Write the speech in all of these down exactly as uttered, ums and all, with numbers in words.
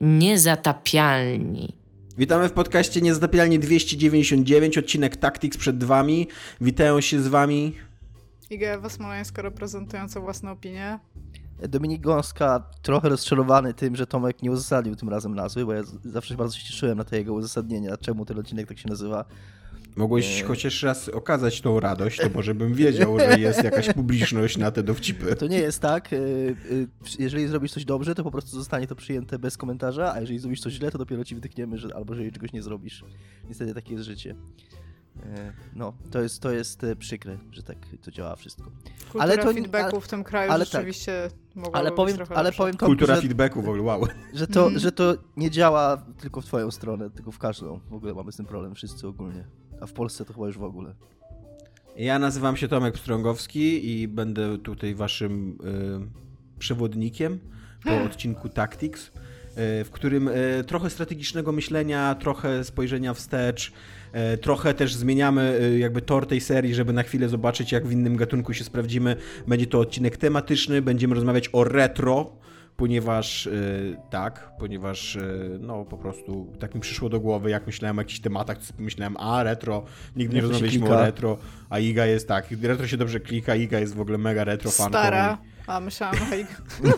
Niezatapialni. Witamy w podcaście Niezatapialni dwieście dziewięćdziesiąt dziewięć, odcinek Tactics przed wami. Witają się z wami Iga Wasmoleńska, reprezentująca własne opinie. Dominik Gąska, trochę rozczarowany tym, że Tomek nie uzasadnił tym razem nazwy, bo ja zawsze bardzo się cieszyłem na te jego uzasadnienia, czemu ten odcinek tak się nazywa. Mogłeś e... chociaż raz okazać tą radość, to może bym wiedział, że jest jakaś publiczność na te dowcipy. To nie jest tak. Jeżeli zrobisz coś dobrze, to po prostu zostanie to przyjęte bez komentarza, a jeżeli zrobisz coś źle, to dopiero ci wytykniemy, że albo że czegoś nie zrobisz. Niestety takie jest życie. No, to jest, to jest przykre, że tak to działa wszystko. Kultura ale to, feedbacku ale, w tym kraju ale rzeczywiście tak. mogłaby ale powiem, być ale powiem to, Kultura że, feedbacku w ogóle, wow. Że to, mm. że to nie działa tylko w twoją stronę, tylko w każdą. W ogóle mamy z tym problem wszyscy ogólnie. A w Polsce to chyba już w ogóle. Ja nazywam się Tomek Pstrągowski i będę tutaj waszym y, przewodnikiem po odcinku Tactics, w którym trochę strategicznego myślenia, trochę spojrzenia wstecz, trochę też zmieniamy jakby tor tej serii, żeby na chwilę zobaczyć, jak w innym gatunku się sprawdzimy. Będzie to odcinek tematyczny, będziemy rozmawiać o retro, ponieważ tak, ponieważ no po prostu tak mi przyszło do głowy, jak myślałem o jakichś tematach, myślałem, a retro, nigdy nie rozmawialiśmy o retro, a Iga jest tak, retro się dobrze klika, Iga jest w ogóle mega retro fanką. Stara, a myślałam o Iga.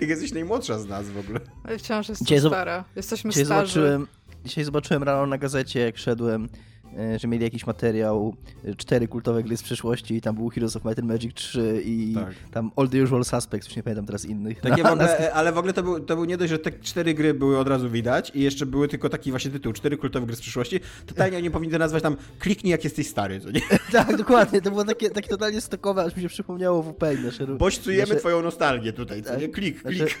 Jak jesteś najmłodsza z nas w ogóle. Ale wciąż jestem dzisiaj stara. Jesteśmy dzisiaj starzy. Zobaczyłem, dzisiaj zobaczyłem rano na gazecie, jak szedłem, że mieli jakiś materiał, cztery kultowe gry z przeszłości i tam był Heroes of Might and Magic trzy i tak. tam All the Usual Suspects, już nie pamiętam teraz innych. Takie w ogóle, ale w ogóle to był, to był nie dość, że te cztery gry były od razu widać i jeszcze były tylko taki właśnie tytuł, cztery kultowe gry z przeszłości, totalnie oni powinni to nazwać tam kliknij jak jesteś stary, co nie? Tak, dokładnie, to było takie, takie totalnie stokowe, aż mi się przypomniało w Pain. Bodźcujemy nasze... twoją nostalgię tutaj, co nie? Klik, klik. Znaczy,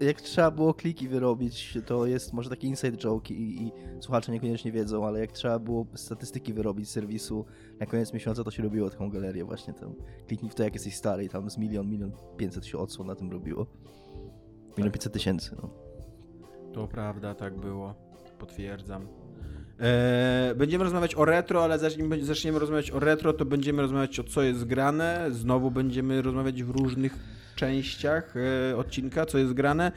jak trzeba było kliki wyrobić, to jest może taki inside joke i, i słuchacze niekoniecznie wiedzą, ale jak trzeba było statystyki wyrobić z serwisu na koniec miesiąca, to się robiło taką galerię właśnie tam. Kliknij w to, jak jesteś stary i tam z milion, milion pięćset się odsłon na tym robiło. Milion pięćset tysięcy, no. To prawda, tak było. Potwierdzam. Eee, będziemy rozmawiać o retro, ale zanim zaczniemy rozmawiać o retro, to będziemy rozmawiać o co jest grane. Znowu będziemy rozmawiać w różnych częściach e, odcinka, co jest grane.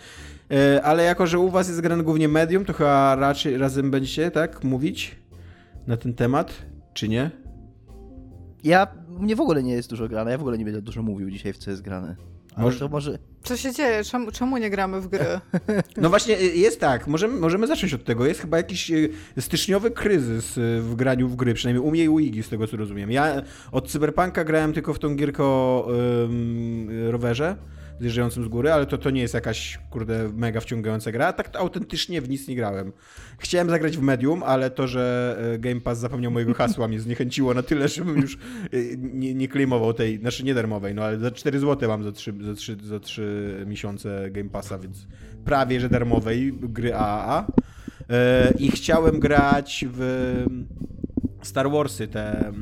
E, ale jako, że u was jest grane głównie Medium, to chyba raczej razem będziecie, tak, mówić na ten temat, czy nie? Ja, mnie w ogóle nie jest dużo grane, ja w ogóle nie będę dużo mówił dzisiaj, w co jest grane. Ale może... to może... Co się dzieje? Czemu, czemu nie gramy w gry? No właśnie, jest tak, możemy, możemy zacząć od tego. Jest chyba jakiś styczniowy kryzys w graniu w gry, przynajmniej u mnie i u Igi, z tego co rozumiem. Ja od Cyberpunka grałem tylko w tą gierkę o um, rowerze zjeżdżającym z góry, ale to, to nie jest jakaś, kurde, mega wciągająca gra. Tak to autentycznie w nic nie grałem. Chciałem zagrać w Medium, ale to, że Game Pass zapomniał mojego hasła, mnie zniechęciło na tyle, żebym już nie, nie claimował tej, znaczy nie darmowej, no ale za cztery złote mam za trzy, za trzy, za trzy miesiące Game Passa, więc prawie, że darmowej gry A A A. I chciałem grać w Star Warsy, te,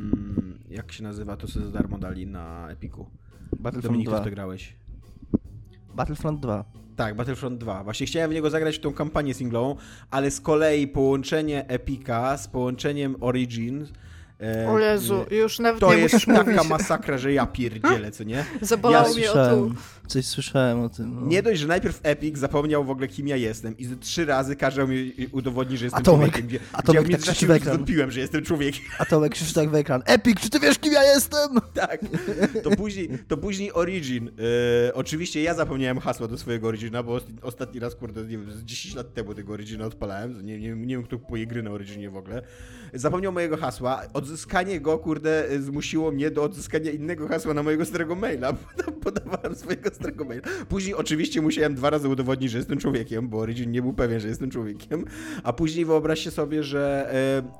jak się nazywa, to co za darmo dali na Epicu. Dominik, w to grałeś. Battlefront dwa. Tak, Battlefront dwa. Właśnie chciałem w niego zagrać w tą kampanię singlową, ale z kolei połączenie Epica z połączeniem Origin... E, o Jezu, już nawet nie musisz mówić. To jest taka masakra, że ja pierdzielę, co nie? Zabolało ja mnie o tym. Coś słyszałem o tym. No. Nie dość, że najpierw Epic zapomniał w ogóle, kim ja jestem i ze trzy razy każą mi udowodnić, że jestem Atomek. człowiekiem. Gdzie, Atomek gdzie tak mnie zwątpiłem, że jestem człowiekiem. Atomek krzyczy tak w ekran. Epic, czy ty wiesz, kim ja jestem? Tak. To później, to później Origin. E, oczywiście ja zapomniałem hasła do swojego Origina, bo ostatni raz, kurde, nie wiem, dziesięć lat temu tego Origina odpalałem. Nie, nie, nie wiem, kto kupuje gry na Originie w ogóle. Zapomniał mojego hasła. Odzyskanie go, kurde, zmusiło mnie do odzyskania innego hasła na mojego starego maila. Podawałem swojego starego maila. Później oczywiście musiałem dwa razy udowodnić, że jestem człowiekiem, bo Origin nie był pewien, że jestem człowiekiem. A później wyobraźcie sobie, że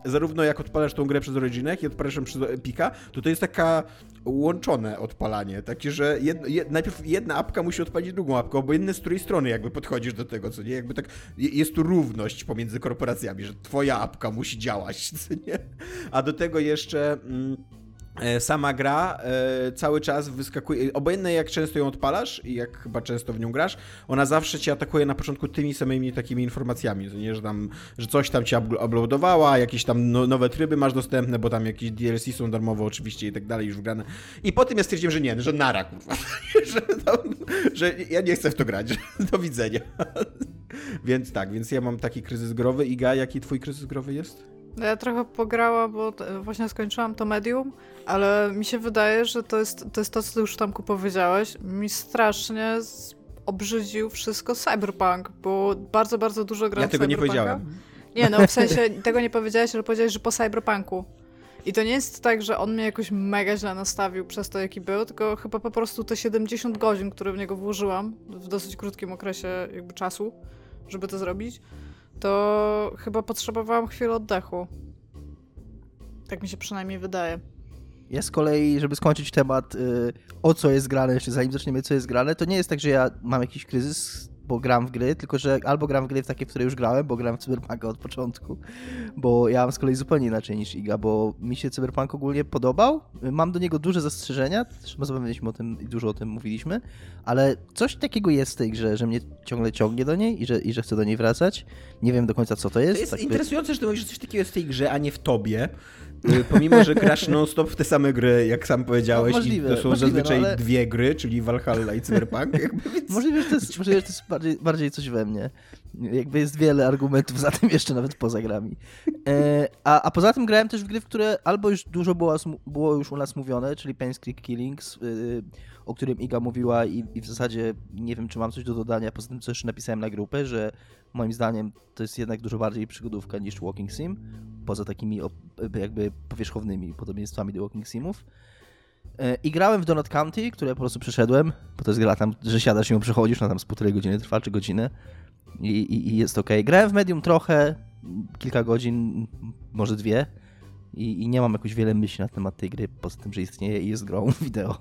e, zarówno jak odpalasz tą grę przez Originę, jak i odpalasz ją przez Epica, to to jest taka łączone odpalanie. Takie, że jed, jed, najpierw jedna apka musi odpalić drugą apkę, bo jedne z której strony jakby podchodzisz do tego, co nie? Jakby tak jest tu równość pomiędzy korporacjami, że twoja apka musi działać, co nie? A do tego jeszcze sama gra e, cały czas wyskakuje, obojętnie jak często ją odpalasz i jak chyba często w nią grasz, ona zawsze cię atakuje na początku tymi samymi takimi informacjami, nie, że tam, że coś tam cię uploadowała, jakieś tam no, nowe tryby masz dostępne, bo tam jakieś D L C są darmowe oczywiście i tak dalej, już wgrane. I po tym ja stwierdziłem, że nie, że nara, kurwa, że, no, że ja nie chcę w to grać, że, do widzenia. Więc tak, więc ja mam taki kryzys growy. Iga, jaki twój kryzys growy jest? Ja trochę pograłam, bo właśnie skończyłam to Medium, ale mi się wydaje, że to jest to, jest to co ty już, Tomku, powiedziałeś. Mi strasznie z... obrzydził wszystko Cyberpunk, bo bardzo, bardzo dużo gram w Cyberpunka. Ja tego nie powiedziałam. Nie, no w sensie tego nie powiedziałeś, ale powiedziałeś, że po Cyberpunku. I to nie jest tak, że on mnie jakoś mega źle nastawił przez to, jaki był, tylko chyba po prostu te siedemdziesiąt godzin, które w niego włożyłam w dosyć krótkim okresie jakby czasu, żeby to zrobić, to chyba potrzebowałam chwili oddechu. Tak mi się przynajmniej wydaje. Ja z kolei, żeby skończyć temat, yy, o co jest grane, jeszcze zanim zaczniemy, co jest grane, to nie jest tak, że ja mam jakiś kryzys, bo gram w gry, tylko że albo gram w gry w takie, w które już grałem, bo gram w Cyberpunka od początku, bo ja mam z kolei zupełnie inaczej niż Iga, bo mi się Cyberpunk ogólnie podobał, mam do niego duże zastrzeżenia, rozmawialiśmy o tym i dużo o tym mówiliśmy, ale coś takiego jest w tej grze, że mnie ciągle ciągnie do niej i że, i że chcę do niej wracać. Nie wiem do końca, co to jest. To jest tak interesujące, by... że ty mówisz, że coś takiego jest w tej grze, a nie w tobie. Pomimo, że grasz non-stop w te same gry, jak sam powiedziałeś, no, możliwe, i to są możliwe, zazwyczaj no, ale... dwie gry, czyli Valhalla i Cyberpunk. Jakby, więc... Możliwe, że to jest, możliwe, że to jest bardziej, bardziej coś we mnie. Jakby jest wiele argumentów za tym jeszcze, nawet poza grami. E, a, a poza tym grałem też w gry, w które albo już dużo było, było już u nas mówione, czyli Pain's Creek Killings, y, o którym Iga mówiła i, i w zasadzie nie wiem, czy mam coś do dodania, poza tym, co jeszcze napisałem na grupę, że moim zdaniem to jest jednak dużo bardziej przygodówka niż Walking Sim, poza takimi jakby powierzchownymi podobieństwami do Walking Simów. I grałem w Donut County, które po prostu przeszedłem, bo to jest gra tam, że siadasz i ją przechodzisz, no tam z półtorej godziny trwa, czy godzinę i, i, i jest okej. Okay. Grałem w Medium trochę, kilka godzin, może dwie i, i nie mam jakoś wiele myśli na temat tej gry, poza tym, że istnieje i jest grą wideo.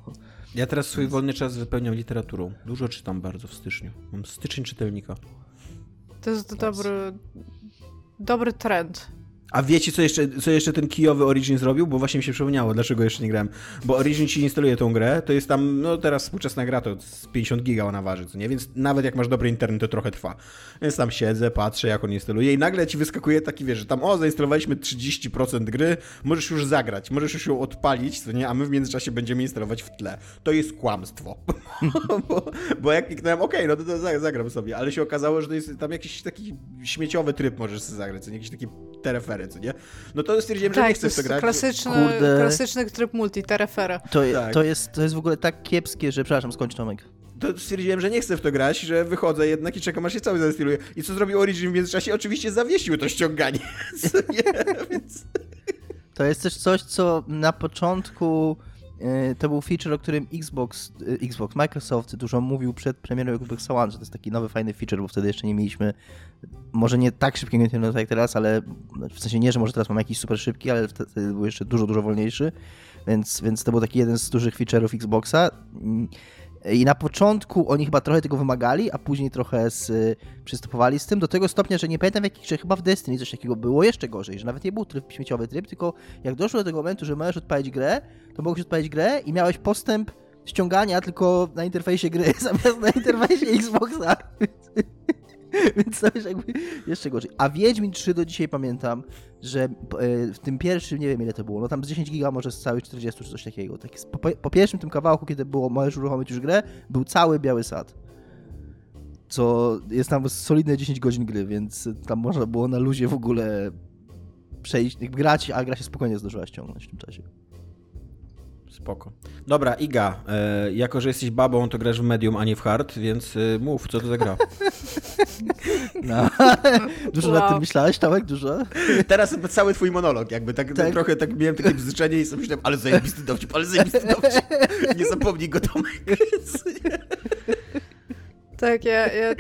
Ja teraz swój wolny czas wypełniam literaturą. Dużo czytam bardzo w styczniu. Mam styczeń czytelnika. To jest dobry, dobry trend. A wiecie, co jeszcze, co jeszcze ten kijowy Origin zrobił? Bo właśnie mi się przypomniało, dlaczego jeszcze nie grałem. Bo Origin ci instaluje tą grę, to jest tam, no teraz współczesna gra, to z pięćdziesiąt giga ona waży, co nie? Więc nawet jak masz dobry internet, to trochę trwa. Więc tam siedzę, patrzę, jak on instaluje i nagle ci wyskakuje taki, wiesz, że tam o, zainstalowaliśmy trzydzieści procent gry, możesz już zagrać, możesz już ją odpalić, co nie? A my w międzyczasie będziemy instalować w tle. To jest kłamstwo. bo, bo jak kliknąłem, okej, okay, no to, to zagram sobie, ale się okazało, że to jest tam jakiś taki śmieciowy tryb możesz sobie zagrać, co nie? Jakiś taki terefer. Co nie? No to stwierdziłem, tak, że nie chcę w to grać. Klasyczny, Kurde. klasyczny tryb multi, terefera. To, tak. to, jest, to jest w ogóle tak kiepskie, że... Przepraszam, skończ, Tomek. To stwierdziłem, że nie chcę w to grać, że wychodzę jednak i czekam, aż się cały zainstaluje. I co zrobił Origin w międzyczasie? Oczywiście zawiesił to ściąganie. Więc... To jest też coś, co na początku... To był feature, o którym Xbox, Xbox, Microsoft dużo mówił przed premierą Xbox One, że to jest taki nowy, fajny feature, bo wtedy jeszcze nie mieliśmy, może nie tak szybkiego internetu jak teraz, ale w sensie nie, że może teraz mamy jakiś super szybki, ale wtedy był jeszcze dużo, dużo wolniejszy, więc, więc to był taki jeden z dużych feature'ów Xboxa. I na początku oni chyba trochę tego wymagali, a później trochę z, przystępowali z tym do tego stopnia, że nie pamiętam, jakich, że chyba w Destiny coś takiego było jeszcze gorzej, że nawet nie był tryb, śmieciowy tryb, tylko jak doszło do tego momentu, że możesz odpalić grę, to mogłeś odpalić grę i miałeś postęp ściągania tylko na interfejsie gry, zamiast na interfejsie Xboxa. Więc to jest jakby jeszcze gorzej. A Wiedźmin trzy do dzisiaj pamiętam, że w tym pierwszym, nie wiem ile to było, no tam z dziesięć giga może z całych czterdzieści czy coś takiego. Tak, po, po pierwszym tym kawałku, kiedy było możesz uruchomić już grę, był cały biały sad. Co jest tam solidne dziesięć godzin gry, więc tam można było na luzie w ogóle przejść, grać, a gra się spokojnie zdążyła ściągnąć w tym czasie. Spoko. Dobra, Iga, e, jako że jesteś babą, to grasz w Medium, a nie w hard, więc e, mów, co to za gra. No. Dużo wow. nad tym myślałeś, Tomek? Dużo? Teraz cały twój monolog, jakby tak, tak. trochę tak miałem takie bzyczenie i sobie myślałem, ale zajebisty dowcip, ale zajebisty dowcip. Nie zapomnij go, Tomek. Tak, ja... ja, ja...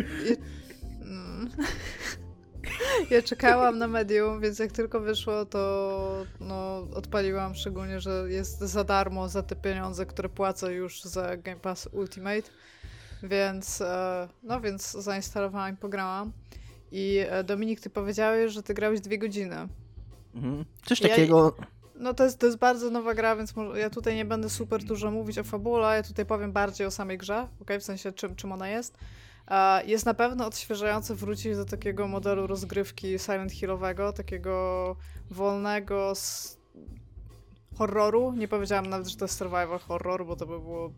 Ja czekałam na Medium, więc jak tylko wyszło, to no, odpaliłam, szczególnie, że jest za darmo za te pieniądze, które płacę już za Game Pass Ultimate, więc no więc zainstalowałam i pograłam. I Dominik, ty powiedziałeś, że ty grałeś dwie godziny. Mhm. Coś takiego... Ja... No to jest, to jest bardzo nowa gra, więc może, ja tutaj nie będę super dużo mówić o fabule, ja tutaj powiem bardziej o samej grze, okay? W sensie czym, czym ona jest. Jest na pewno odświeżające wrócić do takiego modelu rozgrywki Silent Hillowego, takiego wolnego z horroru. Nie powiedziałam nawet, że to jest survival horror, bo to by było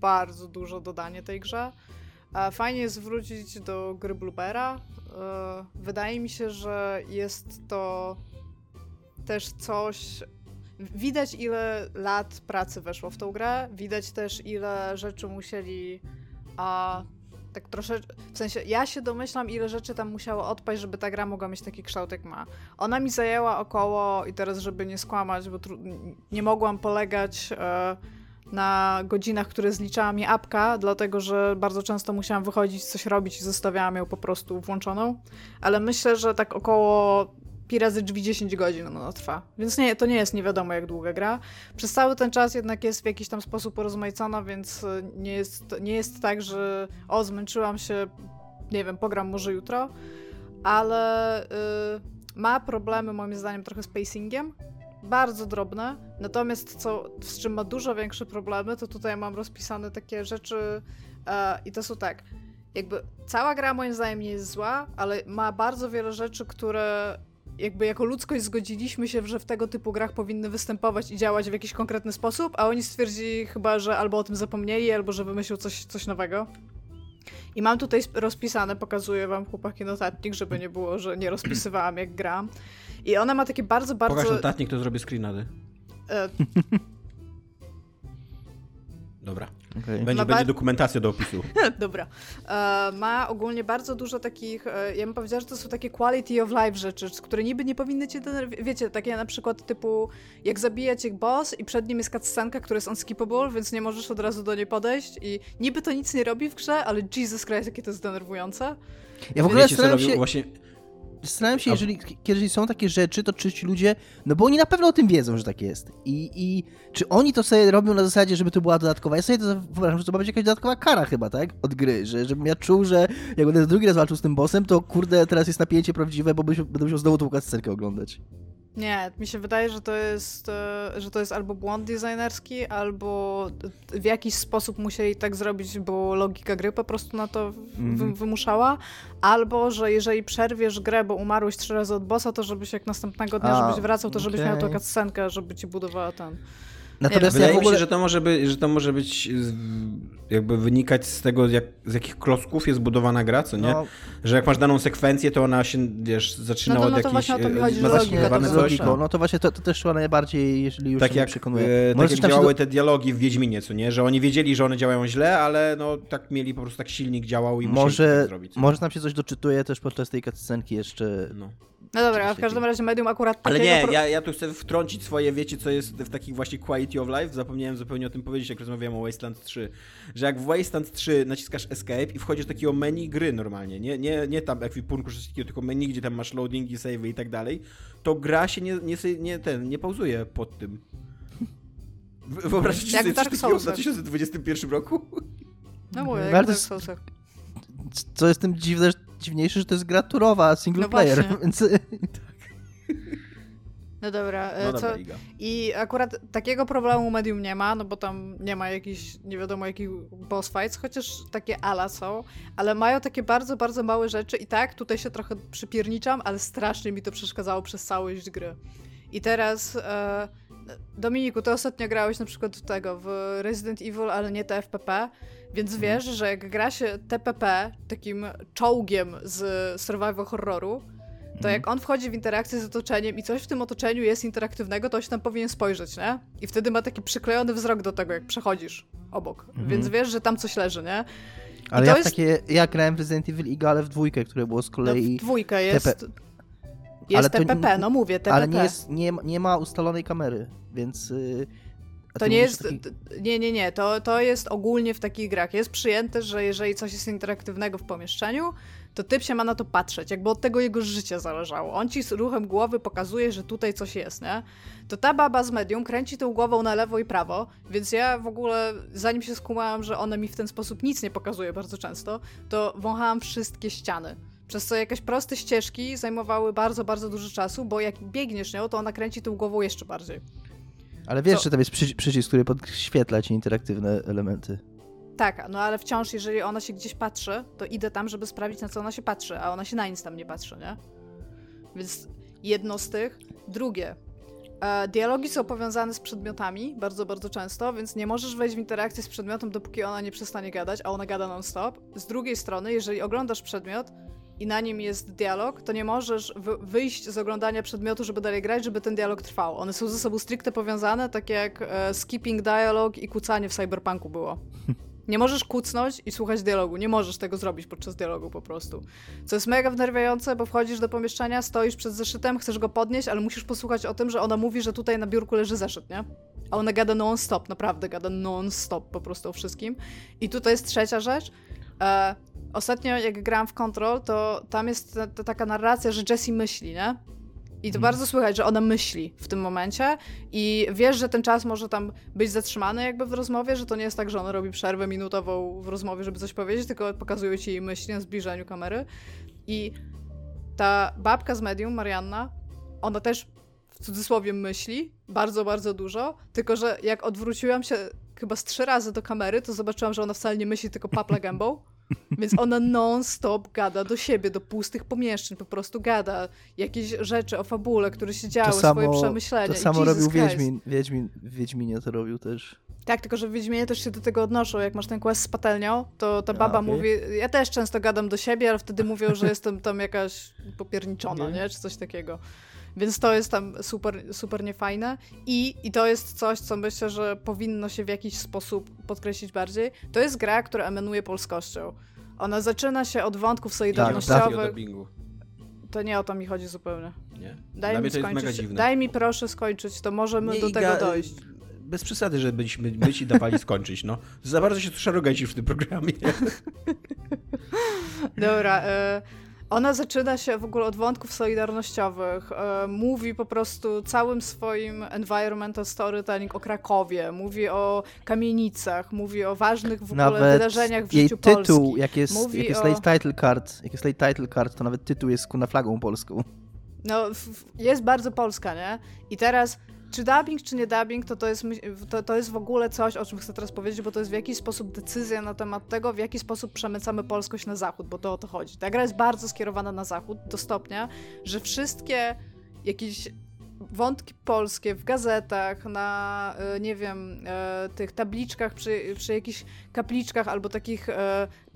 bardzo dużo dodanie tej grze. Fajnie jest wrócić do gry Bloopera. Wydaje mi się, że jest to też coś... Widać, ile lat pracy weszło w tą grę. Widać też, ile rzeczy musieli... A... Tak troszeczkę, w sensie ja się domyślam, ile rzeczy tam musiało odpaść, żeby ta gra mogła mieć taki kształt, jak ma. Ona mi zajęła około, i teraz żeby nie skłamać, bo tru, nie mogłam polegać e, na godzinach, które zliczała mi apka, dlatego że bardzo często musiałam wychodzić, coś robić i zostawiałam ją po prostu włączoną, ale myślę, że tak około pi razy drzwi dziesięć godzin ona trwa, więc nie, to nie jest nie wiadomo jak długa gra. Przez cały ten czas jednak jest w jakiś tam sposób porozmaicona, więc nie jest, nie jest tak, że o, zmęczyłam się, nie wiem, pogram może jutro, ale y, ma problemy moim zdaniem trochę z pacingiem, bardzo drobne, natomiast co, z czym ma dużo większe problemy, to tutaj mam rozpisane takie rzeczy y, i to są tak, jakby cała gra moim zdaniem nie jest zła, ale ma bardzo wiele rzeczy, które jakby jako ludzkość zgodziliśmy się, że w tego typu grach powinny występować i działać w jakiś konkretny sposób, a oni stwierdzili chyba, że albo o tym zapomnieli, albo że wymyślił coś, coś nowego. I mam tutaj rozpisane, pokazuję wam chłopaki notatnik, żeby nie było, że nie rozpisywałam jak gram. I ona ma takie bardzo, bardzo... Pokaż notatnik, to zrobię screenady. E... Dobra. Okay. Będzie, będzie bar... dokumentacja do opisu. Dobra. E, ma ogólnie bardzo dużo takich, e, ja bym powiedziała, że to są takie quality of life rzeczy, które niby nie powinny cię denerw- wiecie, takie na przykład typu jak zabija cię boss i przed nim jest cutscenka, która jest unskippable, więc nie możesz od razu do niej podejść i niby to nic nie robi w grze, ale Jesus Christ, jakie to jest denerwujące. Ja w ogóle wiecie, zastanawiam się, właśnie... zastanawiam się, jeżeli, jeżeli są takie rzeczy, to czy ci ludzie, no bo oni na pewno o tym wiedzą, że tak jest. I, i czy oni to sobie robią na zasadzie, żeby to była dodatkowa, ja sobie to wyobrażam, że to ma być jakaś dodatkowa kara chyba, tak, od gry, że, żebym ja czuł, że jak będę drugi raz walczył z tym bossem, to kurde, teraz jest napięcie prawdziwe, bo będę musiał znowu tą cutscenkę oglądać. Nie, mi się wydaje, że to jest, że to jest albo błąd designerski, albo w jakiś sposób musieli tak zrobić, bo logika gry po prostu na to wy- wymuszała, albo że jeżeli przerwiesz grę, bo umarłeś trzy razy od bossa, to żebyś jak następnego dnia, A, żebyś wracał, to żebyś okay. miał taką scenkę, żeby ci budowała ten... Natomiast wydaje ja w ogóle... mi się, że to może być, że to może być jakby wynikać z tego, jak, z jakich klocków jest budowana gra, co nie? No. Że jak masz daną sekwencję, to ona się, wiesz, zaczyna no to, no to od jakiejś... No to właśnie o to mi chodzi, no to właśnie to, to też chyba najbardziej, jeżeli już tak się jak, przekonuje. E, tak jak działały do... te dialogi w Wiedźminie, co nie? Że oni wiedzieli, że one działają źle, ale no tak mieli, po prostu tak silnik działał i może, musieli tak zrobić. Może tam się coś doczytuje też podczas tej cutscenki jeszcze... No. No dobra, a w każdym razie Medium akurat... Ale nie, pro... ja, ja tu chcę wtrącić swoje, wiecie, co jest w takich właśnie quality of life. Zapomniałem zupełnie o tym powiedzieć, jak rozmawiałem o Wasteland trzy. Że jak w Wasteland trzy naciskasz escape i wchodzisz do takiego menu gry normalnie, nie, nie, nie tam ekwipunku, tylko menu, gdzie tam masz loadingi, save'y i tak dalej, to gra się nie, nie, nie, ten, nie pauzuje pod tym. Wyobraźcie sobie, czy ty w dwa tysiące dwudziestym pierwszym roku? No mówię, jak w Dark Soulsach. Co jest tym dziwne, dziwniejsze, że to jest gra turowa, single no player, właśnie. Więc... No dobra, no co... dobra Iga. I akurat takiego problemu Medium nie ma, no bo tam nie ma jakichś, nie wiadomo jakich boss fights, chociaż takie ala są, ale mają takie bardzo, bardzo małe rzeczy i tak, tutaj się trochę przypierniczam, ale strasznie mi to przeszkadzało przez całość gry. I teraz... E... Dominiku, ty ostatnio grałeś na przykład w tego, w Resident Evil, ale nie T F P P, więc wiesz, że jak gra się T P P takim czołgiem z survival horroru, to jak on wchodzi w interakcję z otoczeniem i coś w tym otoczeniu jest interaktywnego, to on się tam powinien spojrzeć, nie? I wtedy ma taki przyklejony wzrok do tego, jak przechodzisz obok, mhm. więc wiesz, że tam coś leży, nie? I ale ja w jest... takie, ja grałem w Resident Evil i ale w dwójkę, które było z kolei... No w dwójkę jest... T P... Jest ale T P P, to, no mówię, T P P. Ale nie, jest, nie, nie ma ustalonej kamery, więc... Yy, to nie jest... Taki... Nie, nie, nie. To, to jest ogólnie w takich grach. Jest przyjęte, że jeżeli coś jest interaktywnego w pomieszczeniu, to typ się ma na to patrzeć, jakby od tego jego życie zależało. On ci z ruchem głowy pokazuje, że tutaj coś jest, nie? To ta baba z Medium kręci tą głową na lewo i prawo, więc ja w ogóle, zanim się skumałam, że ona mi w ten sposób nic nie pokazuje bardzo często, to wąchałam wszystkie ściany. Przez co jakieś proste ścieżki zajmowały bardzo, bardzo dużo czasu, bo jak biegniesz nią, to ona kręci tą głową jeszcze bardziej. Ale wiesz, co? Że tam jest przycisk, przycisk, który podświetla ci interaktywne elementy. Tak, no ale wciąż, jeżeli ona się gdzieś patrzy, to idę tam, żeby sprawdzić, na co ona się patrzy, a ona się na nic tam nie patrzy, nie? Więc jedno z tych. Drugie. Dialogi są powiązane z przedmiotami bardzo, bardzo często, więc nie możesz wejść w interakcję z przedmiotem, dopóki ona nie przestanie gadać, a ona gada non-stop. Z drugiej strony, jeżeli oglądasz przedmiot i na nim jest dialog, to nie możesz wyjść z oglądania przedmiotu, żeby dalej grać, żeby ten dialog trwał. One są ze sobą stricte powiązane, tak jak skipping dialog i kucanie w Cyberpunku było. Nie możesz kucnąć i słuchać dialogu, nie możesz tego zrobić podczas dialogu po prostu. Co jest mega wnerwiające, bo wchodzisz do pomieszczenia, stoisz przed zeszytem, chcesz go podnieść, ale musisz posłuchać o tym, że ona mówi, że tutaj na biurku leży zeszyt, nie? A ona gada non-stop, naprawdę gada non-stop po prostu o wszystkim. I tutaj jest trzecia rzecz. E, ostatnio jak grałam w Control, to tam jest ta, ta taka narracja, że Jessie myśli, nie? I to bardzo słychać, że ona myśli w tym momencie i wiesz, że ten czas może tam być zatrzymany jakby w rozmowie, że to nie jest tak, że ona robi przerwę minutową w rozmowie, żeby coś powiedzieć, tylko pokazują ci jej myśli na zbliżeniu kamery. I ta babka z Medium, Marianna, ona też w cudzysłowie myśli bardzo, bardzo dużo, tylko że jak odwróciłam się chyba z trzy razy do kamery, to zobaczyłam, że ona wcale nie myśli, tylko papla gębą. Więc ona non-stop gada do siebie, do pustych pomieszczeń, po prostu gada jakieś rzeczy o fabule, które się działy, to swoje samo, przemyślenia. To I samo Jesus robił Wiedźmin, Wiedźmin, Wiedźminie to robił też. Tak, tylko że w Wiedźminie też się do tego odnoszą. Jak masz ten quest z patelnią, to ta baba A, okay. mówi, ja też często gadam do siebie, ale wtedy mówią, że jestem tam jakaś popierniczona, nie? Czy coś takiego. Więc to jest tam super, super niefajne I, i to jest coś, co myślę, że powinno się w jakiś sposób podkreślić bardziej. To jest gra, która emanuje polskością. Ona zaczyna się od wątków solidarnościowych. To nie o to mi chodzi zupełnie. Nie. Daj mi skończyć. Daj mi proszę skończyć, to możemy nie, do tego Iga, dojść. Bez przesady, że byśmy byli dawali skończyć, no. Za bardzo się tu szarogajcie w tym programie. Dobra, y- Ona zaczyna się w ogóle od wątków solidarnościowych, e, mówi po prostu całym swoim environmental storytelling o Krakowie, mówi o kamienicach, mówi o ważnych w ogóle nawet wydarzeniach w życiu Polski. Nawet jej tytuł, jak jest, mówi jak jest o... title card, jak jest title card, to nawet tytuł jest na flagą polską. No, f- jest bardzo polska, nie? I teraz... Czy dubbing, czy nie dubbing, to to jest, to, to jest w ogóle coś, o czym chcę teraz powiedzieć, bo to jest w jakiś sposób decyzja na temat tego, w jaki sposób przemycamy polskość na zachód, bo to o to chodzi. Ta gra jest bardzo skierowana na zachód, do stopnia, że wszystkie jakieś wątki polskie w gazetach, na, nie wiem, tych tabliczkach przy, przy jakichś kapliczkach albo takich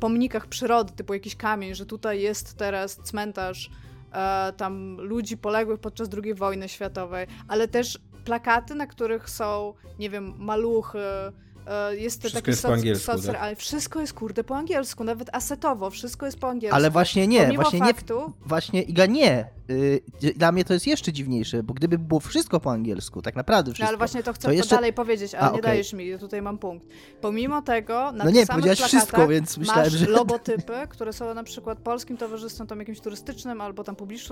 pomnikach przyrody, typu jakiś kamień, że tutaj jest teraz cmentarz tam ludzi poległych podczas drugiej wojny światowej, ale też plakaty, na których są, nie wiem, maluchy, jest wszystko taki jest soc, po angielsku, soc, tak? Ale wszystko jest, kurde, po angielsku, nawet asetowo, wszystko jest po angielsku. Ale właśnie nie, pomimo właśnie faktu, nie, właśnie Iga nie. Dla mnie to jest jeszcze dziwniejsze, bo gdyby było wszystko po angielsku, tak naprawdę wszystko. No ale właśnie to chcę to jeszcze... dalej powiedzieć, ale A, nie okay. dajesz mi, tutaj mam punkt. Pomimo tego, na no nie, samych plakatach wszystko, więc myślałem, masz że... logotypy, które są na przykład Polskim Towarzystwem tam jakimś turystycznym albo tam publicz...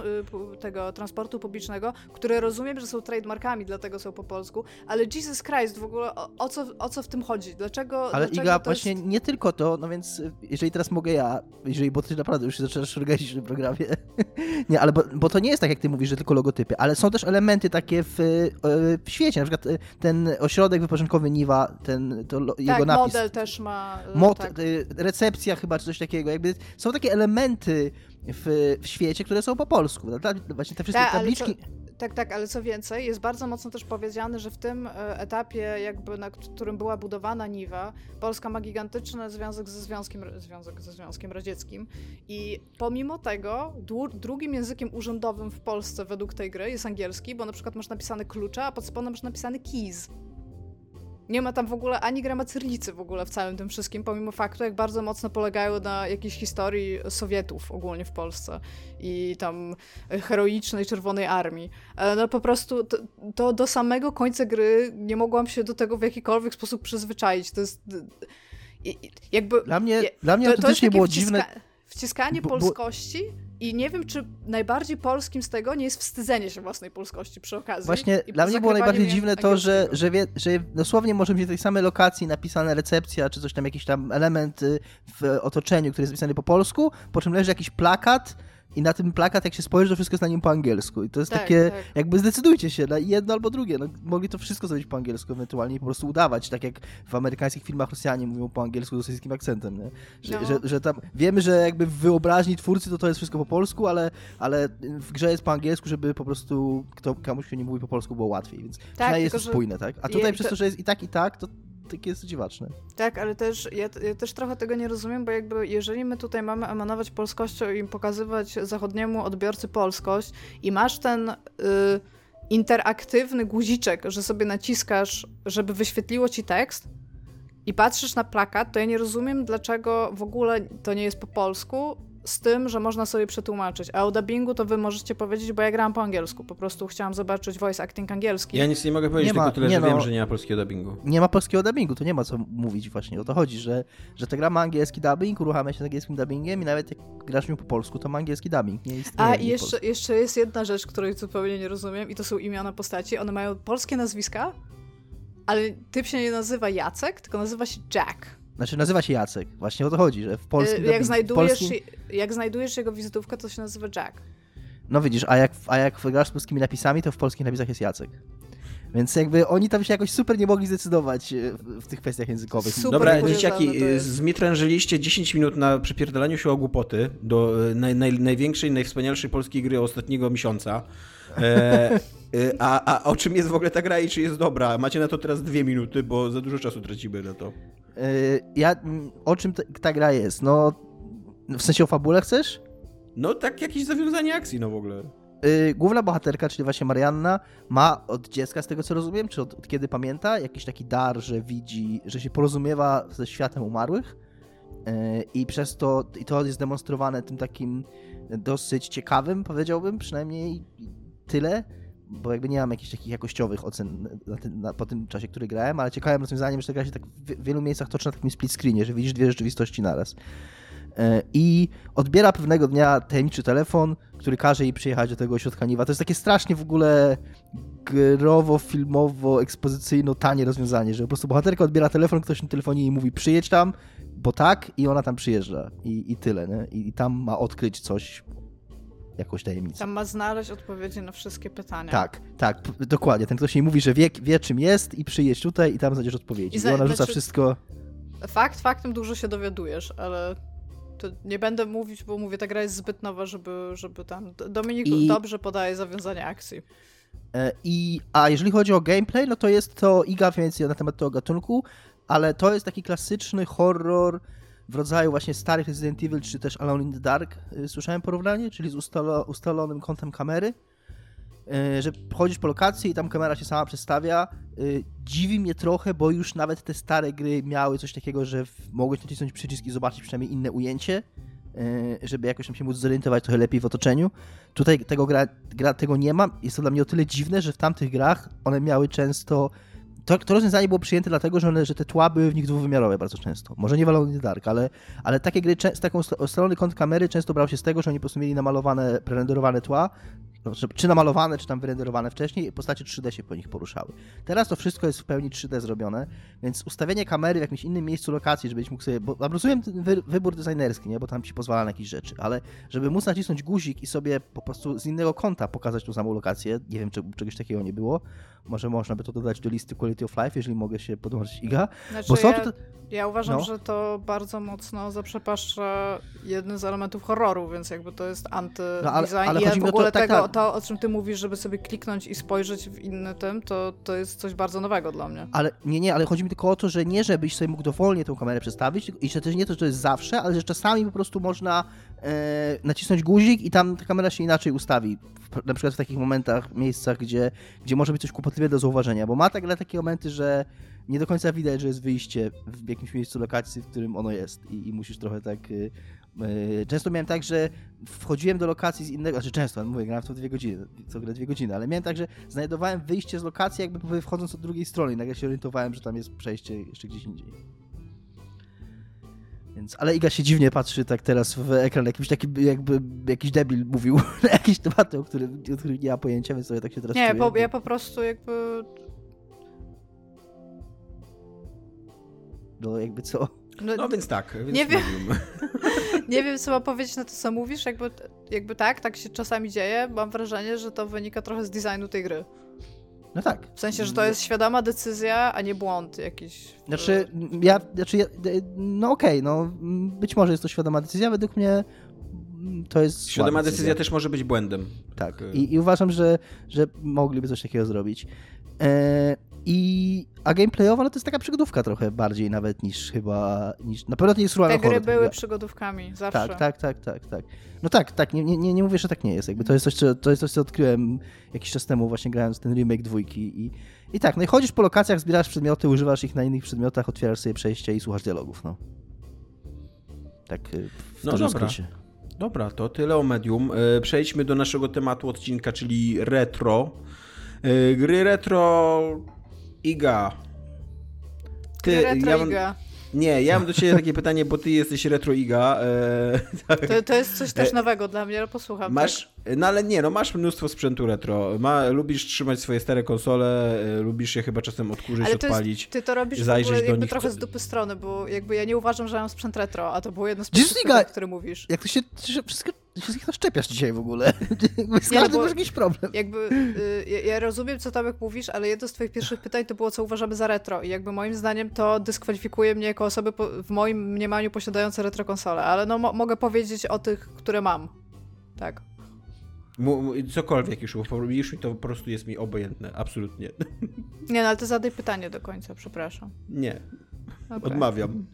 tego transportu publicznego, które rozumiem, że są trademarkami, dlatego są po polsku, ale Jesus Christ, w ogóle o, o, co, o co w tym chodzi? Dlaczego Ale dlaczego Iga, to właśnie jest... nie tylko to, no więc jeżeli teraz mogę ja, jeżeli, bo ty naprawdę już się zaczynasz szurgać w tym programie, nie, ale bo, bo to nie jest tak, jak ty mówisz, że tylko logotypy, ale są też elementy takie w, w świecie. Na przykład ten ośrodek wypoczynkowy Niwa, ten, to lo, tak, jego napis. model też ma. Mod, tak. Recepcja chyba, czy coś takiego. Jakby są takie elementy w, w świecie, które są po polsku. Właśnie te wszystkie tak, tabliczki... Tak, tak, ale co więcej, jest bardzo mocno też powiedziane, że w tym etapie, jakby na którym była budowana Niwa, Polska ma gigantyczny związek ze Związkiem, związek ze Związkiem Radzieckim i pomimo tego dłu- drugim językiem urzędowym w Polsce według tej gry jest angielski, bo na przykład masz napisane klucze, a pod spodem masz napisany keys. Nie ma tam w ogóle ani grama cyrlicy w ogóle w całym tym wszystkim, pomimo faktu, jak bardzo mocno polegają na jakiejś historii Sowietów ogólnie w Polsce i tam heroicznej Czerwonej Armii. No po prostu to, to do samego końca gry nie mogłam się do tego w jakikolwiek sposób przyzwyczaić. To jest jakby... Dla mnie, je, dla mnie to, to, to też nie było wciska- dziwne... Wciskanie bo, bo... polskości... I nie wiem, czy najbardziej polskim z tego nie jest wstydzenie się własnej polskości przy okazji. Właśnie dla mnie było najbardziej dziwne to, że, że, wie, że dosłownie może być w tej samej lokacji napisana recepcja, czy coś tam, jakiś tam element w otoczeniu, który jest napisany po polsku, po czym leży jakiś plakat i na tym plakat, jak się spojrzy, to wszystko jest na nim po angielsku. I to jest tak, takie, tak. jakby zdecydujcie się na jedno albo drugie. No, mogli to wszystko zrobić po angielsku ewentualnie i po prostu udawać, tak jak w amerykańskich filmach Rosjanie mówią po angielsku z rosyjskim akcentem, nie? Że, no. że, że tam, wiemy, że jakby w wyobraźni twórcy to to jest wszystko po polsku, ale, ale w grze jest po angielsku, żeby po prostu kto, komuś, kto nie mówi po polsku, było łatwiej, więc tak, przynajmniej jest to spójne, tak? A tutaj je, przez to, to, że jest i tak, i tak, to takie jest dziwaczne. Tak, ale też ja, ja też trochę tego nie rozumiem, bo jakby jeżeli my tutaj mamy emanować polskością i pokazywać zachodniemu odbiorcy polskość i masz ten y, interaktywny guziczek, że sobie naciskasz, żeby wyświetliło ci tekst i patrzysz na plakat, to ja nie rozumiem, dlaczego w ogóle to nie jest po polsku, z tym, że można sobie przetłumaczyć. A o dubbingu to wy możecie powiedzieć, bo ja grałam po angielsku. Po prostu chciałam zobaczyć voice acting angielski. Ja nic nie mogę powiedzieć, nie tylko ma, tyle, że no, wiem, że nie ma polskiego dubbingu. Nie ma polskiego dubbingu, to nie ma co mówić właśnie. O to chodzi, że, że ta gra ma angielski dubbing, uruchamia się z angielskim dubbingiem i nawet jak grasz nią po polsku, to ma angielski dubbing. Nie istnieje. A i jeszcze, jeszcze jest jedna rzecz, której zupełnie nie rozumiem i to są imiona postaci. One mają polskie nazwiska, ale typ się nie nazywa Jacek, tylko nazywa się Jack. Znaczy nazywa się Jacek, właśnie o to chodzi, że w polskim... Jak, dubbing, znajdujesz, w polskim... jak znajdujesz jego wizytówkę, to się nazywa Jack. No widzisz, a jak, a jak grasz z polskimi napisami, to w polskich napisach jest Jacek. Więc jakby oni tam się jakoś super nie mogli zdecydować w tych kwestiach językowych. Super. Dobra, dzieciaki, zmitrężyliście dziesięć minut na przepierdoleniu się o głupoty do naj, naj, największej, najwspanialszej polskiej gry ostatniego miesiąca. E, a, a o czym jest w ogóle ta gra i czy jest dobra? Macie na to teraz dwie minuty, bo za dużo czasu tracimy na to. Ja, o czym ta, ta gra jest? No, w sensie o fabule chcesz? No tak, jakieś zawiązanie akcji, no w ogóle. Główna bohaterka, czyli właśnie Marianna, ma od dziecka, z tego co rozumiem, czy od, od kiedy pamięta, jakiś taki dar, że widzi, że się porozumiewa ze światem umarłych i przez to, i to jest demonstrowane tym takim dosyć ciekawym, powiedziałbym, przynajmniej tyle, bo jakby nie mam jakichś takich jakościowych ocen na tym, na, po tym czasie, który grałem, ale ciekawym rozwiązaniem, że ta gra się tak w wielu miejscach toczy na takim split screenie, że widzisz dwie rzeczywistości naraz. I odbiera pewnego dnia tajemniczy telefon, który każe jej przyjechać do tego ośrodka Niwa. To jest takie strasznie w ogóle growo, filmowo, ekspozycyjno, tanie rozwiązanie, że po prostu bohaterka odbiera telefon, ktoś na telefonie jej mówi przyjedź tam, bo tak, i ona tam przyjeżdża. I, i tyle, nie? I, I tam ma odkryć coś, jakąś tajemnicę. Tam ma znaleźć odpowiedzi na wszystkie pytania. Tak, tak, p- dokładnie. Ten ktoś jej mówi, że wie, wie czym jest i przyjedź tutaj i tam znajdziesz odpowiedzi. I, za, I ona rzuca znaczy, wszystko... Fakt, faktem dużo się dowiadujesz, ale... To nie będę mówić, bo mówię, ta gra jest zbyt nowa, żeby, żeby tam... Dominik I... dobrze podaje zawiązania akcji. I, a jeżeli chodzi o gameplay, no to jest to Iga więcej na temat tego gatunku, ale to jest taki klasyczny horror w rodzaju właśnie starych Resident Evil, czy też Alone in the Dark, słyszałem porównanie, czyli z ustalo, ustalonym kątem kamery, że chodzisz po lokacji i tam kamera się sama przestawia. Dziwi mnie trochę, bo już nawet te stare gry miały coś takiego, że mogłeś nacisnąć przycisk i zobaczyć przynajmniej inne ujęcie, żeby jakoś tam się móc zorientować trochę lepiej w otoczeniu. Tutaj tego gra, gra tego nie ma. Jest to dla mnie o tyle dziwne, że w tamtych grach one miały często... To, to rozwiązanie było przyjęte dlatego, że, one, że te tła były w nich dwuwymiarowe bardzo często. Może nie Alone in the Dark, ale, ale takie gry z taką ustalony kąt kamery często brał się z tego, że oni po prostu mieli namalowane, prerenderowane tła, czy namalowane, czy tam wyrenderowane wcześniej i postacie trzy D się po nich poruszały. Teraz to wszystko jest w pełni trzy D zrobione, więc ustawienie kamery w jakimś innym miejscu lokacji, żebyś mógł sobie... Bo rozumiem ten wy, wybór designerski, nie? Bo tam ci pozwala na jakieś rzeczy, ale żeby móc nacisnąć guzik i sobie po prostu z innego kąta pokazać tą samą lokację, nie wiem, czy czegoś takiego nie było, może można by to dodać do listy Quality of Life, jeżeli mogę się podłączyć Iga. Znaczy, bo są ja, to... ja uważam, no. że to bardzo mocno zaprzepaszcza jeden z elementów horroru, więc jakby to jest anty-design. No, ale, ale I ja w ogóle to, tego, tak, tak. to, o czym ty mówisz, żeby sobie kliknąć i spojrzeć w inny tym, to, to jest coś bardzo nowego dla mnie. Ale nie, nie, ale chodzi mi tylko o to, że nie żebyś sobie mógł dowolnie tę kamerę przestawić i że też nie to, że to jest zawsze, ale że czasami po prostu można e, nacisnąć guzik i tam ta kamera się inaczej ustawi. W, na przykład w takich momentach, miejscach, gdzie, gdzie może być coś kłopotliwe do zauważenia, bo ma tak dla takie momenty, że nie do końca widać, że jest wyjście w jakimś miejscu lokacji, w którym ono jest i, i musisz trochę tak... Yy, yy, często miałem tak, że wchodziłem do lokacji z innego... Znaczy często, mówię, grałem w to dwie godziny, co grę dwie godziny, ale miałem tak, że znajdowałem wyjście z lokacji jakby wchodząc od drugiej strony i nagle się orientowałem, że tam jest przejście jeszcze gdzieś indziej. Więc, ale Iga się dziwnie patrzy tak teraz w ekran, jakiś taki, jakby jakiś debil mówił na jakieś tematy, o których, o których nie ma pojęcia, więc sobie tak się teraz Nie, czuję, bo ja po prostu jakby... No jakby co? No, no więc tak. Więc nie wiem. nie wiem, co mam powiedzieć na to, co mówisz, jakby, jakby tak, tak się czasami dzieje. Mam wrażenie, że to wynika trochę z designu tej gry. No tak. W sensie, że to jest świadoma decyzja, a nie błąd jakiś. Znaczy, ja, znaczy, ja, no okej, okay, no być może jest to świadoma decyzja, według mnie to jest świadoma decyzja. decyzja też może być błędem. Tak. I, i uważam, że, że mogliby coś takiego zrobić. E, i, a gameplayowa no to jest taka przygodówka trochę bardziej nawet niż chyba... Niż, na pewno to nie jest survival horror. Te gry horror, były tak, przygodówkami, zawsze. Tak, tak, tak, tak, tak. No tak, tak, nie, nie, nie mówię, że tak nie jest. Jakby to jest coś, co, to jest coś, co odkryłem jakiś czas temu właśnie grając ten remake dwójki. I, i tak, no i chodzisz po lokacjach, zbierasz przedmioty, używasz ich na innych przedmiotach, otwierasz sobie przejścia i słuchasz dialogów, no. Tak w no dużym skrócie. Dobra, to tyle o Medium. Przejdźmy do naszego tematu odcinka, czyli retro. Gry retro... Iga. Ty, Gry retro ja mam... Iga. Nie, ja mam do ciebie takie pytanie, bo ty jesteś retro Iga. Eee, tak. to, to jest coś też nowego eee. dla mnie, no posłucham. Masz, tak? No ale nie, no masz mnóstwo sprzętu retro. Ma, lubisz trzymać swoje stare konsole, e, lubisz je chyba czasem odkurzyć, ale to odpalić. Jest, ty to robisz zajrzeć w ogóle, do jakby nich... trochę z dupy strony, bo jakby ja nie uważam, że mam sprzęt retro, a to było jedno z sprzętów, o którym mówisz. Jak to się wszystko... Wszystkich to szczepiasz dzisiaj w ogóle. Z każdym masz jakiś problem. Jakby, y, ja rozumiem, co Tomek mówisz, ale jedno z twoich pierwszych pytań to było, co uważamy za retro. I jakby moim zdaniem to dyskwalifikuje mnie jako osoby po, w moim mniemaniu posiadające retro konsole. Ale no mo- mogę powiedzieć o tych, które mam. Tak. Cokolwiek już, bo już mi to po prostu jest mi obojętne. Absolutnie. Nie, no ale to zadaj pytanie do końca, przepraszam. Nie. Okay. Odmawiam.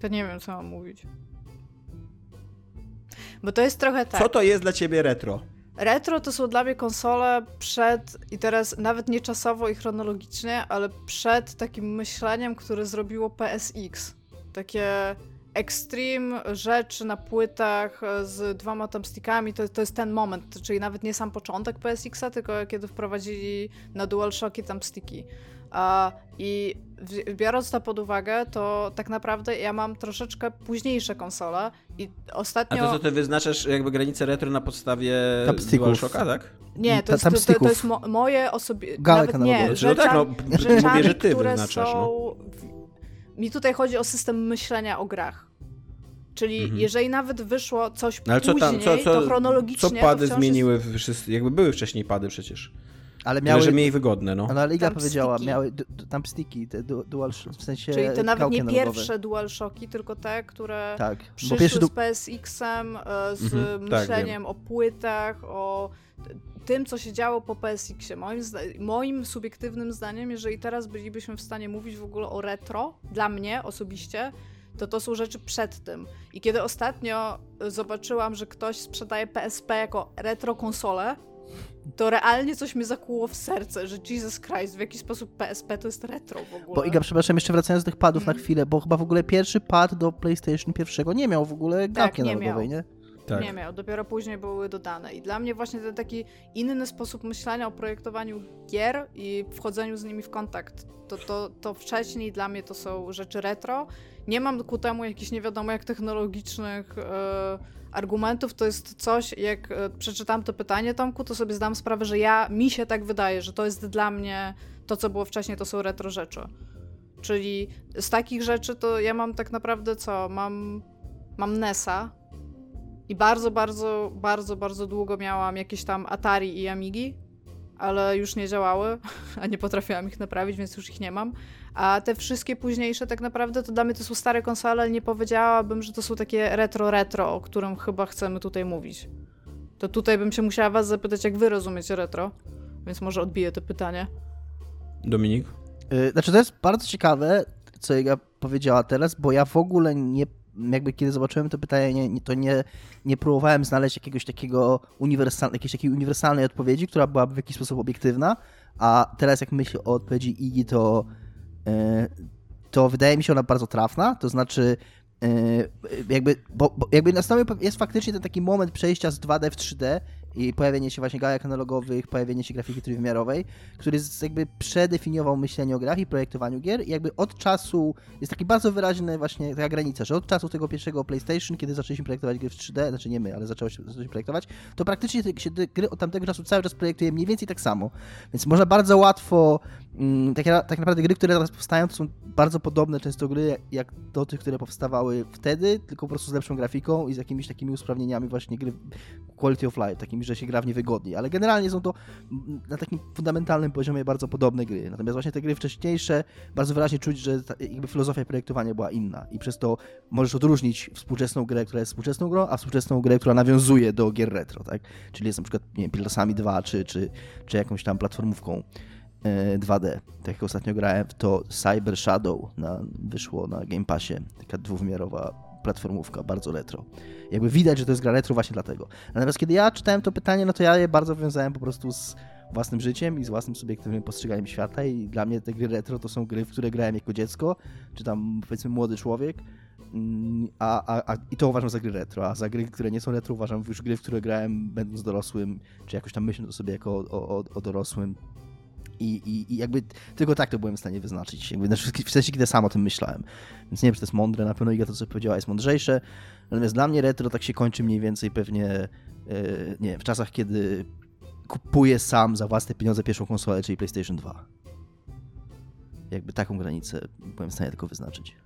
To nie wiem, co mam mówić. Bo to jest trochę tak. Co to jest dla ciebie retro? Retro to są dla mnie konsole przed, i teraz nawet nie czasowo i chronologicznie, ale przed takim myśleniem, które zrobiło P S X. Takie extreme rzeczy na płytach z dwoma thumbstickami, to, to jest ten moment, czyli nawet nie sam początek P S X-a, tylko kiedy wprowadzili na DualShocki thumbsticki. I biorąc to pod uwagę, to tak naprawdę ja mam troszeczkę późniejsze konsole i ostatnio... A to co, ty wyznaczasz jakby granicę retro na podstawie DualShocka, tak? Nie, to jest, to, to, to jest mo- moje osobiste... Nawet nie, rzeczami, no tak, no, rzeczami mówię, że ty które wyznaczasz, są... No. Mi tutaj chodzi o system myślenia o grach. Czyli mhm. jeżeli nawet wyszło coś ale później, co tam, co, co, to chronologicznie... Co pady zmieniły, jest... jakby były wcześniej pady przecież. Ale miały, że mniej wygodne, no. Ale Iga powiedziała, miały thumbsticki, te dual, w sensie czyli to nawet nie analogowe. Pierwsze DualShocki, tylko te, które tak, przyszły z P S X-em, z mhm, myśleniem tak, o płytach, o tym, co się działo po P S X-ie. Moim, zda- moim subiektywnym zdaniem, jeżeli teraz bylibyśmy w stanie mówić w ogóle o retro, dla mnie osobiście, to to są rzeczy przed tym. I kiedy ostatnio zobaczyłam, że ktoś sprzedaje P S P jako retro konsolę, to realnie coś mnie zakuło w serce, że Jesus Christ, w jaki sposób P S P to jest retro w ogóle. Bo Iga, przepraszam, jeszcze wracając do tych padów mm. na chwilę, bo chyba w ogóle pierwszy pad do PlayStation pierwszego nie miał w ogóle gałki tak, analogowej, nie? Tak. Nie miał, dopiero później były dodane. I dla mnie właśnie ten taki inny sposób myślenia o projektowaniu gier i wchodzeniu z nimi w kontakt, to, to, to wcześniej dla mnie to są rzeczy retro. Nie mam ku temu jakichś nie wiadomo jak technologicznych yy, argumentów, to jest coś, jak przeczytam to pytanie, Tomku, to sobie zdam sprawę, że ja, mi się tak wydaje, że to jest dla mnie to, co było wcześniej, to są retro rzeczy. Czyli z takich rzeczy to ja mam tak naprawdę co? Mam, mam N E S-a, i bardzo, bardzo, bardzo, bardzo długo miałam jakieś tam Atari i Amigi, ale już nie działały, a nie potrafiłam ich naprawić, więc już ich nie mam. A te wszystkie późniejsze tak naprawdę to dla mnie to są stare konsole, ale nie powiedziałabym, że to są takie retro-retro, o którym chyba chcemy tutaj mówić. To tutaj bym się musiała was zapytać, jak wy rozumiecie retro, więc może odbiję to pytanie. Dominik? Yy, znaczy to jest bardzo ciekawe, co Iga powiedziała teraz, bo ja w ogóle nie jakby kiedy zobaczyłem to pytanie, nie, to nie, nie próbowałem znaleźć jakiegoś takiego uniwersal, jakiejś takiej uniwersalnej odpowiedzi, która byłaby w jakiś sposób obiektywna, a teraz jak myślę o odpowiedzi Igi, to, yy, to wydaje mi się ona bardzo trafna, to znaczy yy, jakby, bo, bo jakby nastąpił jest faktycznie ten taki moment przejścia z dwa D w trzy D, i pojawienie się właśnie gałek analogowych, pojawienie się grafiki trójwymiarowej, który jakby przedefiniował myślenie o grach i projektowaniu gier i jakby od czasu, jest taki bardzo wyraźny właśnie taka granica, że od czasu tego pierwszego PlayStation, kiedy zaczęliśmy projektować gry w trzy D, znaczy nie my, ale zaczęło się, zaczęliśmy projektować, to praktycznie te, się te gry od tamtego czasu cały czas projektuje mniej więcej tak samo, więc można bardzo łatwo, mm, tak, tak naprawdę gry, które teraz powstają, to są bardzo podobne często gry jak do tych, które powstawały wtedy, tylko po prostu z lepszą grafiką i z jakimiś takimi usprawnieniami właśnie gry quality of life, takimi, że się gra w niewygodniej, ale generalnie są to na takim fundamentalnym poziomie bardzo podobne gry, natomiast właśnie te gry wcześniejsze bardzo wyraźnie czuć, że ta, jakby filozofia projektowania była inna i przez to możesz odróżnić współczesną grę, która jest współczesną grą, a współczesną grę, która nawiązuje do gier retro, tak? Czyli jest na przykład, nie wiem, Pilsami dwa czy, czy, czy jakąś tam platformówką dwa D. Tak jak ostatnio grałem, to Cyber Shadow na, wyszło na Game Passie, taka dwuwymiarowa platformówka, bardzo retro. Jakby widać, że to jest gra retro właśnie dlatego. Natomiast kiedy ja czytałem to pytanie, no to ja je bardzo wiązałem po prostu z własnym życiem i z własnym subiektywnym postrzeganiem świata i dla mnie te gry retro to są gry, w które grałem jako dziecko, czy tam powiedzmy młody człowiek, a, a, a i to uważam za gry retro, a za gry, które nie są retro uważam już gry, w które grałem będąc dorosłym, czy jakoś tam myśląc o sobie jako o, o, o dorosłym. I, i, I jakby tylko tak to byłem w stanie wyznaczyć. Jakby na wszystkich, w sensie, kiedy sam o tym myślałem. Więc nie wiem, czy to jest mądre. Na pewno Iga to, co powiedziała, jest mądrzejsze. Natomiast dla mnie retro tak się kończy mniej więcej pewnie yy, nie, w czasach, kiedy kupuję sam za własne pieniądze pierwszą konsolę, czyli PlayStation dwa. Jakby taką granicę byłem w stanie tylko wyznaczyć.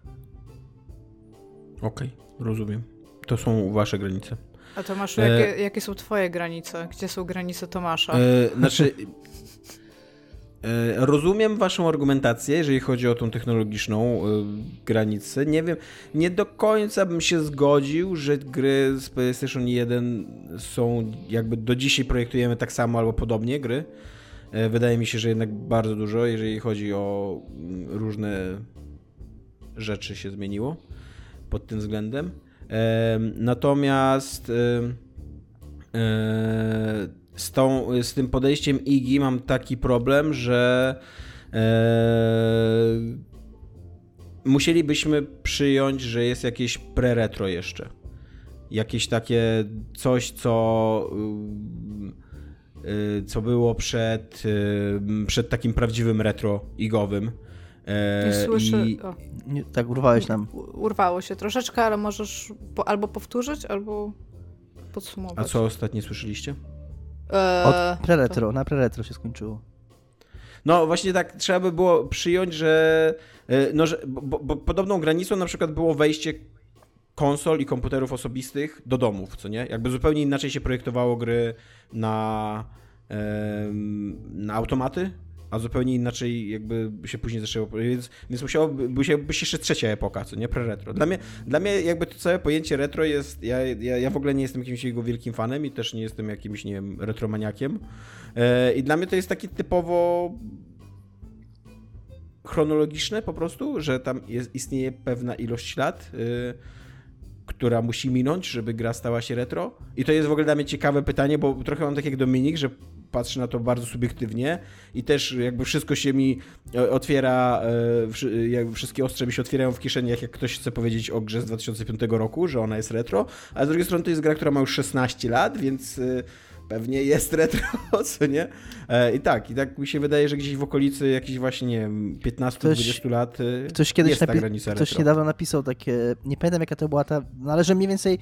Okej, rozumiem. To są wasze granice. A Tomaszu, e... jakie, jakie są twoje granice? Gdzie są granice Tomasza? E, znaczy... Rozumiem waszą argumentację, jeżeli chodzi o tą technologiczną granicę. Nie wiem, nie do końca bym się zgodził, że gry z PlayStation jeden są jakby do dzisiaj projektujemy tak samo albo podobnie gry. Wydaje mi się, że jednak bardzo dużo, jeżeli chodzi o różne rzeczy się zmieniło pod tym względem. Natomiast Z, tą, z tym podejściem Igi mam taki problem, że e, musielibyśmy przyjąć, że jest jakieś pre-retro jeszcze. Jakieś takie coś, co, e, co było przed, e, przed takim prawdziwym retro igowym. E, nie słyszę. I... Nie, tak urwałeś nam. Urwało się troszeczkę, ale możesz po, albo powtórzyć, albo podsumować. A co ostatnio słyszeliście? Od preretro, to... na preretro się skończyło. No właśnie tak trzeba by było przyjąć, że, no, że bo, bo podobną granicą na przykład było wejście konsol i komputerów osobistych do domów, co nie? Jakby zupełnie inaczej się projektowało gry na, na automaty, a zupełnie inaczej jakby się później zaczęło, więc, więc musiałoby być jeszcze trzecia epoka, co nie? Pre-retro. Dla mnie, dla mnie jakby to całe pojęcie retro jest, ja, ja, ja w ogóle nie jestem jakimś jego wielkim fanem i też nie jestem jakimś, nie wiem, retromaniakiem e, i dla mnie to jest takie typowo chronologiczne po prostu, że tam jest, istnieje pewna ilość lat, y, która musi minąć, żeby gra stała się retro i to jest w ogóle dla mnie ciekawe pytanie, bo trochę mam tak jak Dominik, że patrzę na to bardzo subiektywnie i też jakby wszystko się mi otwiera, jakby wszystkie ostrze mi się otwierają w kieszeniach, jak ktoś chce powiedzieć o grze z dwa tysiące piątego roku, że ona jest retro, a z drugiej strony to jest gra, która ma już szesnaście lat, więc pewnie jest retro, co nie? I tak, i tak mi się wydaje, że gdzieś w okolicy jakichś właśnie, nie wiem, piętnaście do dwudziestu lat ktoś kiedyś jest napi- ta granica retro. Ktoś niedawno napisał takie, nie pamiętam jaka to była ta, no ale że mniej więcej,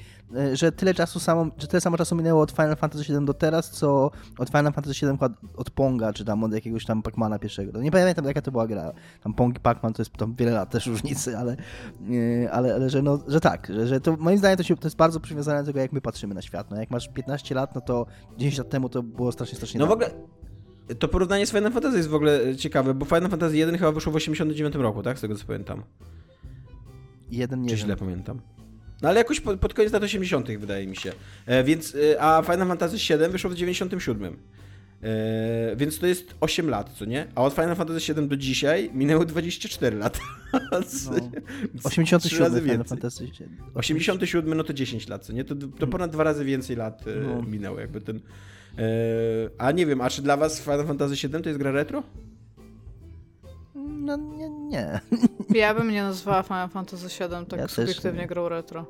że tyle czasu samo, że tyle samo czasu minęło od Final Fantasy siedem do teraz, co od Final Fantasy siedem od Ponga, czy tam od jakiegoś tam Pac-Mana pierwszego. No nie pamiętam jaka to była gra. Tam Pong i Pac-Man to jest tam wiele lat też różnicy, ale, ale, ale że no, że tak, że, że to moim zdaniem to, się, to jest bardzo przywiązane do tego, jak my patrzymy na świat. No jak masz piętnaście lat, no to dziesięć lat temu to było strasznie, strasznie. No dawno. W ogóle to porównanie z Final Fantasy jest w ogóle ciekawe, bo Final Fantasy jeden chyba wyszło w osiemdziesiątym dziewiątym roku, tak? Z tego co pamiętam. Jeden nie Czy źle pamiętam? No ale jakoś pod, pod koniec lat osiemdziesiątych wydaje mi się. E, więc, a Final Fantasy siedem wyszło w dziewięćdziesiątym siódmym. E, więc to jest osiem lat, co nie? A od Final Fantasy siedem do dzisiaj minęło dwadzieścia cztery lata. No. osiemdziesiąty siódmy Final Fantasy siedem. osiemdziesiąty siódmy, no to dziesięć lat, co nie? To, to ponad dwa razy więcej lat no. minęło jakby ten... E, a nie wiem, a czy dla was Final Fantasy siedem to jest gra retro? No nie, nie. Ja bym nie nazwała Final Fantasy siedem tak ja subiektywnie grą retro.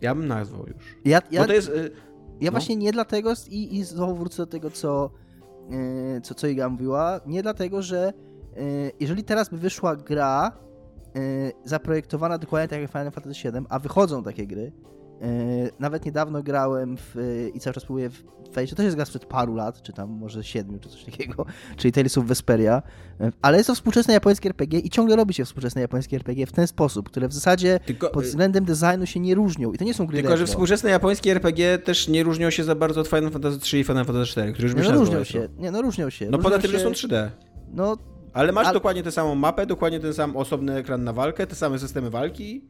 Ja bym nazwał już. Ja, ja... Bo to jest... E, Ja no. właśnie nie dlatego, i, i znowu wrócę do tego, co, yy, co, co Iga mówiła, nie dlatego, że yy, jeżeli teraz by wyszła gra yy, zaprojektowana dokładnie tak jak Final Fantasy siedem, a wychodzą takie gry, yy, nawet niedawno grałem w, yy, i cały czas próbuję wejść, to też jest gra sprzed paru lat, czy tam może siedmiu, czy coś takiego, czyli Tales of Vesperia, yy, ale jest to współczesne japońskie R P G i ciągle robi się współczesne japońskie R P G w ten sposób, które w zasadzie tylko, pod względem designu się nie różnią i to nie są gry Tylko, retro. Że współczesne japońskie R P G też nie różnią się za bardzo od Final Fantasy trzy i Final Fantasy cztery, które już myślałem, no, no różnią się, nie, no różnią się. No różnią poza tym, się, że są trzy D. No, ale masz ale... dokładnie tę samą mapę, dokładnie ten sam osobny ekran na walkę, te same systemy walki.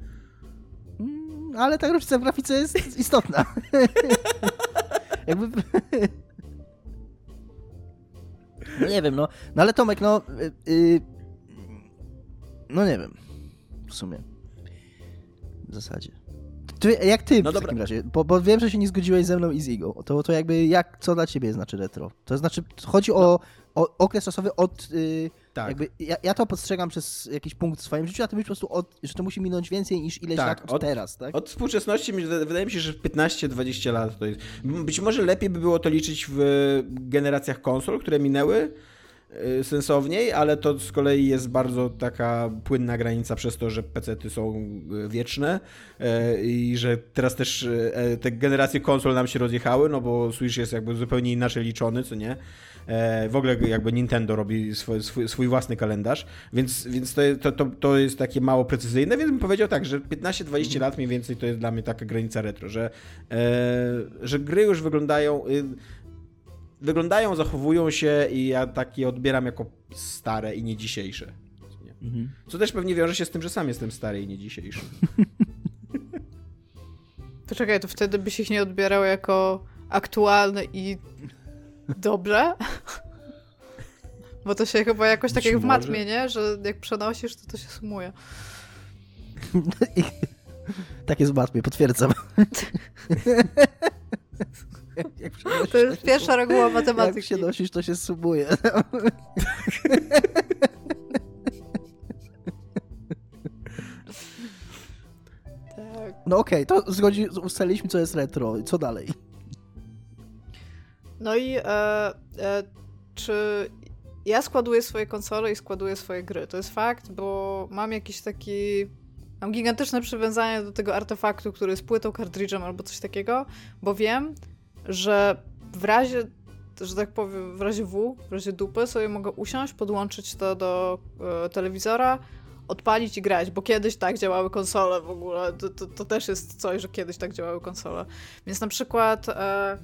Mm, ale ta różnica w grafice jest istotna. Jakby... no nie wiem, no. No ale Tomek, no... Yy... No nie wiem. W sumie. W zasadzie. Ty, jak ty no w dobra. takim razie? Bo, bo wiem, że się nie zgodziłeś ze mną i z Igą. To, to jakby jak, co dla ciebie znaczy retro? To znaczy, chodzi no. o... O, okres czasowy od... Yy, tak. jakby, ja, ja to postrzegam przez jakiś punkt w swoim życiu, a ty mówisz po prostu, od, że to musi minąć więcej niż ileś tak, lat od, od teraz, tak? Od współczesności wydaje mi się, że piętnaście dwadzieścia lat to jest. Być może lepiej by było to liczyć w generacjach konsol, które minęły yy, sensowniej, ale to z kolei jest bardzo taka płynna granica przez to, że pecety są wieczne yy, i że teraz też yy, te generacje konsol nam się rozjechały, no bo Switch jest jakby zupełnie inaczej liczony, co nie? W ogóle jakby Nintendo robi swój, swój, swój własny kalendarz, więc, więc to, to, to jest takie mało precyzyjne, więc bym powiedział tak, że piętnaście dwadzieścia lat mniej więcej to jest dla mnie taka granica retro, że, e, że gry już wyglądają, y, wyglądają, zachowują się i ja takie odbieram jako stare i nie dzisiejsze. Mhm. Co też pewnie wiąże się z tym, że sam jestem stary i nie dzisiejszy. To czekaj, to wtedy byś ich nie odbierał jako aktualne i... Dobrze? Bo to się chyba jakoś tak jak w matmie, nie? Że jak przenosisz, to to się sumuje. Tak jest w matmie, potwierdzam. Jak to jest pierwsza reguła matematyki. Jak się nosisz, to się sumuje. Tak. No okej, okay, to zgodzi, ustaliliśmy, co jest retro i co dalej. No i e, e, czy ja składuję swoje konsole i składuję swoje gry? To jest fakt, bo mam jakiś taki... Mam gigantyczne przywiązanie do tego artefaktu, który jest płytą, kartridżem albo coś takiego, bo wiem, że w razie, że tak powiem, w razie W, w razie dupy sobie mogę usiąść, podłączyć to do e, telewizora, odpalić i grać, bo kiedyś tak działały konsole w ogóle. To, to, to też jest coś, że kiedyś tak działały konsole. Więc na przykład... E,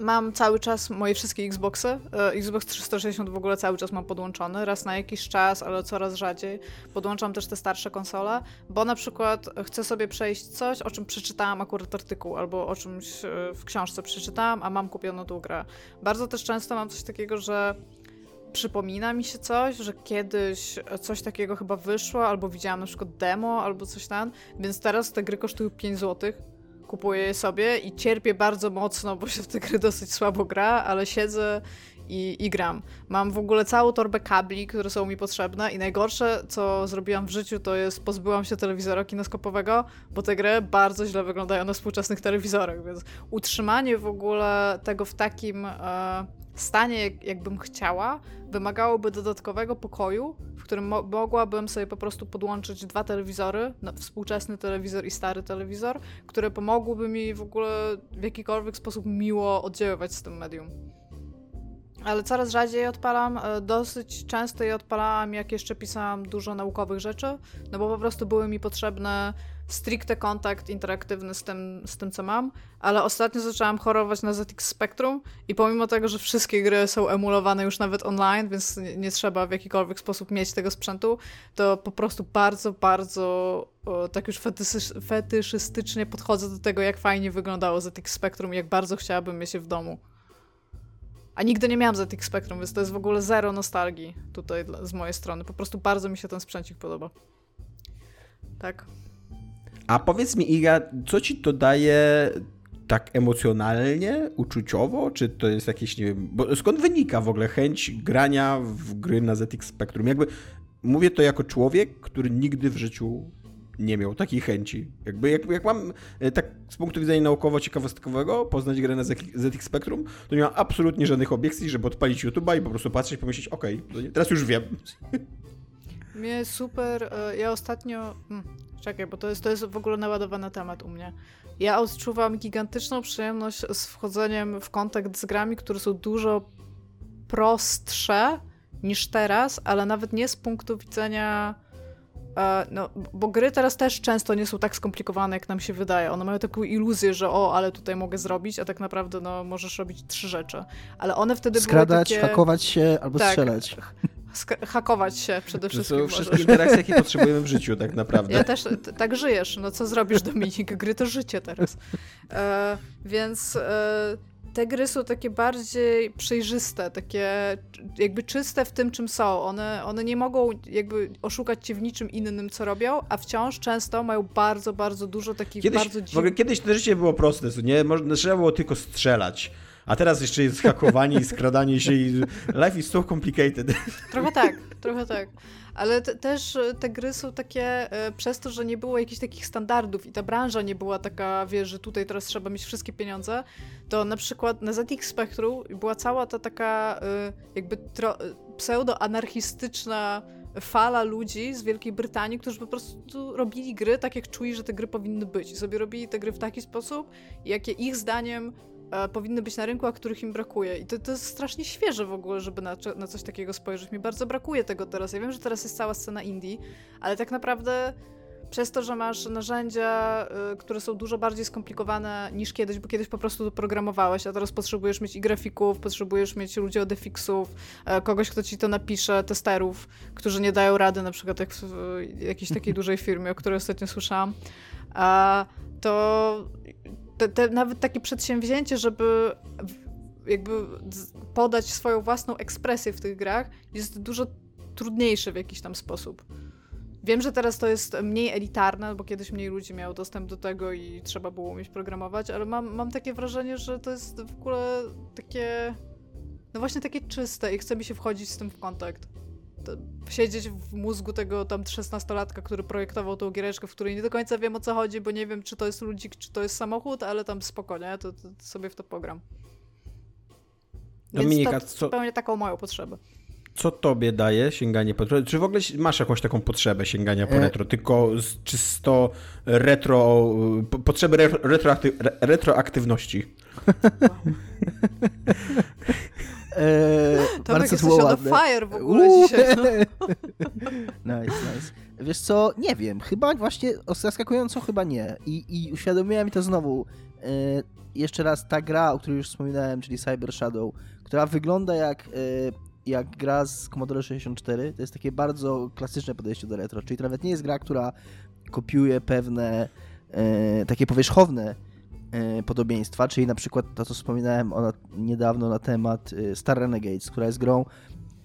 Mam cały czas moje wszystkie Xboxy. Xbox trzysta sześćdziesiąt w ogóle cały czas mam podłączony, raz na jakiś czas, ale coraz rzadziej. Podłączam też te starsze konsole, bo na przykład chcę sobie przejść coś, o czym przeczytałam akurat artykuł, albo o czymś w książce przeczytałam, a mam kupioną tą grę. Bardzo też często mam coś takiego, że przypomina mi się coś, że kiedyś coś takiego chyba wyszło, albo widziałam na przykład demo, albo coś tam, więc teraz te gry kosztują pięć złotych. Kupuję je sobie i cierpię bardzo mocno, bo się w te gry dosyć słabo gra, ale siedzę i, i gram. Mam w ogóle całą torbę kabli, które są mi potrzebne i najgorsze, co zrobiłam w życiu, to jest pozbyłam się telewizora kineskopowego, bo te gry bardzo źle wyglądają na współczesnych telewizorach, więc utrzymanie w ogóle tego w takim e, stanie, jak, jakbym chciała, wymagałoby dodatkowego pokoju, w którym mo- mogłabym sobie po prostu podłączyć dwa telewizory, no, współczesny telewizor i stary telewizor, które pomogłyby mi w ogóle w jakikolwiek sposób miło oddziaływać z tym medium. Ale coraz rzadziej je odpalam, dosyć często je odpalałam, jak jeszcze pisałam dużo naukowych rzeczy, no bo po prostu były mi potrzebne stricte kontakt interaktywny z tym, z tym, co mam, ale ostatnio zaczęłam chorować na Z X Spectrum i pomimo tego, że wszystkie gry są emulowane już nawet online, więc nie, nie trzeba w jakikolwiek sposób mieć tego sprzętu, to po prostu bardzo, bardzo o, tak już fetysy, fetyszystycznie podchodzę do tego, jak fajnie wyglądało Z X Spectrum i jak bardzo chciałabym mieć je w domu. A nigdy nie miałam Z X Spectrum, więc to jest w ogóle zero nostalgii tutaj z mojej strony. Po prostu bardzo mi się ten sprzęcik podoba. Tak. A powiedz mi, Iga, co ci to daje tak emocjonalnie, uczuciowo? Czy to jest jakieś, nie wiem... Bo skąd wynika w ogóle chęć grania w gry na Z X Spectrum? Jakby mówię to jako człowiek, który nigdy w życiu nie miał takiej chęci. Jakby jak, jak mam tak z punktu widzenia naukowo-ciekawostkowego poznać grę na Z X Spectrum, to nie mam absolutnie żadnych obiekcji, żeby odpalić YouTube'a i po prostu patrzeć, pomyśleć, okej, okay, teraz już wiem. Mnie super, ja ostatnio... Czekaj, bo to jest, to jest w ogóle naładowany temat u mnie. Ja odczuwam gigantyczną przyjemność z wchodzeniem w kontakt z grami, które są dużo prostsze niż teraz, ale nawet nie z punktu widzenia... No, bo gry teraz też często nie są tak skomplikowane, jak nam się wydaje. One mają taką iluzję, że o, ale tutaj mogę zrobić, a tak naprawdę no, możesz robić trzy rzeczy. Ale one wtedy Skradać, były takie... hakować się albo tak. strzelać. Sk- hakować się przede wszystkim. To są wszystkie interakcje, jakie potrzebujemy w życiu tak naprawdę. Ja też t- tak żyjesz. No co zrobisz, Dominik? Gry to życie teraz. E, więc e, te gry są takie bardziej przejrzyste, takie jakby czyste w tym, czym są. One, one nie mogą jakby oszukać cię w niczym innym, co robią, a wciąż często mają bardzo, bardzo dużo takich kiedyś, bardzo dziwnych... W ogóle kiedyś to życie było proste, nie? Można, trzeba było tylko strzelać. A teraz jeszcze jest hakowanie i skradanie się i life is so complicated. Trochę tak, trochę tak. Ale te, też te gry są takie przez to, że nie było jakichś takich standardów i ta branża nie była taka, wiesz, że tutaj teraz trzeba mieć wszystkie pieniądze, to na przykład na Z X Spectrum była cała ta taka jakby tro, pseudo-anarchistyczna fala ludzi z Wielkiej Brytanii, którzy po prostu robili gry tak, jak czuli, że te gry powinny być. I sobie robili te gry w taki sposób, jakie ich zdaniem powinny być na rynku, a których im brakuje. I to, to jest strasznie świeże w ogóle, żeby na, na coś takiego spojrzeć. Mi bardzo brakuje tego teraz. Ja wiem, że teraz jest cała scena indie, ale tak naprawdę przez to, że masz narzędzia, y, które są dużo bardziej skomplikowane niż kiedyś, bo kiedyś po prostu programowałeś, a teraz potrzebujesz mieć i grafików, potrzebujesz mieć ludzi od efiksów, y, kogoś, kto ci to napisze, testerów, którzy nie dają rady, na przykład jak w y, jakiejś takiej dużej firmie, o której ostatnio słyszałam. A to... Te, te, nawet takie przedsięwzięcie, żeby jakby podać swoją własną ekspresję w tych grach, jest dużo trudniejsze w jakiś tam sposób. Wiem, że teraz to jest mniej elitarne, bo kiedyś mniej ludzi miało dostęp do tego i trzeba było umieć programować, ale mam, mam takie wrażenie, że to jest w ogóle takie, no właśnie takie czyste i chce mi się wchodzić z tym w kontakt. Siedzieć w mózgu tego tam szesnastolatka, który projektował tą giereczkę, w której nie do końca wiem, o co chodzi, bo nie wiem, czy to jest ludzik, czy to jest samochód, ale tam spoko, nie? To, to sobie w to pogram. Więc Dominika, to spełnia taką moją potrzebę. Co tobie daje sięganie po retro? Czy w ogóle masz jakąś taką potrzebę sięgania po retro? Tylko czysto retro... Potrzeby re, retroakty, re, retroaktywności. Wow. Eee, Tomek, jesteś on fire w ogóle Uuu. dzisiaj. No. Nice, nice. Wiesz co, nie wiem, chyba właśnie zaskakująco chyba nie. I, i uświadomiła mi to znowu. E, jeszcze raz ta gra, o której już wspominałem, czyli Cyber Shadow, która wygląda jak, e, jak gra z Commodore sześćdziesiąt cztery. To jest takie bardzo klasyczne podejście do retro, czyli to nawet nie jest gra, która kopiuje pewne e, takie powierzchowne podobieństwa, czyli na przykład to, co wspominałem o na, niedawno na temat Star Renegades, która jest grą,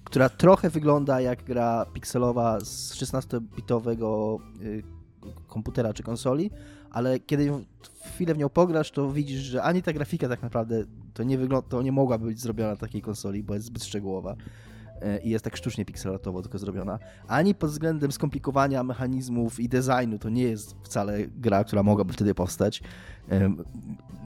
która trochę wygląda jak gra pikselowa z szesnastobitowego y, komputera czy konsoli, ale kiedy chwilę w nią pograsz, to widzisz, że ani ta grafika tak naprawdę to nie, wygląda, to nie mogła być zrobiona na takiej konsoli, bo jest zbyt szczegółowa i jest tak sztucznie pikselatowo tylko zrobiona. Ani pod względem skomplikowania mechanizmów i designu to nie jest wcale gra, która mogłaby wtedy powstać.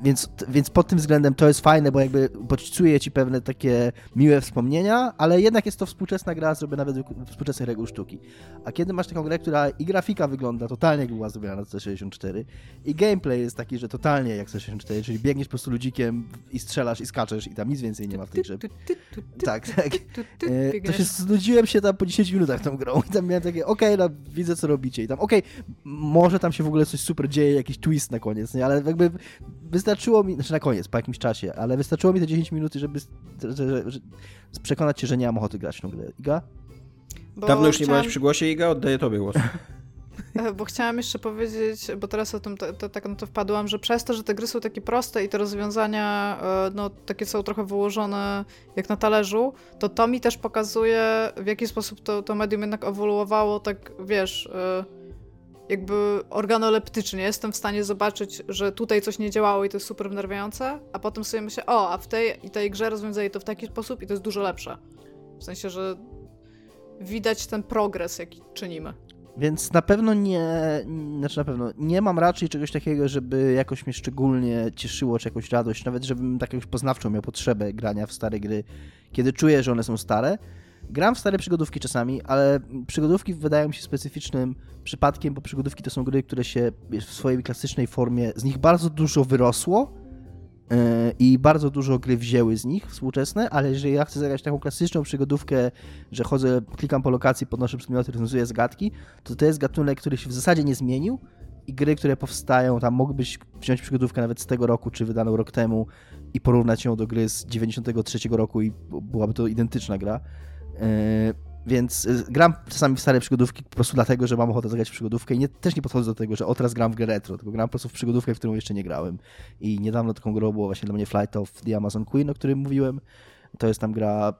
Więc, więc pod tym względem to jest fajne, bo jakby podczuje ci pewne takie miłe wspomnienia, ale jednak jest to współczesna gra zrobiona według współczesnych reguł sztuki. A kiedy masz taką grę, która i grafika wygląda totalnie jak była zrobiona na C sześćdziesiąt cztery i gameplay jest taki, że totalnie jak C sześćdziesiąt cztery, czyli biegniesz po prostu ludzikiem i strzelasz i skaczesz i tam nic więcej nie ma w tej grze. Tak, tak. To się znudziłem się tam po dziesięciu minutach tą grą i tam miałem takie, okej, okay, no, widzę co robicie i tam, okej, okay, może tam się w ogóle coś super dzieje, jakiś twist na koniec, nie? Ale jakby wystarczyło mi, znaczy na koniec, po jakimś czasie, ale wystarczyło mi te dziesięć minut, żeby, żeby przekonać się, że nie mam ochoty grać w tą grę. Iga? Bo Dawno już chciałam... nie byłaś przy głosie, Iga, oddaję tobie głos. Bo chciałam jeszcze powiedzieć, bo teraz o tym tak na to, to, to wpadłam, że przez to, że te gry są takie proste i te rozwiązania no, takie są trochę wyłożone jak na talerzu, to to mi też pokazuje, w jaki sposób to, to medium jednak ewoluowało, tak wiesz, jakby organoleptycznie. Jestem w stanie zobaczyć, że tutaj coś nie działało i to jest super wnerwiające, a potem sobie myślę, o, a w tej i tej grze rozwiązali to w taki sposób i to jest dużo lepsze. W sensie, że widać ten progres, jaki czynimy. Więc na pewno nie, znaczy na pewno nie mam raczej czegoś takiego, żeby jakoś mnie szczególnie cieszyło, czy jakąś radość, nawet żebym tak jakąś poznawczą miał potrzebę grania w stare gry, kiedy czuję, że one są stare. Gram w stare przygodówki czasami, ale przygodówki wydają mi się specyficznym przypadkiem, bo przygodówki to są gry, które się w swojej klasycznej formie, z nich bardzo dużo wyrosło yy, i bardzo dużo gry wzięły z nich współczesne, ale jeżeli ja chcę zagrać taką klasyczną przygodówkę, że chodzę, klikam po lokacji, podnoszę przedmioty, rozwiązuję zagadki, to to jest gatunek, który się w zasadzie nie zmienił i gry, które powstają, tam mógłbyś wziąć przygodówkę nawet z tego roku, czy wydaną rok temu i porównać ją do gry z dziewięćdziesiątego trzeciego roku i byłaby to identyczna gra. Yy, więc gram czasami w stare przygodówki po prostu dlatego, że mam ochotę zagrać w przygodówkę i nie, też nie podchodzę do tego, że o teraz gram w grę retro, tylko gram po prostu w przygodówkę, w którą jeszcze nie grałem. I niedawno taką grą było właśnie dla mnie Flight of the Amazon Queen, o którym mówiłem. To jest tam gra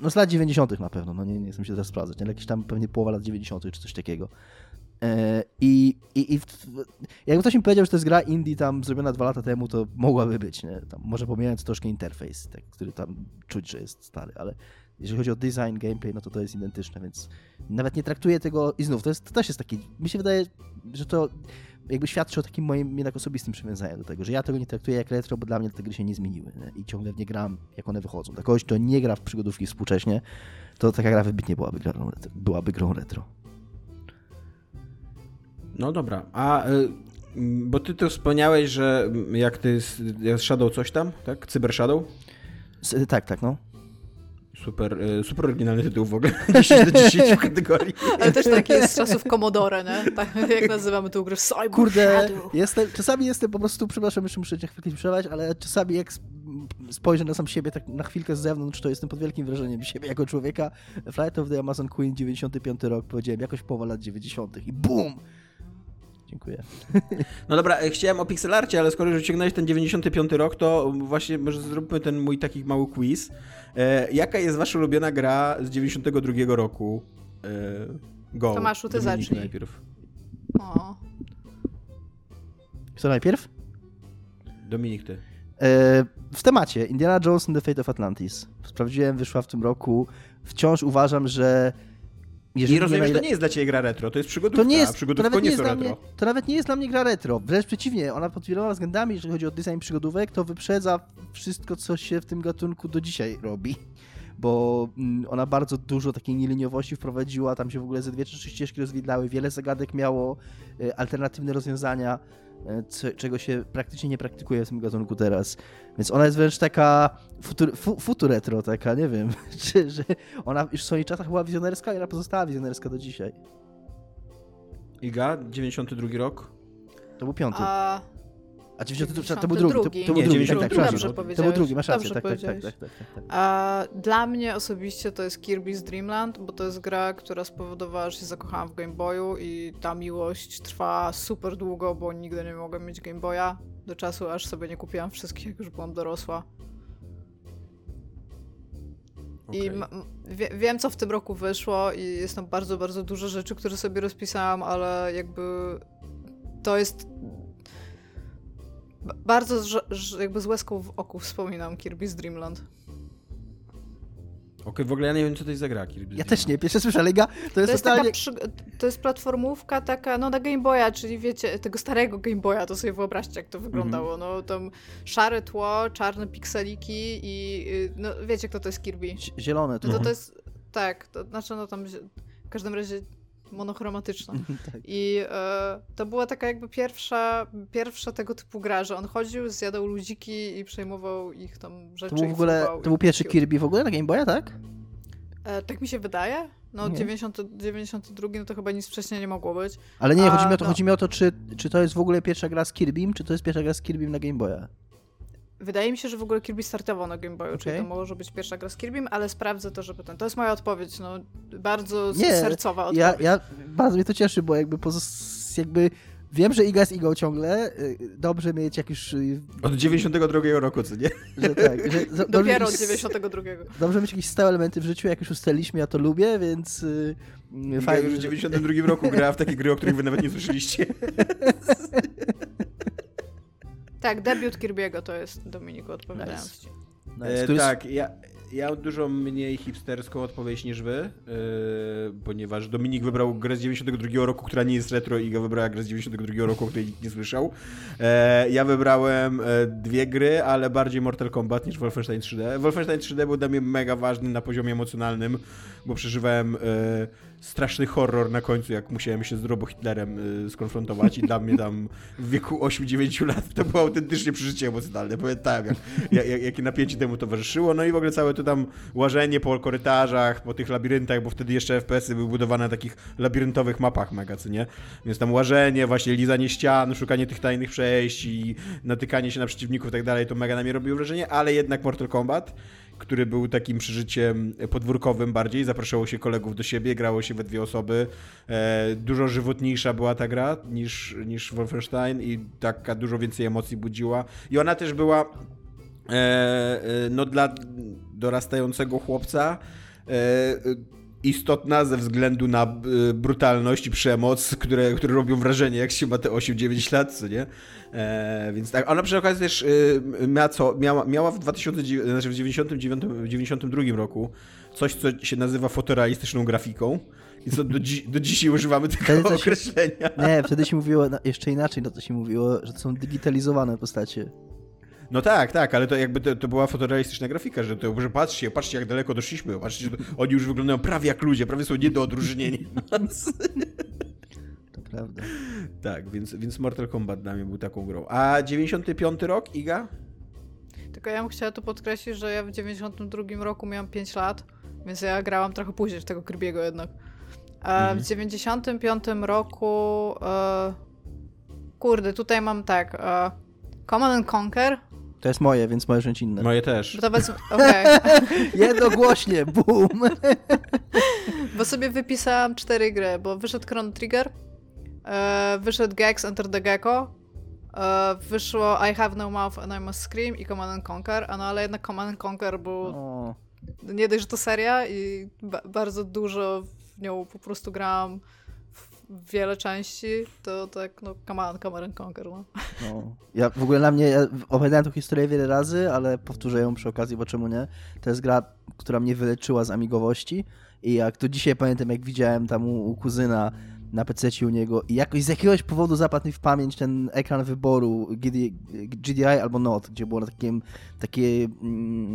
no z lat dziewięćdziesiątych na pewno, no nie, nie chcę się teraz sprawdzać, ale jakieś tam pewnie połowa lat dziewięćdziesiątych czy coś takiego. Yy, I, i, i w, jakby ktoś mi powiedział, że to jest gra indie tam zrobiona dwa lata temu, to mogłaby być, nie? Tam, może pomijając troszkę interfejs, tak, który tam czuć, że jest stary, ale jeżeli chodzi o design, gameplay, no to to jest identyczne, więc nawet nie traktuję tego i znów, to, jest, to też jest taki, mi się wydaje, że to jakby świadczy o takim moim jednak osobistym przywiązaniu do tego, że ja tego nie traktuję jak retro, bo dla mnie te gry się nie zmieniły, nie? I ciągle w nie gram, jak one wychodzą. Dla kogoś, kto nie gra w przygodówki współcześnie, to taka gra wybitnie byłaby grą retro. Byłaby grą retro. No dobra, a bo ty to wspomniałeś, że jak ty jest Shadow coś tam, tak? Cyber Shadow? S- tak, tak, no. Super, super oryginalny tytuł w ogóle, dziesięć do dziesięciu w kategorii. Ale też taki jest z czasów Commodore, nie? Tak, jak nazywamy tą grę? Cyber Kurde, jestem, czasami jestem po prostu, przepraszam, jeszcze muszę cię chwilkę przerwać, ale czasami jak spojrzę na sam siebie tak na chwilkę z zewnątrz, to jestem pod wielkim wrażeniem siebie jako człowieka. Flight of the Amazon Queen, dziewięćdziesiąty piąty rok, powiedziałem, jakoś połowa lat dziewięćdziesiątych i bum! Dziękuję. No dobra, chciałem o pixelarcie, ale skoro już ciągnąłeś ten dziewięćdziesiąty piąty rok, to właśnie może zróbmy ten mój taki mały quiz. E, jaka jest wasza ulubiona gra z dziewięćdziesiątego drugiego roku? E, go. Tomaszu, ty Dominik zacznij. Najpierw. O. Co najpierw? Dominik, ty. E, w temacie Indiana Jones and the Fate of Atlantis. Sprawdziłem, wyszła w tym roku. Wciąż uważam, że Jeżeli I rozumiem, że najle... to nie jest dla ciebie gra retro, to jest przygodówka, to nie jest, przygodówko to nie, nie jest są retro. Mnie, to nawet nie jest dla mnie gra retro, wręcz przeciwnie, ona pod wieloma względami, jeżeli chodzi o design przygodówek, to wyprzedza wszystko, co się w tym gatunku do dzisiaj robi, bo ona bardzo dużo takiej nieliniowości wprowadziła, tam się w ogóle ze dwie czy trzy ścieżki rozwidlały, wiele zagadek miało, alternatywne rozwiązania, czego się praktycznie nie praktykuje w tym gatunku teraz. Więc ona jest wręcz taka futur, fu, futuretro, taka, nie wiem, czy, że ona już w swoich czasach była wizjonerska i ona pozostała wizjonerska do dzisiaj. Iga, dziewięćdziesiąty drugi rok? To był piąty. A, A dziewięćdziesiąty drugi to był drugi. To, to był drugi, tak, tak, to był drugi, masz rację, tak, tak, tak, tak, tak, tak. A dla mnie osobiście to jest Kirby's Dreamland, bo to jest gra, która spowodowała, że się zakochałam w Game Boyu i ta miłość trwa super długo, bo nigdy nie mogłem mieć Game Boya do czasu, aż sobie nie kupiłam wszystkich, jak już byłam dorosła. I okay. m- wie- wiem, co w tym roku wyszło i jest tam bardzo, bardzo dużo rzeczy, które sobie rozpisałam, ale jakby to jest... Bardzo że, że jakby z łezką w oku wspominam Kirby's Dreamland. Okej, okay, w ogóle ja nie wiem, co to jest za gra Kirby's Dreamland. Ja też nie, pierwsze słyszę, Liga. To jest, to jest, totalnie... taka przy... to jest platformówka taka, no na Game Boya, czyli wiecie, tego starego Game Boya, to sobie wyobraźcie, jak to wyglądało. Mm-hmm. No tam szare tło, czarne pikseliki i no wiecie, kto to jest Kirby. Zielone tło. To, to jest, tak, to znaczy no tam w każdym razie... monochromatyczna. Tak. I y, to była taka jakby pierwsza, pierwsza tego typu gra, że on chodził, zjadał ludziki i przejmował ich tam rzeczy. To był, w ogóle, to był pierwszy Kirby w ogóle na Game Boya, tak? E, tak mi się wydaje. No dziewięćdziesiąty drugi, no to chyba nic wcześniej nie mogło być. Ale nie, A, chodzi mi o to, no. chodzi mi o to czy, czy to jest w ogóle pierwsza gra z Kirbym, czy to jest pierwsza gra z Kirbym na Game Boya? Wydaje mi się, że w ogóle Kirby startował na Game Boyu, okay. Czyli to może być pierwsza gra z Kirbym, ale sprawdzę to, żeby ten... To jest moja odpowiedź, no bardzo Nie, sercowa odpowiedź. Ja, ja bardzo mnie to cieszy, bo jakby, pozos... jakby wiem, że Iga jest Igą ciągle, dobrze mieć jakiś... Od dziewięćdziesiątego drugiego roku, co nie? Że tak. Że... Dopiero od dziewięćdziesiątego drugiego. Dobrze mieć jakieś stałe elementy w życiu, jak już ustaliliśmy, ja to lubię, więc... Iga już w dziewięćdziesiątym drugim roku grała w takie gry, o których wy nawet nie słyszeliście. Tak, debiut Kirby'ego to jest, Dominiku, odpowiadając nice. Ci. Nice. E, tak, ja, Ja dużo mniej hipsterską odpowiedź niż wy, yy, ponieważ Dominik wybrał grę z dziewięćdziesiątego drugiego roku, która nie jest retro, i Iga wybrała grę z dziewięćdziesiątego drugiego roku, o której nikt nie słyszał. E, ja wybrałem dwie gry, ale bardziej Mortal Kombat niż Wolfenstein trzy D. Wolfenstein trzy D był dla mnie mega ważny na poziomie emocjonalnym, bo przeżywałem... Yy, straszny horror na końcu, jak musiałem się z Robo Hitlerem y, skonfrontować i dla mnie tam w wieku osiem dziewięć lat to było autentycznie przeżycie emocjonalne. Pamiętałem, jak, jak, jakie napięcie temu towarzyszyło. No i w ogóle całe to tam łażenie po korytarzach, po tych labiryntach, bo wtedy jeszcze F P S y były budowane na takich labiryntowych mapach mega, co nie? Więc tam łażenie, właśnie lizanie ścian, szukanie tych tajnych przejść i natykanie się na przeciwników i tak dalej, to mega na mnie robiło wrażenie, ale jednak Mortal Kombat, który był takim przeżyciem podwórkowym bardziej. Zapraszało się kolegów do siebie, grało się we dwie osoby. E, dużo żywotniejsza była ta gra niż, niż Wolfenstein i taka dużo więcej emocji budziła. I ona też była e, e, no dla dorastającego chłopca e, istotna ze względu na e, brutalność i przemoc, które, które robią wrażenie, jak się ma te osiem dziewięć lat, co nie? Eee, więc tak, ona przy okazji też yy, miała, co, miała, miała w tysiąc dziewięćset dziewięćdziesiątym dziewiątym roku coś, co się nazywa fotorealistyczną grafiką i co do, dzi- do dzisiaj używamy tego się, określenia. Nie, wtedy się mówiło, no, jeszcze inaczej no to się mówiło, że to są digitalizowane postacie. No tak, tak, ale to jakby to, to była fotorealistyczna grafika, że, to, że patrzcie, patrzcie jak daleko doszliśmy, patrzcie, oni już wyglądają prawie jak ludzie, prawie są nie do odróżnienia. Prawda. Tak, więc, więc Mortal Kombat dla mnie był taką grą. A dziewięćdziesiąty piąty rok, Iga? Tylko ja bym chciała tu podkreślić, że ja w dziewięćdziesiątym drugim roku miałam pięć lat, więc ja grałam trochę później w tego Kirby'ego jednak. A mhm. w dziewięćdziesiątym piątym roku... E... Kurde, tutaj mam tak... E... Command and Conquer. To jest moje, więc możesz mieć inne. Moje też. Bo to bez... okay. Jednogłośnie, boom! Bo sobie wypisałam cztery gry, bo wyszedł Chrono Trigger, E, wyszedł Gex, Enter the Gecko, e, wyszło I Have No Mouth and I Must Scream i Command and Conquer, a no ale jednak Command and Conquer był, o. nie dość, że to seria i ba- bardzo dużo w nią po prostu grałam w wiele części, to tak no Command, Command and Conquer. No. No. Ja w ogóle na mnie, ja opowiadałem tą historię wiele razy, ale powtórzę ją przy okazji, bo czemu nie, to jest gra, która mnie wyleczyła z amigowości i jak to dzisiaj pamiętam, jak widziałem tam u, u kuzyna na pececie u niego i jakoś z jakiegoś powodu zapadł mi w pamięć ten ekran wyboru G D I albo Not, gdzie było takim, takie,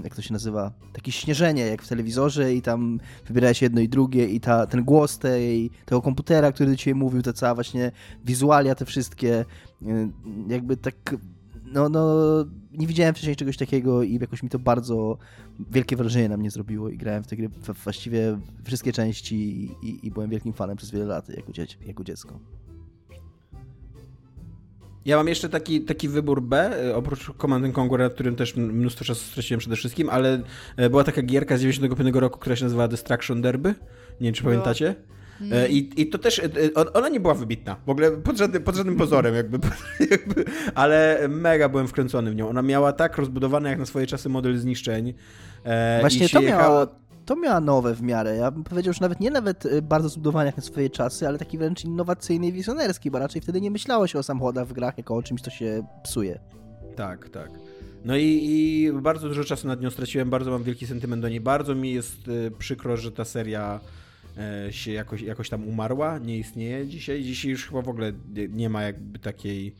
jak to się nazywa, takie śnieżenie jak w telewizorze i tam wybierałeś jedno i drugie i ta, ten głos tej, tego komputera, który do ciebie mówił, ta cała właśnie wizualia, te wszystkie, jakby tak, no, no, nie widziałem wcześniej czegoś takiego i jakoś mi to bardzo wielkie wrażenie na mnie zrobiło i grałem w te gry właściwie wszystkie części i, i, i byłem wielkim fanem przez wiele lat jako, dzie- jako dziecko. Ja mam jeszcze taki, taki wybór B, oprócz Command and Conquer, nad którym też mnóstwo czasu straciłem przede wszystkim, ale była taka gierka z dziewięćdziesiątego piątego roku, która się nazywała Destruction Derby, nie wiem czy no. pamiętacie? Mm. I, I to też, ona nie była wybitna, w ogóle pod żadnym, pod żadnym pozorem jakby, jakby, ale mega byłem wkręcony w nią. Ona miała tak rozbudowany jak na swoje czasy model zniszczeń. E, Właśnie i to jechało... miało, to miała nowe w miarę, ja bym powiedział, że nawet nie nawet bardzo zbudowany jak na swoje czasy, ale taki wręcz innowacyjny i wizjonerski, bo raczej wtedy nie myślało się o samochodach w grach jako o czymś, co się psuje. Tak, tak. No i, i bardzo dużo czasu nad nią straciłem, bardzo mam wielki sentyment do niej, bardzo mi jest przykro, że ta seria... się jakoś, jakoś tam umarła, nie istnieje dzisiaj. Dzisiaj już chyba w ogóle nie ma jakby takiej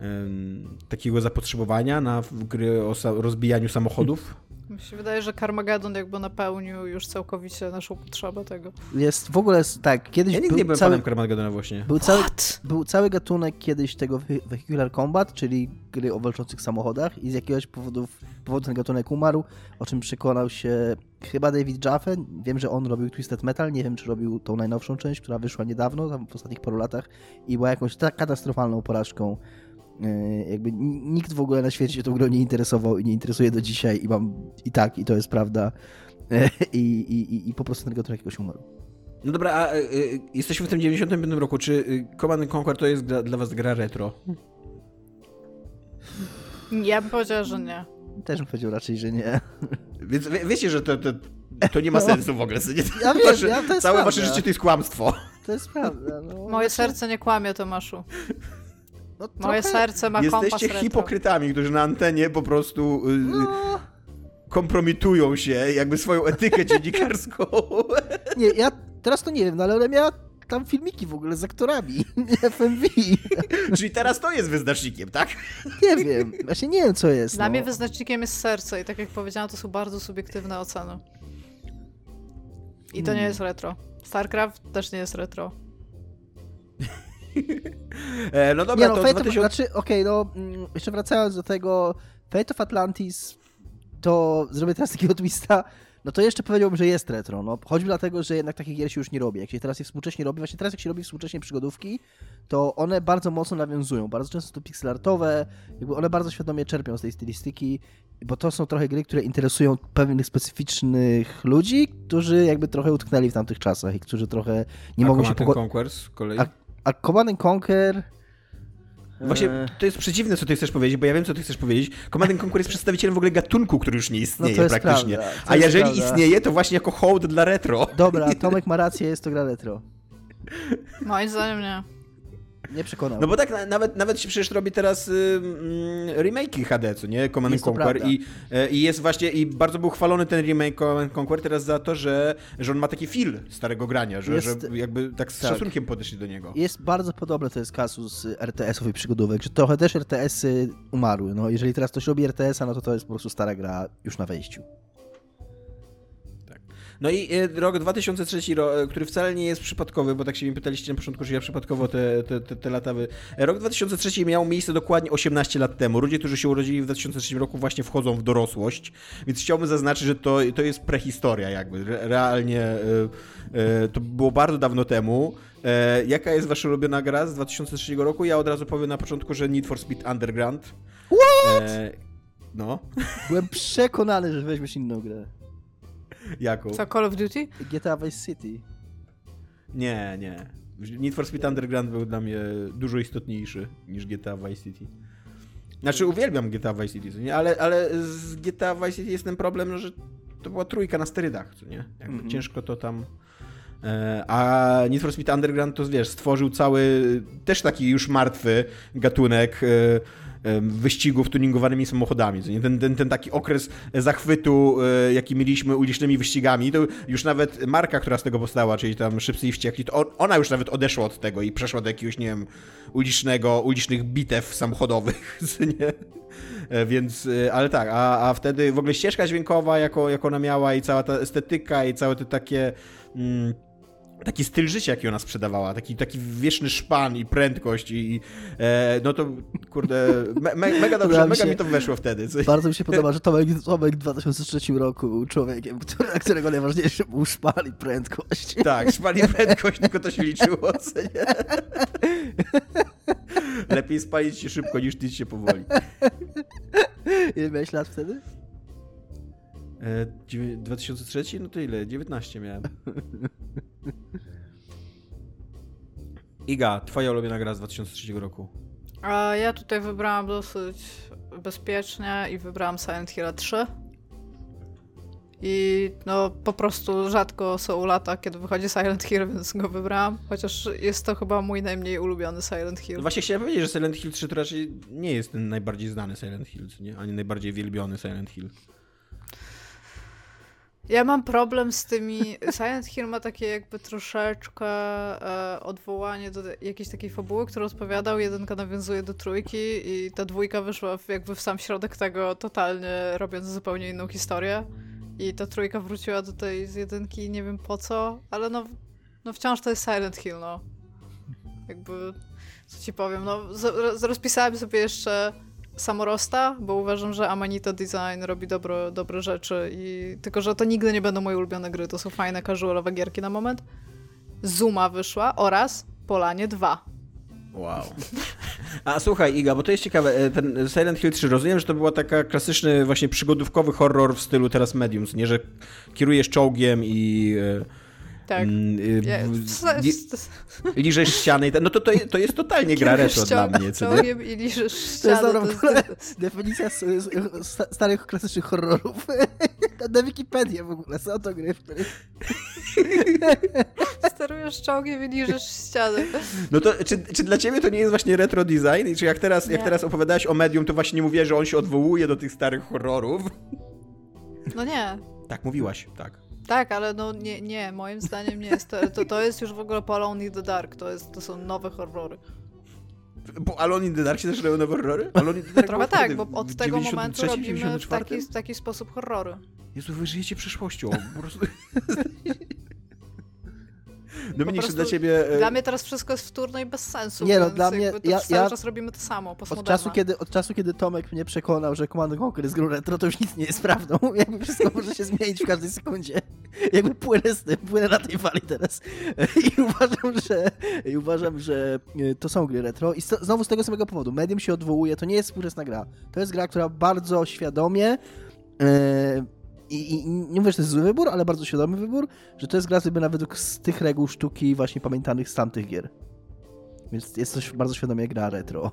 um, takiego zapotrzebowania na gry o sa- rozbijaniu samochodów. Mi się wydaje, że Carmageddon jakby napełnił już całkowicie naszą potrzebę tego. Jest w ogóle, tak, kiedyś... Ja nigdy nie byłem cały, panem Carmageddona właśnie. Był cały, był cały gatunek kiedyś tego Vehicular Combat, czyli gry o walczących samochodach i z jakiegoś powodu, powodu ten gatunek umarł, o czym przekonał się chyba David Jaffe. Wiem, że on robił Twisted Metal, nie wiem, czy robił tą najnowszą część, która wyszła niedawno, tam w ostatnich paru latach i była jakąś tak katastrofalną porażką. Jakby nikt w ogóle na świecie się tą grą nie interesował i nie interesuje do dzisiaj i mam i tak, i to jest prawda i, i, i po prostu ten gatunek jakoś umarł. No dobra, a y, jesteśmy w tym dziewięćdziesiątym piątym roku, czy Command and Conquer to jest dla, dla was gra retro? Ja bym powiedział, że nie. Też bym powiedział raczej, że nie. Więc wie, wiecie, że to, to, to nie ma no. sensu w ogóle. Nie, ja wiem, wasze, ja, to jest całe prawda. Wasze życie to jest kłamstwo. To jest prawda. No. Moje serce nie kłamie, Tomaszu. No, moje serce ma kompas retro. Jesteście hipokrytami, którzy na antenie po prostu yy, no. kompromitują się jakby swoją etykę dziennikarską. Nie, ja teraz to nie wiem, no ale ona miała tam filmiki w ogóle z aktorami, F M V. Czyli teraz to jest wyznacznikiem, tak? Nie wiem, właśnie nie wiem co jest. Dla no. mnie wyznacznikiem jest serce i tak jak powiedziałam, to są bardzo subiektywne oceny. I to nie jest retro. Starcraft też nie jest retro. No dobra, nie, no, to Fate dwa tysiące... of, znaczy, okej, okay, no jeszcze wracając do tego, Fate of Atlantis, to zrobię teraz takiego twista, no to jeszcze powiedziałbym, że jest retro, no choćby dlatego, że jednak takich gier się już nie robi, jak się teraz je współcześnie robi, właśnie teraz jak się robi współcześnie przygodówki, to one bardzo mocno nawiązują, bardzo często to pixelartowe, jakby one bardzo świadomie czerpią z tej stylistyki, bo to są trochę gry, które interesują pewnych specyficznych ludzi, którzy jakby trochę utknęli w tamtych czasach i którzy trochę nie A mogą się pogodzić. A Command and Conquer... Właśnie to jest przeciwne, co ty chcesz powiedzieć, bo ja wiem, co ty chcesz powiedzieć. Command and Conquer jest przedstawicielem w ogóle gatunku, który już nie istnieje no praktycznie. A jeżeli prawda. istnieje, to właśnie jako hołd dla retro. Dobra, Tomek ma rację, jest to gra retro. Moim zdaniem nie. Nie przekonał. No bo tak na, nawet, nawet się przecież robi teraz y, remake'i H D, co nie? Command and Conquer. I, I jest właśnie, i bardzo był chwalony ten remake Command and Conquer teraz za to, że, że on ma taki feel starego grania, że, jest, że jakby tak z tak. szacunkiem podeszli do niego. Jest bardzo podobne to jest kasus R T S-ów i przygodówek, że trochę też R T S-y umarły. No jeżeli teraz ktoś robi R T S-a, no to to jest po prostu stara gra już na wejściu. No i rok dwa tysiące trzeci, który wcale nie jest przypadkowy, bo tak się mi pytaliście na początku, że ja przypadkowo te, te, te, te lata wy... Rok dwa tysiące trzeci miał miejsce dokładnie osiemnaście lat temu. Ludzie, którzy się urodzili w dwa tysiące trzecim roku właśnie wchodzą w dorosłość, więc chciałbym zaznaczyć, że to, to jest prehistoria jakby. Realnie to było bardzo dawno temu. Jaka jest wasza ulubiona gra z dwa tysiące trzeciego roku? Ja od razu powiem na początku, że Need for Speed Underground. What? E... No. Byłem przekonany, że weźmiesz inną grę. Jaką? Co, Call of Duty? G T A Vice City. Nie, nie. Need for Speed Underground był dla mnie dużo istotniejszy niż G T A Vice City. Znaczy uwielbiam G T A Vice City, co nie? Ale, ale z G T A Vice City jest ten problem, no, że to była trójka na sterydach, co nie? Jakby mm-hmm. ciężko to tam... A Need for Speed Underground to, wiesz, stworzył cały, też taki już martwy gatunek wyścigów tuningowanymi samochodami. Ten, ten, ten taki okres zachwytu, jaki mieliśmy ulicznymi wyścigami, to już nawet marka, która z tego powstała, czyli tam Szybcy i wściekli, to on, ona już nawet odeszła od tego i przeszła do jakiegoś, nie wiem, ulicznego, ulicznych bitew samochodowych, nie? Więc, ale tak, a, a wtedy w ogóle ścieżka dźwiękowa, jaką, jaką ona miała i cała ta estetyka i całe te takie... Mm, taki styl życia, jaki ona sprzedawała, taki, taki wieczny szpan i prędkość i, i e, no to kurde, me, me, mega dobrze, Dobra, mega mi, się, mi to weszło wtedy. Co? Bardzo mi się podoba, że Tomek, Tomek w dwa tysiące trzecim roku był człowiekiem, który, dla którego najważniejszy był szpan i prędkość. Tak, szpan i prędkość, tylko to się liczyło. Lepiej spalić się szybko niż tyć się powoli. Ile miałeś lat wtedy? dwa tysiące trzeci? No to ile? dziewiętnaście miałem. Iga, twoja ulubiona gra z dwa tysiące trzeciego roku. A ja tutaj wybrałam dosyć bezpiecznie i wybrałam Silent Hill trzy. I no po prostu rzadko są lata, kiedy wychodzi Silent Hill, więc go wybrałam. Chociaż jest to chyba mój najmniej ulubiony Silent Hill. No właśnie chciałem powiedzieć, że Silent Hill trzy to raczej nie jest ten najbardziej znany Silent Hill, nie? Ani najbardziej wielbiony Silent Hill. Ja mam problem z tymi... Silent Hill ma takie jakby troszeczkę e, odwołanie do jakiejś takiej fabuły, którą odpowiadał. Jedynka nawiązuje do trójki i ta dwójka wyszła w, jakby w sam środek tego, totalnie robiąc zupełnie inną historię. I ta trójka wróciła do tej z jedynki, nie wiem po co, ale no, no wciąż to jest Silent Hill, no. Jakby, co ci powiem, no z, z, rozpisałem sobie jeszcze... Samorosta, bo uważam, że Amanita Design robi dobro, dobre rzeczy i tylko, że to nigdy nie będą moje ulubione gry, to są fajne, casualowe gierki na moment. Zuma wyszła oraz Polanie dwa. Wow. A słuchaj Iga, bo to jest ciekawe, ten Silent Hill trzy, rozumiem, że to była taka klasyczny właśnie przygodówkowy horror w stylu teraz Medium, nie, że kierujesz czołgiem i... Tak. Liżesz ściany i tak. No to, to, to jest totalnie gra retro dla mnie. Czołgiem i liżesz ściany. To jest, to jest... definicja z, z, z starych, klasycznych horrorów. Na Wikipedię w ogóle. Są to gry, w których... Sterujesz czołgiem i liżesz ściany. No to czy, czy dla ciebie to nie jest właśnie retro design? I czy jak teraz, jak teraz opowiadałeś o Medium, to właśnie nie mówię, że on się odwołuje do tych starych horrorów? No nie. Tak, mówiłaś, tak. Tak, ale no nie, nie moim zdaniem nie jest. To, to, to jest już w ogóle po Alone in the Dark, to, jest, to są nowe horrory. Bo Alone in the Dark się też robią nowe horrory? Alone in the Dark trochę tak, bo od tego momentu robimy w taki, w taki sposób horrory. Jezu, wy żyjecie przyszłością. Po prostu... Dominik, po prostu dla ciebie... Dla mnie teraz wszystko jest wtórne i bez sensu. Nie no, dla mnie... Ja, cały ja... czas robimy to samo, od czasu, kiedy, od czasu, kiedy Tomek mnie przekonał, że Command and Conquer jest grą retro, to już nic nie jest prawdą. Jakby wszystko może się zmienić w każdej sekundzie. Jakby płynę z tym, płynę na tej fali teraz. I uważam, że, i uważam, że to są gry retro. I znowu z tego samego powodu. Medium się odwołuje, to nie jest współczesna gra. To jest gra, która bardzo świadomie... Yy... I, I nie mówię, że to jest zły wybór, ale bardzo świadomy wybór, że to jest gra zrobiona według z tych reguł sztuki właśnie pamiętanych z tamtych gier. Więc jest coś bardzo świadomie gra retro.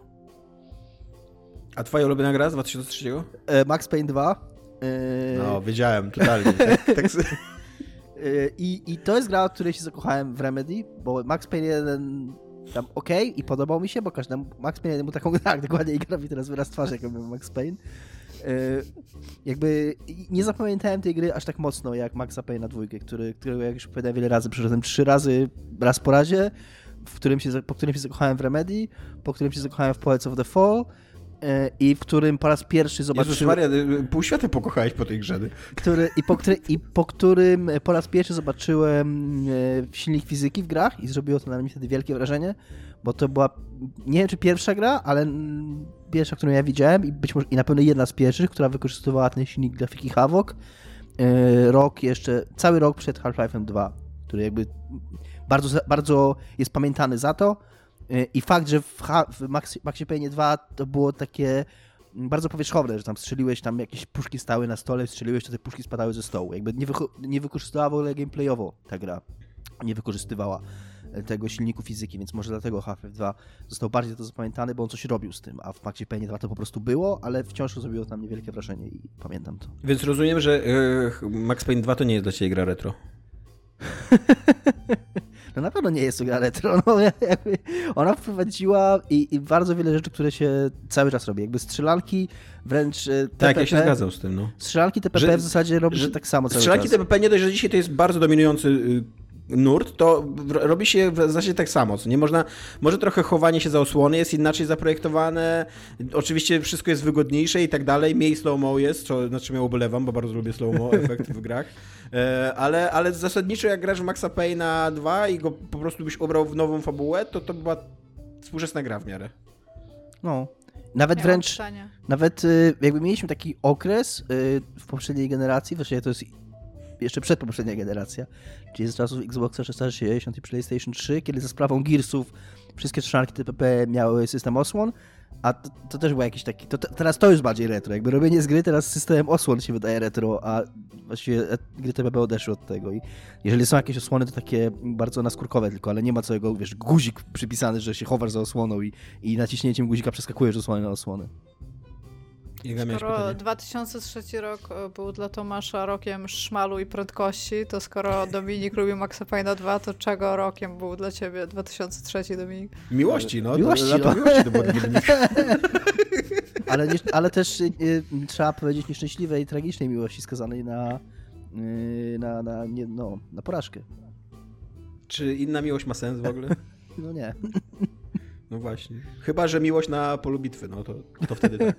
A twoja ulubiona gra z dwa tysiące trzeciego? E, Max Payne dwa. E... No, wiedziałem, totalnie. tak, tak... e, i, I to jest gra, od której się zakochałem w Remedy, bo Max Payne jeden tam okej okay, i podobał mi się, bo każdemu Max Payne mu taką tak, dokładnie i gra mi teraz wyraz twarzy, jak mówił Max Payne. Jakby nie zapamiętałem tej gry aż tak mocno jak Maxa Payne'a dwójkę, który, którego jak już opowiadałem wiele razy, przeszedłem trzy razy, raz po razie, w którym się, po którym się zakochałem w Remedy, po którym się zakochałem w Poets of the Fall i w którym po raz pierwszy zobaczyłem... Jezus Maria, pół świata pokochałeś po tej grze. Który, i, po, który, I po którym po raz pierwszy zobaczyłem silnik fizyki w grach i zrobiło to na mnie wtedy wielkie wrażenie, bo to była, nie wiem czy pierwsza gra, ale... pierwsza, którą ja widziałem i być może i na pewno jedna z pierwszych, która wykorzystywała ten silnik grafiki Havoc. Yy, rok jeszcze, cały rok przed Half-Life'em dwa, który jakby bardzo, bardzo jest pamiętany za to yy, i fakt, że w, ha- w Maxie, Maxie Payne dwa to było takie bardzo powierzchowne, że tam strzeliłeś, tam jakieś puszki stały na stole, strzeliłeś, to te puszki spadały ze stołu. Jakby nie, wycho- nie wykorzystywała w ogóle gameplayowo ta gra. Nie wykorzystywała tego silniku fizyki, więc może dlatego Half-Life dwa został bardziej to zapamiętany, bo on coś robił z tym, a w Maxie Payne dwa to po prostu było, ale wciąż zrobiło tam niewielkie wrażenie i pamiętam to. Więc rozumiem, że yy, Max Payne dwa to nie jest dla ciebie gra retro. No na pewno nie jest to gra retro. No, jakby ona wprowadziła i, i bardzo wiele rzeczy, które się cały czas robi. Jakby strzelanki wręcz T P P. Tak, ja się zgadzam z tym. No. Strzelanki T P P że, w zasadzie robi że, tak samo cały strzelanki czas. Strzelanki T P P nie dość, że dzisiaj to jest bardzo dominujący yy, nurt, to robi się w zasadzie tak samo, co nie można, może trochę chowanie się za osłony jest inaczej zaprojektowane, oczywiście wszystko jest wygodniejsze i tak dalej, mniej slow-mo jest, co, na czym ja ubolewam, bo bardzo lubię slow-mo efekt w grach, ale, ale zasadniczo jak grasz w Maxa Payne'a dwa i go po prostu byś ubrał w nową fabułę, to to była współczesna gra w miarę. No. Nawet nie wręcz, nawet jakby mieliśmy taki okres w poprzedniej generacji, właściwie to jest jeszcze przed poprzednia generacja, czyli z czasów Xboxa trzysta sześćdziesiąt i PlayStation trzy, kiedy za sprawą Gearsów wszystkie strzelanki T P P miały system osłon, a to, to też był jakiś taki... To, to, teraz to już bardziej retro, jakby robienie z gry teraz systemem osłon się wydaje retro, a właściwie gry T P P odeszły od tego i jeżeli są jakieś osłony, to takie bardzo naskórkowe tylko, ale nie ma całego, wiesz, guzik przypisany, że się chowasz za osłoną i, i naciśnięciem guzika przeskakujesz z osłony na osłonę. Skoro dwa tysiące trzeci rok był dla Tomasza rokiem szmalu i prędkości, to skoro Dominik lubił Maxa Payne'a dwa, to czego rokiem był dla ciebie dwa tysiące trzeci, Dominik? Miłości, no. Miłości, to, no. Miłości to było ale, ale też y, trzeba powiedzieć nieszczęśliwej i tragicznej miłości skazanej na, y, na, na, nie, no, na porażkę. Czy inna miłość ma sens w ogóle? No nie. No właśnie. Chyba, że miłość na polu bitwy, no to, to wtedy tak.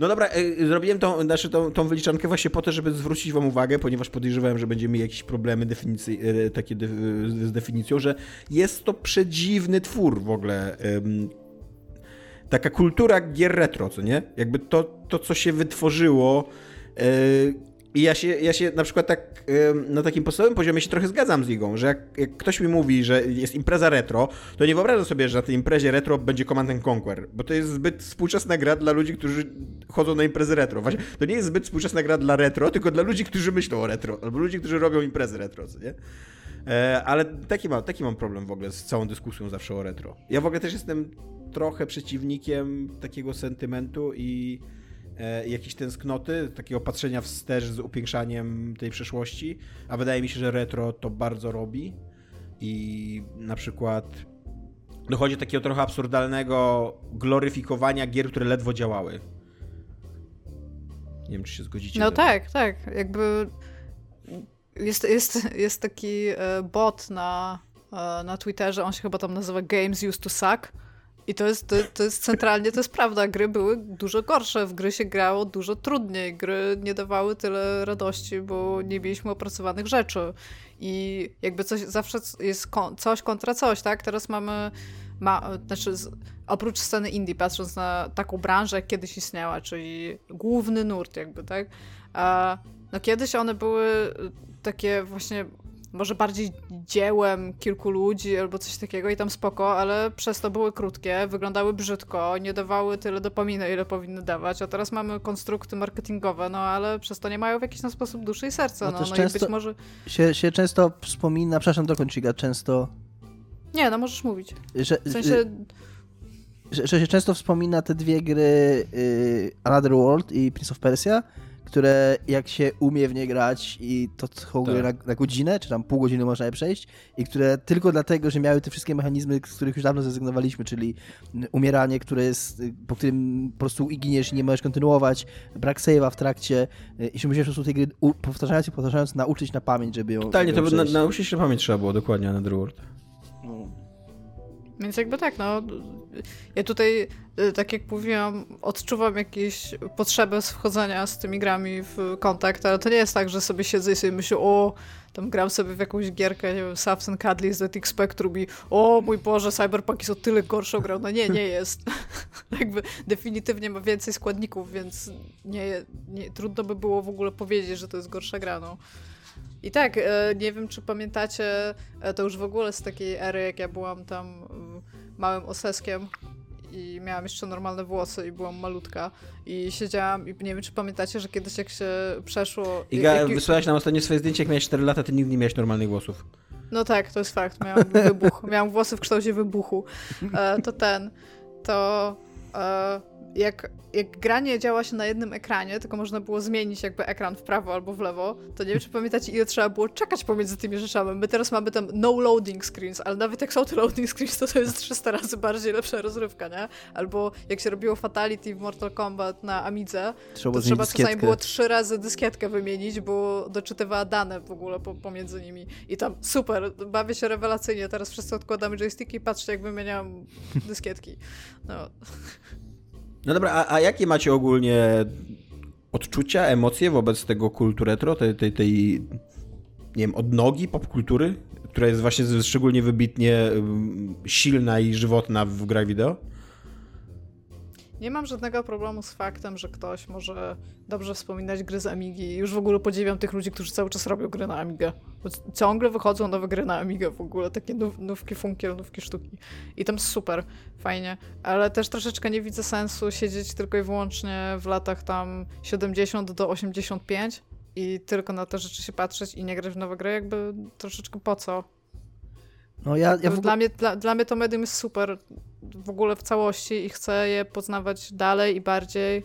No dobra, zrobiłem tą, znaczy tą, tą wyliczankę właśnie po to, żeby zwrócić wam uwagę, ponieważ podejrzewałem, że będziemy mieli jakieś problemy definicji, takie de, z definicją, że jest to przedziwny twór w ogóle. Taka kultura gier retro, co nie? Jakby to, to co się wytworzyło... I ja się, ja się na przykład tak na takim podstawowym poziomie się trochę zgadzam z Igą, że jak, jak ktoś mi mówi, że jest impreza retro, to nie wyobrażam sobie, że na tej imprezie retro będzie Command and Conquer, bo to jest zbyt współczesna gra dla ludzi, którzy chodzą na imprezy retro. Właśnie, to nie jest zbyt współczesna gra dla retro, tylko dla ludzi, którzy myślą o retro, albo ludzi, którzy robią imprezy retro, co nie? Ale taki mam, taki mam problem w ogóle z całą dyskusją zawsze o retro. Ja w ogóle też jestem trochę przeciwnikiem takiego sentymentu i... jakiejś tęsknoty, takiego patrzenia wstecz z upiększaniem tej przeszłości, a wydaje mi się, że retro to bardzo robi i na przykład dochodzi do takiego trochę absurdalnego gloryfikowania gier, które ledwo działały. Nie wiem, czy się zgodzicie. No tak, tak. Jakby jest, jest, jest taki bot na, na Twitterze, on się chyba tam nazywa Games Used to Suck. I to jest, to, to jest centralnie, to jest prawda, gry były dużo gorsze, w gry się grało dużo trudniej, gry nie dawały tyle radości, bo nie mieliśmy opracowanych rzeczy i jakby coś, zawsze jest coś kontra coś, tak? Teraz mamy, ma, znaczy z, oprócz sceny indie, patrząc na taką branżę, jak kiedyś istniała, czyli główny nurt jakby, tak? A, no kiedyś one były takie właśnie... może bardziej dziełem kilku ludzi albo coś takiego i tam spoko, ale przez to były krótkie, wyglądały brzydko, nie dawały tyle dopaminy, ile powinny dawać, a teraz mamy konstrukty marketingowe, no ale przez to nie mają w jakiś tam sposób duszy i serca. No, no, no i być może... Się, się często wspomina, przepraszam, dokończ Iga, często... Nie, no możesz mówić. Że, w sensie... Że, że się często wspomina te dwie gry y, Another World i Prince of Persia, które jak się umie w nie grać i to są gry na, na godzinę, czy tam pół godziny można je przejść i które tylko dlatego, że miały te wszystkie mechanizmy, z których już dawno zrezygnowaliśmy, czyli umieranie, które jest, po którym po prostu i giniesz i nie możesz kontynuować, brak save'a w trakcie i się musisz po prostu tej gry u- powtarzając i powtarzając nauczyć na pamięć, żeby ją Totalnie, żeby to na, nauczyć się na pamięć trzeba było, dokładnie, na Underworld. No. Więc jakby tak, no... Ja tutaj, tak jak mówiłam, odczuwam jakieś potrzebę z wchodzenia z tymi grami w kontakt, ale to nie jest tak, że sobie siedzę i sobie myślę, o, tam gram sobie w jakąś gierkę, nie wiem, Subs and Cuddlies z Epic Spectrum i o mój Boże, Cyberpunk jest o tyle gorszą grą. No nie, nie jest. Jakby definitywnie ma więcej składników, więc nie, nie, trudno by było w ogóle powiedzieć, że to jest gorsza gra, no. I tak, nie wiem, czy pamiętacie, to już w ogóle z takiej ery, jak ja byłam tam małym oseskiem i miałam jeszcze normalne włosy i byłam malutka i siedziałam i nie wiem, czy pamiętacie, że kiedyś jak się przeszło... Iga, jak... wysłałaś nam ostatnie swoje zdjęcie, jak miałeś cztery lata, ty nigdy nie miałeś normalnych włosów. No tak, to jest fakt, miałam wybuch, miałam włosy w kształcie wybuchu. To ten, to... Jak, jak granie działa się na jednym ekranie, tylko można było zmienić jakby ekran w prawo albo w lewo, to nie wiem, czy pamiętacie, ile trzeba było czekać pomiędzy tymi rzeczami. My teraz mamy tam no loading screens, ale nawet jak są te loading screens, to to jest trzysta razy bardziej lepsza rozrywka, nie? Albo jak się robiło fatality w Mortal Kombat na Amidze, trzeba to trzeba czasami było trzy razy dyskietkę wymienić, bo doczytywała dane w ogóle po, pomiędzy nimi. I tam super, bawię się rewelacyjnie, teraz wszyscy odkładamy joysticki i patrzcie, jak wymieniam dyskietki. No... No dobra, a, a jakie macie ogólnie odczucia, emocje wobec tego kultu retro, tej, tej, tej nie wiem, odnogi popkultury, która jest właśnie szczególnie wybitnie silna i żywotna w grach wideo? Nie mam żadnego problemu z faktem, że ktoś może dobrze wspominać gry z Amigi. Już w ogóle podziwiam tych ludzi, którzy cały czas robią gry na Amigę. Bo ciągle wychodzą nowe gry na Amigę w ogóle, takie nówki funkiel, nówki sztuki. I tam super, fajnie. Ale też troszeczkę nie widzę sensu siedzieć tylko i wyłącznie w latach tam siedemdziesiąt do osiemdziesiąt pięć i tylko na te rzeczy się patrzeć i nie grać w nowe gry, jakby troszeczkę po co. No ja, ja w ogóle... dla, mnie, dla, dla mnie to medium jest super w ogóle w całości i chcę je poznawać dalej i bardziej.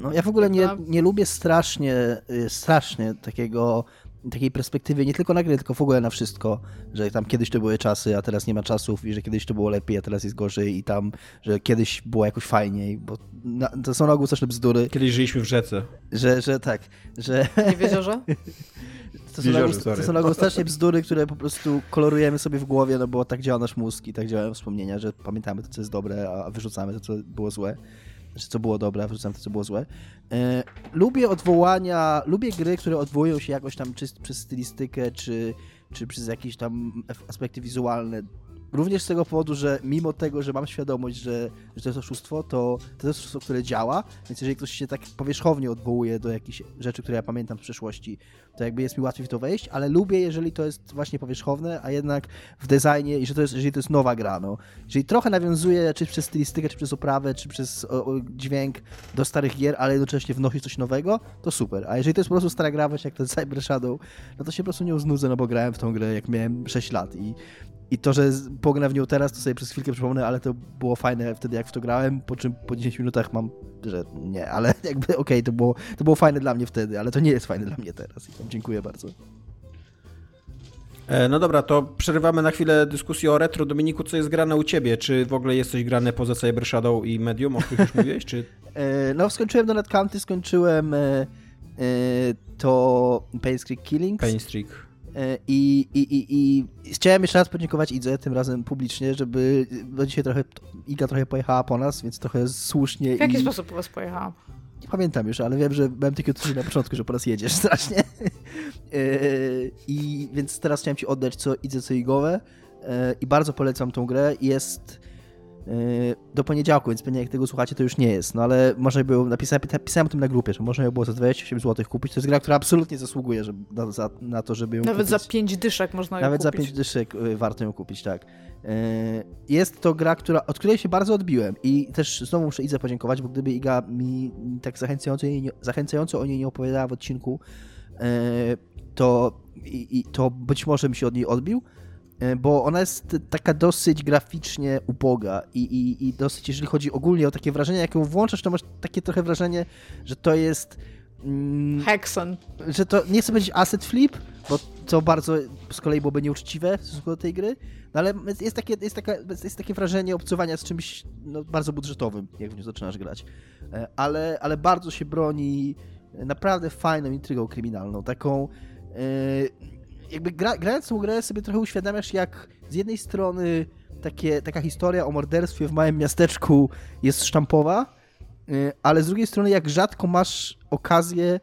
No ja w ogóle nie, nie lubię strasznie, strasznie takiego, takiej perspektywy nie tylko na gry, tylko w ogóle na wszystko, że tam kiedyś to były czasy, a teraz nie ma czasów i że kiedyś to było lepiej, a teraz jest gorzej i tam, że kiedyś było jakoś fajniej, bo na, to są na ogół straszne bzdury. Kiedyś żyliśmy w rzece. Że, że tak, że... Nie wiedział, że? To są, Jeziorze, to są na strasznie bzdury, które po prostu kolorujemy sobie w głowie, no bo tak działa nasz mózg i tak działają wspomnienia, że pamiętamy to, co jest dobre, a wyrzucamy to, co było złe. Znaczy, co było dobre, a wyrzucamy to, co było złe. E, lubię odwołania, lubię gry, które odwołują się jakoś tam czy, przez stylistykę, czy, czy przez jakieś tam aspekty wizualne. Również z tego powodu, że mimo tego, że mam świadomość, że, że to jest oszustwo, to to jest oszustwo, które działa, więc jeżeli ktoś się tak powierzchownie odwołuje do jakichś rzeczy, które ja pamiętam z przeszłości, to jakby jest mi łatwiej w to wejść, ale lubię, jeżeli to jest właśnie powierzchowne, a jednak w designie i że to jest, jeżeli to jest nowa gra, no. Jeżeli trochę nawiązuje czy przez stylistykę, czy przez oprawę, czy przez o, o, dźwięk do starych gier, ale jednocześnie wnosi coś nowego, to super. A jeżeli to jest po prostu stara gra, właśnie jak ten Cyber Shadow, no to się po prostu nią znudzę, no bo grałem w tą grę, jak miałem sześć lat i I to, że pogram w nią teraz, to sobie przez chwilkę przypomnę, ale to było fajne wtedy, jak w to grałem, po czym po dziesięciu minutach mam, że nie, ale jakby okej, okay, to, było, to było fajne dla mnie wtedy, ale to nie jest fajne dla mnie teraz. I tam dziękuję bardzo. No dobra, to przerywamy na chwilę dyskusję o retro. Dominiku, co jest grane u ciebie? Czy w ogóle jest coś grane poza Cyber Shadow i Medium, o których już mówiłeś? Czy... No, skończyłem Donut County, skończyłem to Pain's Creek Killings. Pain's Creek. I, i, i, I chciałem jeszcze raz podziękować Idze, tym razem publicznie, żeby, bo dzisiaj trochę Iga trochę pojechała po nas, więc trochę słusznie. W jaki i... sposób po was pojechała? Nie pamiętam już, ale wiem, że miałem tylko coś na początku, że po raz jedziesz strasznie. I więc teraz chciałem ci oddać co Idze, co Igowe i bardzo polecam tą grę. Jest do poniedziałku, więc pewnie jak tego słuchacie, to już nie jest. No ale można było, napisałem, napisałem o tym na grupie, że można ją było za dwadzieścia osiem złotych kupić. To jest gra, która absolutnie zasługuje żeby, na, za, na to, żeby ją Nawet kupić. Nawet za pięć dyszek można ją Nawet kupić. Nawet za pięć dyszek warto ją kupić, tak. Jest to gra, która, od której się bardzo odbiłem i też znowu muszę Idze podziękować, bo gdyby Iga mi tak zachęcająco, zachęcająco o niej nie opowiadała w odcinku, to, i, to być może mi się od niej odbił. Bo ona jest taka dosyć graficznie uboga i, i, i dosyć, jeżeli chodzi ogólnie o takie wrażenie, jak ją włączasz, to masz takie trochę wrażenie, że to jest... Mm, Hexen. Że to, nie chcę powiedzieć asset flip, bo to bardzo z kolei byłoby nieuczciwe w stosunku do tej gry, no ale jest takie, jest taka, jest takie wrażenie obcowania z czymś no, bardzo budżetowym, jak w nią zaczynasz grać. Ale, ale bardzo się broni naprawdę fajną intrygą kryminalną, taką... Yy, Jakby gra, grając tą grę sobie trochę uświadamiasz, jak z jednej strony takie, taka historia o morderstwie w małym miasteczku jest sztampowa, ale z drugiej strony jak rzadko masz okazję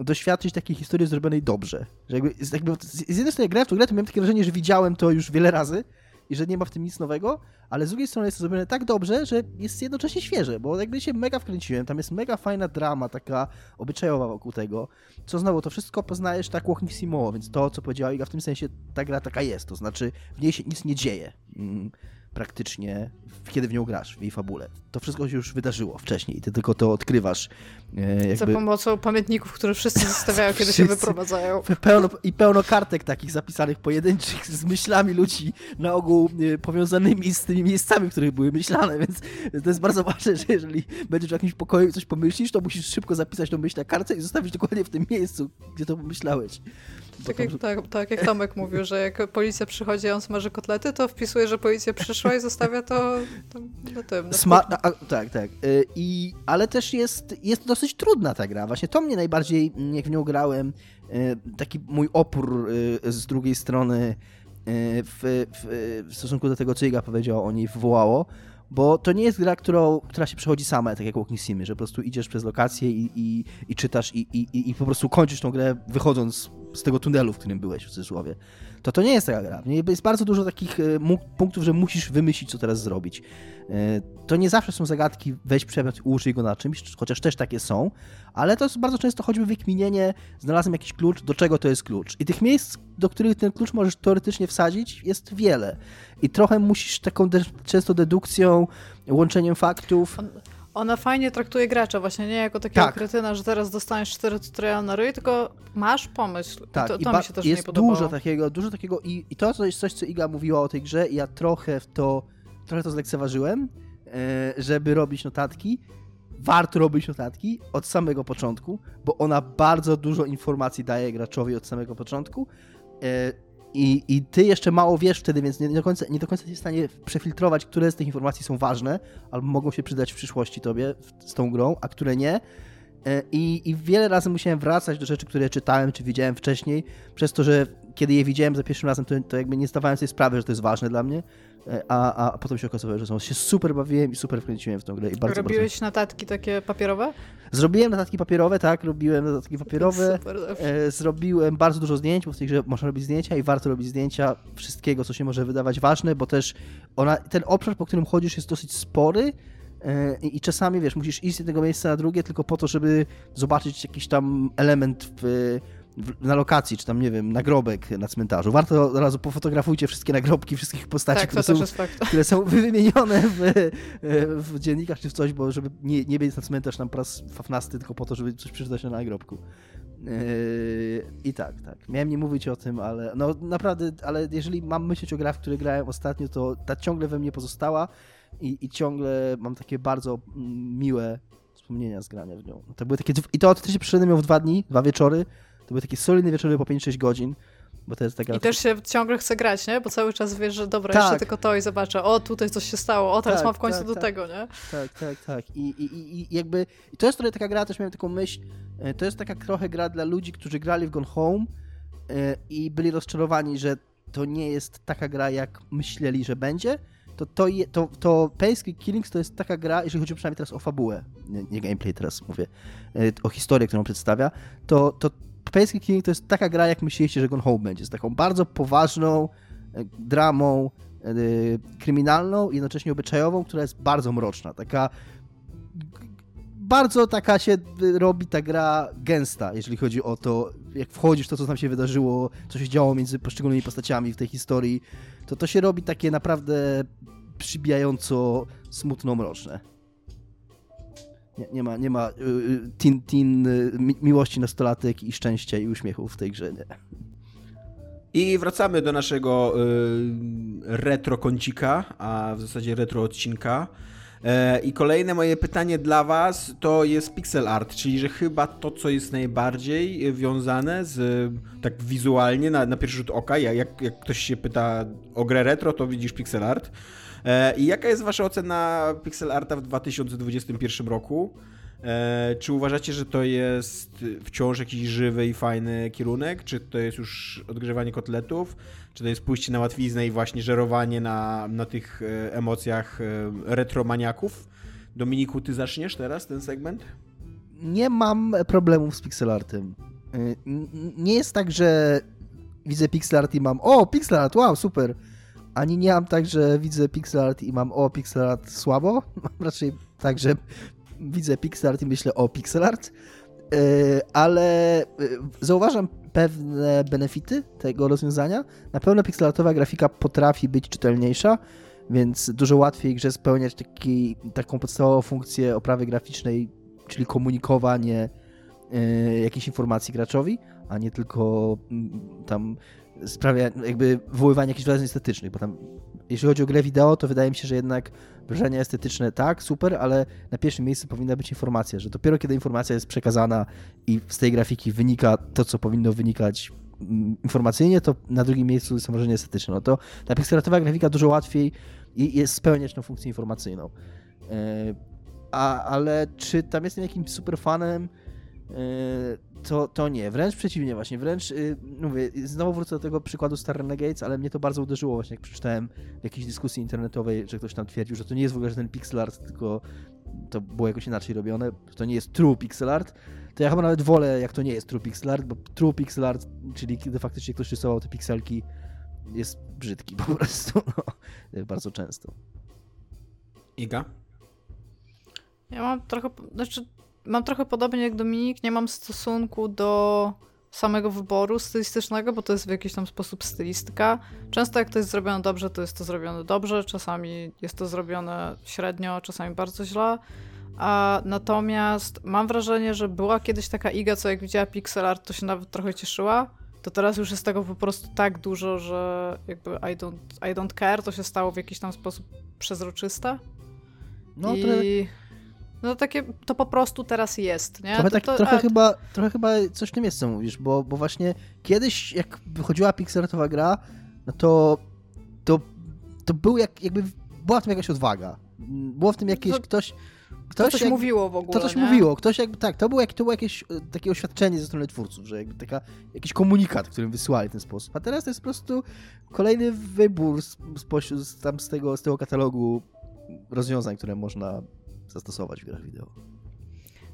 doświadczyć takiej historii zrobionej dobrze. Że jakby, jakby, z jednej strony grając w tą grę, to miałem takie wrażenie, że widziałem to już wiele razy i że nie ma w tym nic nowego, ale z drugiej strony jest to zrobione tak dobrze, że jest jednocześnie świeże, bo jakby się mega wkręciłem, tam jest mega fajna drama, taka obyczajowa wokół tego, co znowu, to wszystko poznajesz tak łochnissimo, więc to, co powiedziała Iga, w tym sensie ta gra taka jest, to znaczy w niej się nic nie dzieje mm, praktycznie, kiedy w nią grasz, w jej fabule. To wszystko się już wydarzyło wcześniej i ty tylko to odkrywasz. E, jakby... Za pomocą pamiętników, które wszyscy zostawiają, kiedy wszyscy... się wyprowadzają. Pełno, I pełno kartek takich zapisanych pojedynczych z myślami ludzi, na ogół e, powiązanymi z tymi miejscami, w których były myślane, więc to jest bardzo ważne, że jeżeli będziesz w jakimś pokoju i coś pomyślisz, to musisz szybko zapisać tą myśl na kartce i zostawić dokładnie w tym miejscu, gdzie to pomyślałeś. Tak, tam... jak, tak, tak jak Tomek mówił, że jak policja przychodzi, a on smaży kotlety, to wpisuje, że policja przyszła i zostawia to na tym. Na Sma- a, tak, tak. I, ale też jest, jest dosyć trudna ta gra. Właśnie to mnie najbardziej, jak w nią grałem, taki mój opór z drugiej strony w, w, w stosunku do tego, co Iga powiedziała o niej, wywołało. Bo to nie jest gra, którą, która się przechodzi sama, tak jak Walking Simy, że po prostu idziesz przez lokacje i, i, i czytasz i, i, i po prostu kończysz tą grę wychodząc z tego tunelu, w którym byłeś, w cudzysłowie. To to nie jest taka gra. Jest bardzo dużo takich punktów, że musisz wymyślić, co teraz zrobić. To nie zawsze są zagadki, weź przedmiot, użyj go na czymś, chociaż też takie są, ale to jest bardzo często choćby wykminienie, znalazłem jakiś klucz, do czego to jest klucz. I tych miejsc, do których ten klucz możesz teoretycznie wsadzić, jest wiele. I trochę musisz taką de- często dedukcją, łączeniem faktów... Ona fajnie traktuje gracza właśnie, nie jako takiego tak. kretyna, że teraz dostaniesz cztery tutorial na ryj, tylko masz pomysł. Tak, I to, to i mi się też nie podobało. Jest dużo takiego, dużo takiego i, i to jest coś, co Iga mówiła o tej grze i ja trochę w to, trochę to zlekceważyłem, żeby robić notatki. Warto robić notatki od samego początku, bo ona bardzo dużo informacji daje graczowi od samego początku. I, I ty jeszcze mało wiesz wtedy, więc nie do końca, nie do końca jesteś w stanie przefiltrować, które z tych informacji są ważne, albo mogą się przydać w przyszłości tobie z tą grą, a które nie. I, I wiele razy musiałem wracać do rzeczy, które czytałem, czy widziałem wcześniej, przez to, że kiedy je widziałem za pierwszym razem, to, to jakby nie zdawałem sobie sprawy, że to jest ważne dla mnie, a, a potem się okazało, że są, się super bawiłem i super wkręciłem w tą grę. I bardzo, Robiłeś bardzo... notatki takie papierowe? Zrobiłem notatki papierowe, tak, robiłem notatki papierowe, super, e, zrobiłem bardzo dużo zdjęć, bo w tej grze można robić zdjęcia i warto robić zdjęcia wszystkiego, co się może wydawać ważne, bo też ona, ten obszar, po którym chodzisz, jest dosyć spory, i czasami, wiesz, musisz iść z jednego miejsca na drugie tylko po to, żeby zobaczyć jakiś tam element w, w, na lokacji, czy tam, nie wiem, nagrobek na cmentarzu. Warto od razu pofotografujcie wszystkie nagrobki wszystkich postaci, tak, które, są, które są wymienione w, w dziennikach czy w coś, bo żeby nie, nie być na cmentarz tam po raz fafnasty, tylko po to, żeby coś przeczytać na nagrobku. Yy, I tak, tak. Miałem nie mówić o tym, ale no naprawdę, ale jeżeli mam myśleć o grach, w które grałem ostatnio, to ta ciągle we mnie pozostała. I, I ciągle mam takie bardzo miłe wspomnienia z grania w nią. To były takie, I to od też się przyszedłem ją w dwa dni, dwa wieczory. To były takie solidne wieczory po pięć sześć godzin. Bo to jest taka... I też się ciągle chce grać, nie? Bo cały czas wiesz, że dobra, tak. jeszcze tylko to i zobaczę, o tutaj coś się stało, o teraz tak, mam w końcu tak, do tak. tego, nie? Tak, tak, tak. I, i, i jakby i to jest trochę taka gra, też miałem taką myśl, to jest taka trochę gra dla ludzi, którzy grali w Gone Home i byli rozczarowani, że to nie jest taka gra, jak myśleli, że będzie. To, to, to, to Pain's Creek Killings to jest taka gra, jeżeli chodzi przynajmniej teraz o fabułę, nie, nie gameplay teraz mówię, o historię, którą przedstawia, to, to Pain's Creek Killings to jest taka gra, jak myśleliście, że Gone Home będzie, z taką bardzo poważną dramą yy, kryminalną i jednocześnie obyczajową, która jest bardzo mroczna, taka bardzo taka się robi ta gra gęsta, jeżeli chodzi o to, jak wchodzisz w to, co tam się wydarzyło, co się działo między poszczególnymi postaciami w tej historii, to to się robi takie naprawdę przybijająco smutno-mroczne. Nie, nie ma, nie ma teen, teen, miłości nastolatek i szczęścia i uśmiechu w tej grze, nie. I wracamy do naszego y, retro kącika, a w zasadzie retro odcinka. I kolejne moje pytanie dla was to jest pixel art, czyli że chyba to, co jest najbardziej wiązane z, tak wizualnie na, na pierwszy rzut oka, jak, jak ktoś się pyta o grę retro, to widzisz pixel art. I jaka jest wasza ocena pixel arta w dwa tysiące dwudziestym pierwszym roku? Czy uważacie, że to jest wciąż jakiś żywy i fajny kierunek? Czy to jest już odgrzewanie kotletów? Czy to jest pójście na łatwiznę i właśnie żerowanie na, na tych emocjach retromaniaków? Dominiku, ty zaczniesz teraz ten segment? Nie mam problemów z pixelartem. Nie jest tak, że widzę pixelart i mam o, pixelart, wow, super. Ani nie mam tak, że widzę pixelart i mam o, pixelart, słabo. Mam raczej tak, że widzę pixelart i myślę o pixelart, yy, ale yy, zauważam pewne benefity tego rozwiązania. Na pewno pixelartowa grafika potrafi być czytelniejsza, więc dużo łatwiej grze spełniać taki, taką podstawową funkcję oprawy graficznej, czyli komunikowanie yy, jakiejś informacji graczowi, a nie tylko yy, tam sprawia jakby wywoływanie jakichś wrażeń estetycznych, bo tam jeśli chodzi o grę wideo, to wydaje mi się, że jednak wrażenia estetyczne tak, super, ale na pierwszym miejscu powinna być informacja, że dopiero kiedy informacja jest przekazana i z tej grafiki wynika to, co powinno wynikać informacyjnie, to na drugim miejscu są wrażenia estetyczne. No to ta pixelartowa grafika dużo łatwiej jest spełniać tą funkcję informacyjną. A, ale czy tam jestem jakimś super fanem? To, to nie, wręcz przeciwnie właśnie, wręcz, yy, mówię, znowu wrócę do tego przykładu Star Renegades, ale mnie to bardzo uderzyło właśnie, jak przeczytałem w jakiejś dyskusji internetowej, że ktoś tam twierdził, że to nie jest w ogóle żaden pixel art, tylko to było jakoś inaczej robione, to nie jest true pixel art, to ja chyba nawet wolę, jak to nie jest true pixel art, bo true pixel art, czyli kiedy faktycznie ktoś rysował te pikselki, jest brzydki po prostu, no, bardzo często. Iga? Ja mam trochę, znaczy... Mam trochę podobnie jak Dominik, nie mam stosunku do samego wyboru stylistycznego, bo to jest w jakiś tam sposób stylistyka. Często jak to jest zrobione dobrze, to jest to zrobione dobrze, czasami jest to zrobione średnio, czasami bardzo źle. A natomiast mam wrażenie, że była kiedyś taka Iga, co jak widziała pixel art, to się nawet trochę cieszyła. To teraz już jest tego po prostu tak dużo, że jakby I don't, I don't care, to się stało w jakiś tam sposób przezroczyste. No to... I... No takie, to po prostu teraz jest, nie? Trochę, tak, to, to, trochę, a... chyba, trochę chyba coś w tym jest, co mówisz, bo, bo właśnie kiedyś, jak wychodziła pixelartowa gra, no to, to, to był jak, jakby, była w tym jakaś odwaga. Było w tym jakieś, to, ktoś... ktoś to coś jak, mówiło w ogóle, To coś nie? mówiło, ktoś jakby, tak, to było, jak, to było jakieś takie oświadczenie ze strony twórców, że jakby taka, jakiś komunikat, którym wysyłali w ten sposób. A teraz to jest po prostu kolejny wybór z, z, z, tam z, tego, z tego katalogu rozwiązań, które można... zastosować w grach wideo.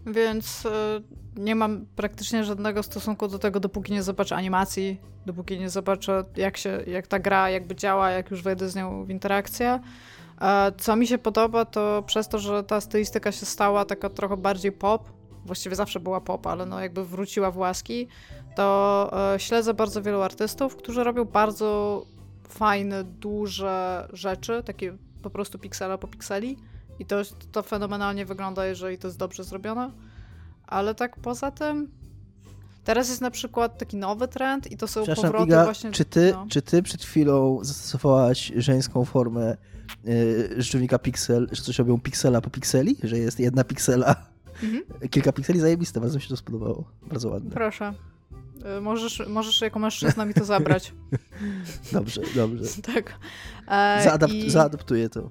Więc y, nie mam praktycznie żadnego stosunku do tego, dopóki nie zobaczę animacji, dopóki nie zobaczę, jak się, jak ta gra jakby działa, jak już wejdę z nią w interakcję. A co mi się podoba, to przez to, że ta stylistyka się stała taka trochę bardziej pop, właściwie zawsze była pop, ale no jakby wróciła w łaski, to y, śledzę bardzo wielu artystów, którzy robią bardzo fajne, duże rzeczy, takie po prostu piksela po pikseli. I to, to fenomenalnie wygląda, jeżeli to jest dobrze zrobione. Ale tak poza tym... Teraz jest na przykład taki nowy trend i to są powroty Iga, właśnie... Czy ty, no. czy ty przed chwilą zastosowałaś żeńską formę yy, rzeczownika piksel, że coś robią piksela po pikseli? Że jest jedna piksela, mhm. kilka pikseli? Zajebiste, bardzo mi się to spodobało. Bardzo ładne. Proszę. Możesz, możesz jako mężczyzna mi to zabrać. Dobrze, dobrze. Tak. E, Zaadap- i... Zaadaptuję to.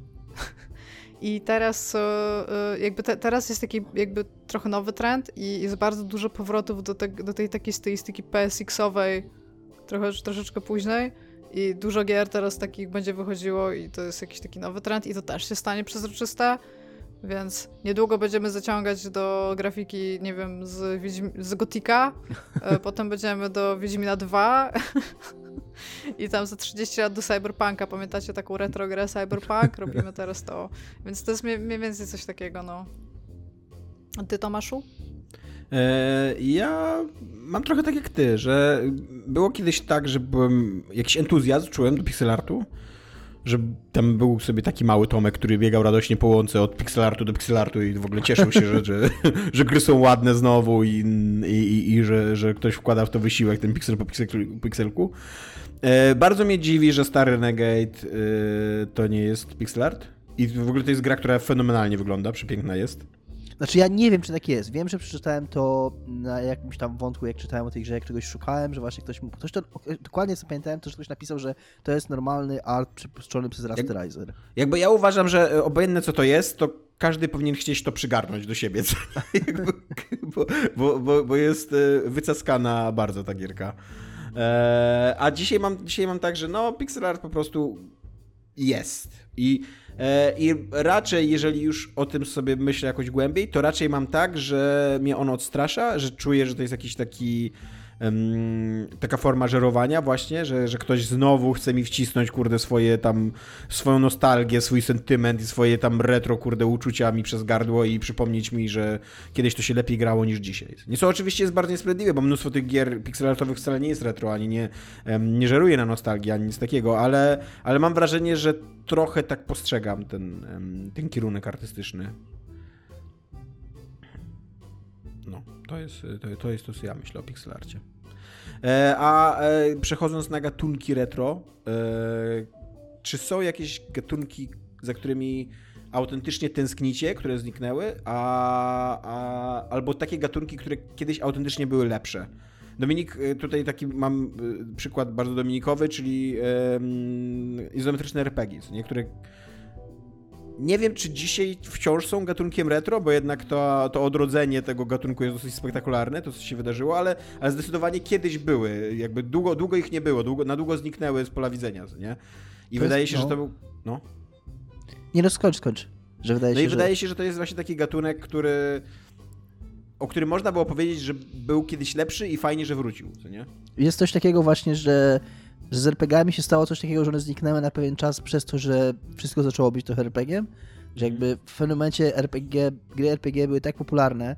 I teraz jakby te, teraz jest taki jakby trochę nowy trend i jest bardzo dużo powrotów do, te, do tej takiej stylistyki P S X-owej, trochę, troszeczkę później. I dużo gier teraz takich będzie wychodziło i to jest jakiś taki nowy trend i to też się stanie przezroczyste, więc niedługo będziemy zaciągać do grafiki, nie wiem, z, Wiedźmi- z Gotika, potem będziemy do Wiedźmina dwa i tam za trzydzieści lat do Cyberpunka. Pamiętacie taką retro grę Cyberpunk? Robimy teraz to. Więc to jest mniej więcej coś takiego, no. A ty, Tomaszu? Ja mam trochę tak jak ty, że było kiedyś tak, że byłem, jakiś entuzjazm czułem do pixelartu, że tam był sobie taki mały Tomek, który biegał radośnie po łące od pixelartu do pixelartu i w ogóle cieszył się, że, że, że gry są ładne znowu i, i, i że, że ktoś wkłada w to wysiłek, ten piksel po pikselku. Bardzo mnie dziwi, że stary Renegade to nie jest pixelart i w ogóle to jest gra, która fenomenalnie wygląda, przepiękna jest. Znaczy ja nie wiem, czy tak jest. Wiem, że przeczytałem to na jakimś tam wątku, jak czytałem o tej grze, jak czegoś szukałem, że właśnie ktoś... ktoś to, dokładnie co pamiętałem, to że ktoś napisał, że to jest normalny art przypuszczony przez rasterizer. Jak, jakby ja uważam, że obojętne co to jest, to każdy powinien chcieć to przygarnąć do siebie. jakby, bo, bo, bo, bo jest wycaskana bardzo ta gierka. Eee, a dzisiaj mam, dzisiaj mam tak, że no pixel art po prostu jest. I... I raczej, jeżeli już o tym sobie myślę jakoś głębiej, to raczej mam tak, że mnie ono odstrasza, że czuję, że to jest jakiś taki um, taka forma żerowania właśnie, że, że ktoś znowu chce mi wcisnąć, kurde, swoje tam, swoją nostalgię, swój sentyment i swoje tam retro, kurde, uczucia mi przez gardło i przypomnieć mi, że kiedyś to się lepiej grało niż dzisiaj. Co oczywiście jest bardzo niesprawiedliwe, bo mnóstwo tych gier pixelartowych wcale nie jest retro, ani nie, um, nie żeruje na nostalgii, ani nic takiego, ale, ale mam wrażenie, że trochę tak postrzegam ten, ten kierunek artystyczny. No, to jest to, to jest to, co ja myślę o pixelarcie. E, a e, przechodząc na gatunki retro, e, czy są jakieś gatunki, za którymi autentycznie tęsknicie, które zniknęły, a, a, albo takie gatunki, które kiedyś autentycznie były lepsze? Dominik, tutaj taki mam przykład bardzo dominikowy, czyli um, izometryczne R P G, niektóre... Nie wiem, czy dzisiaj wciąż są gatunkiem retro, bo jednak to, to odrodzenie tego gatunku jest dosyć spektakularne, to co się wydarzyło, ale, ale zdecydowanie kiedyś były, jakby długo, długo ich nie było, długo, na długo zniknęły z pola widzenia, nie? I to wydaje jest, się, no. że to był... No. Nie no, skończ, skończ. Że wydaje no się, i że... wydaje się, że to jest właśnie taki gatunek, który... o którym można było powiedzieć, że był kiedyś lepszy i fajnie, że wrócił, co nie? Jest coś takiego właśnie, że, że z er pe gie ami się stało coś takiego, że one zniknęły na pewien czas przez to, że wszystko zaczęło być trochę er pe giem, że jakby w pewnym momencie er pe gie, gry er pe gie były tak popularne.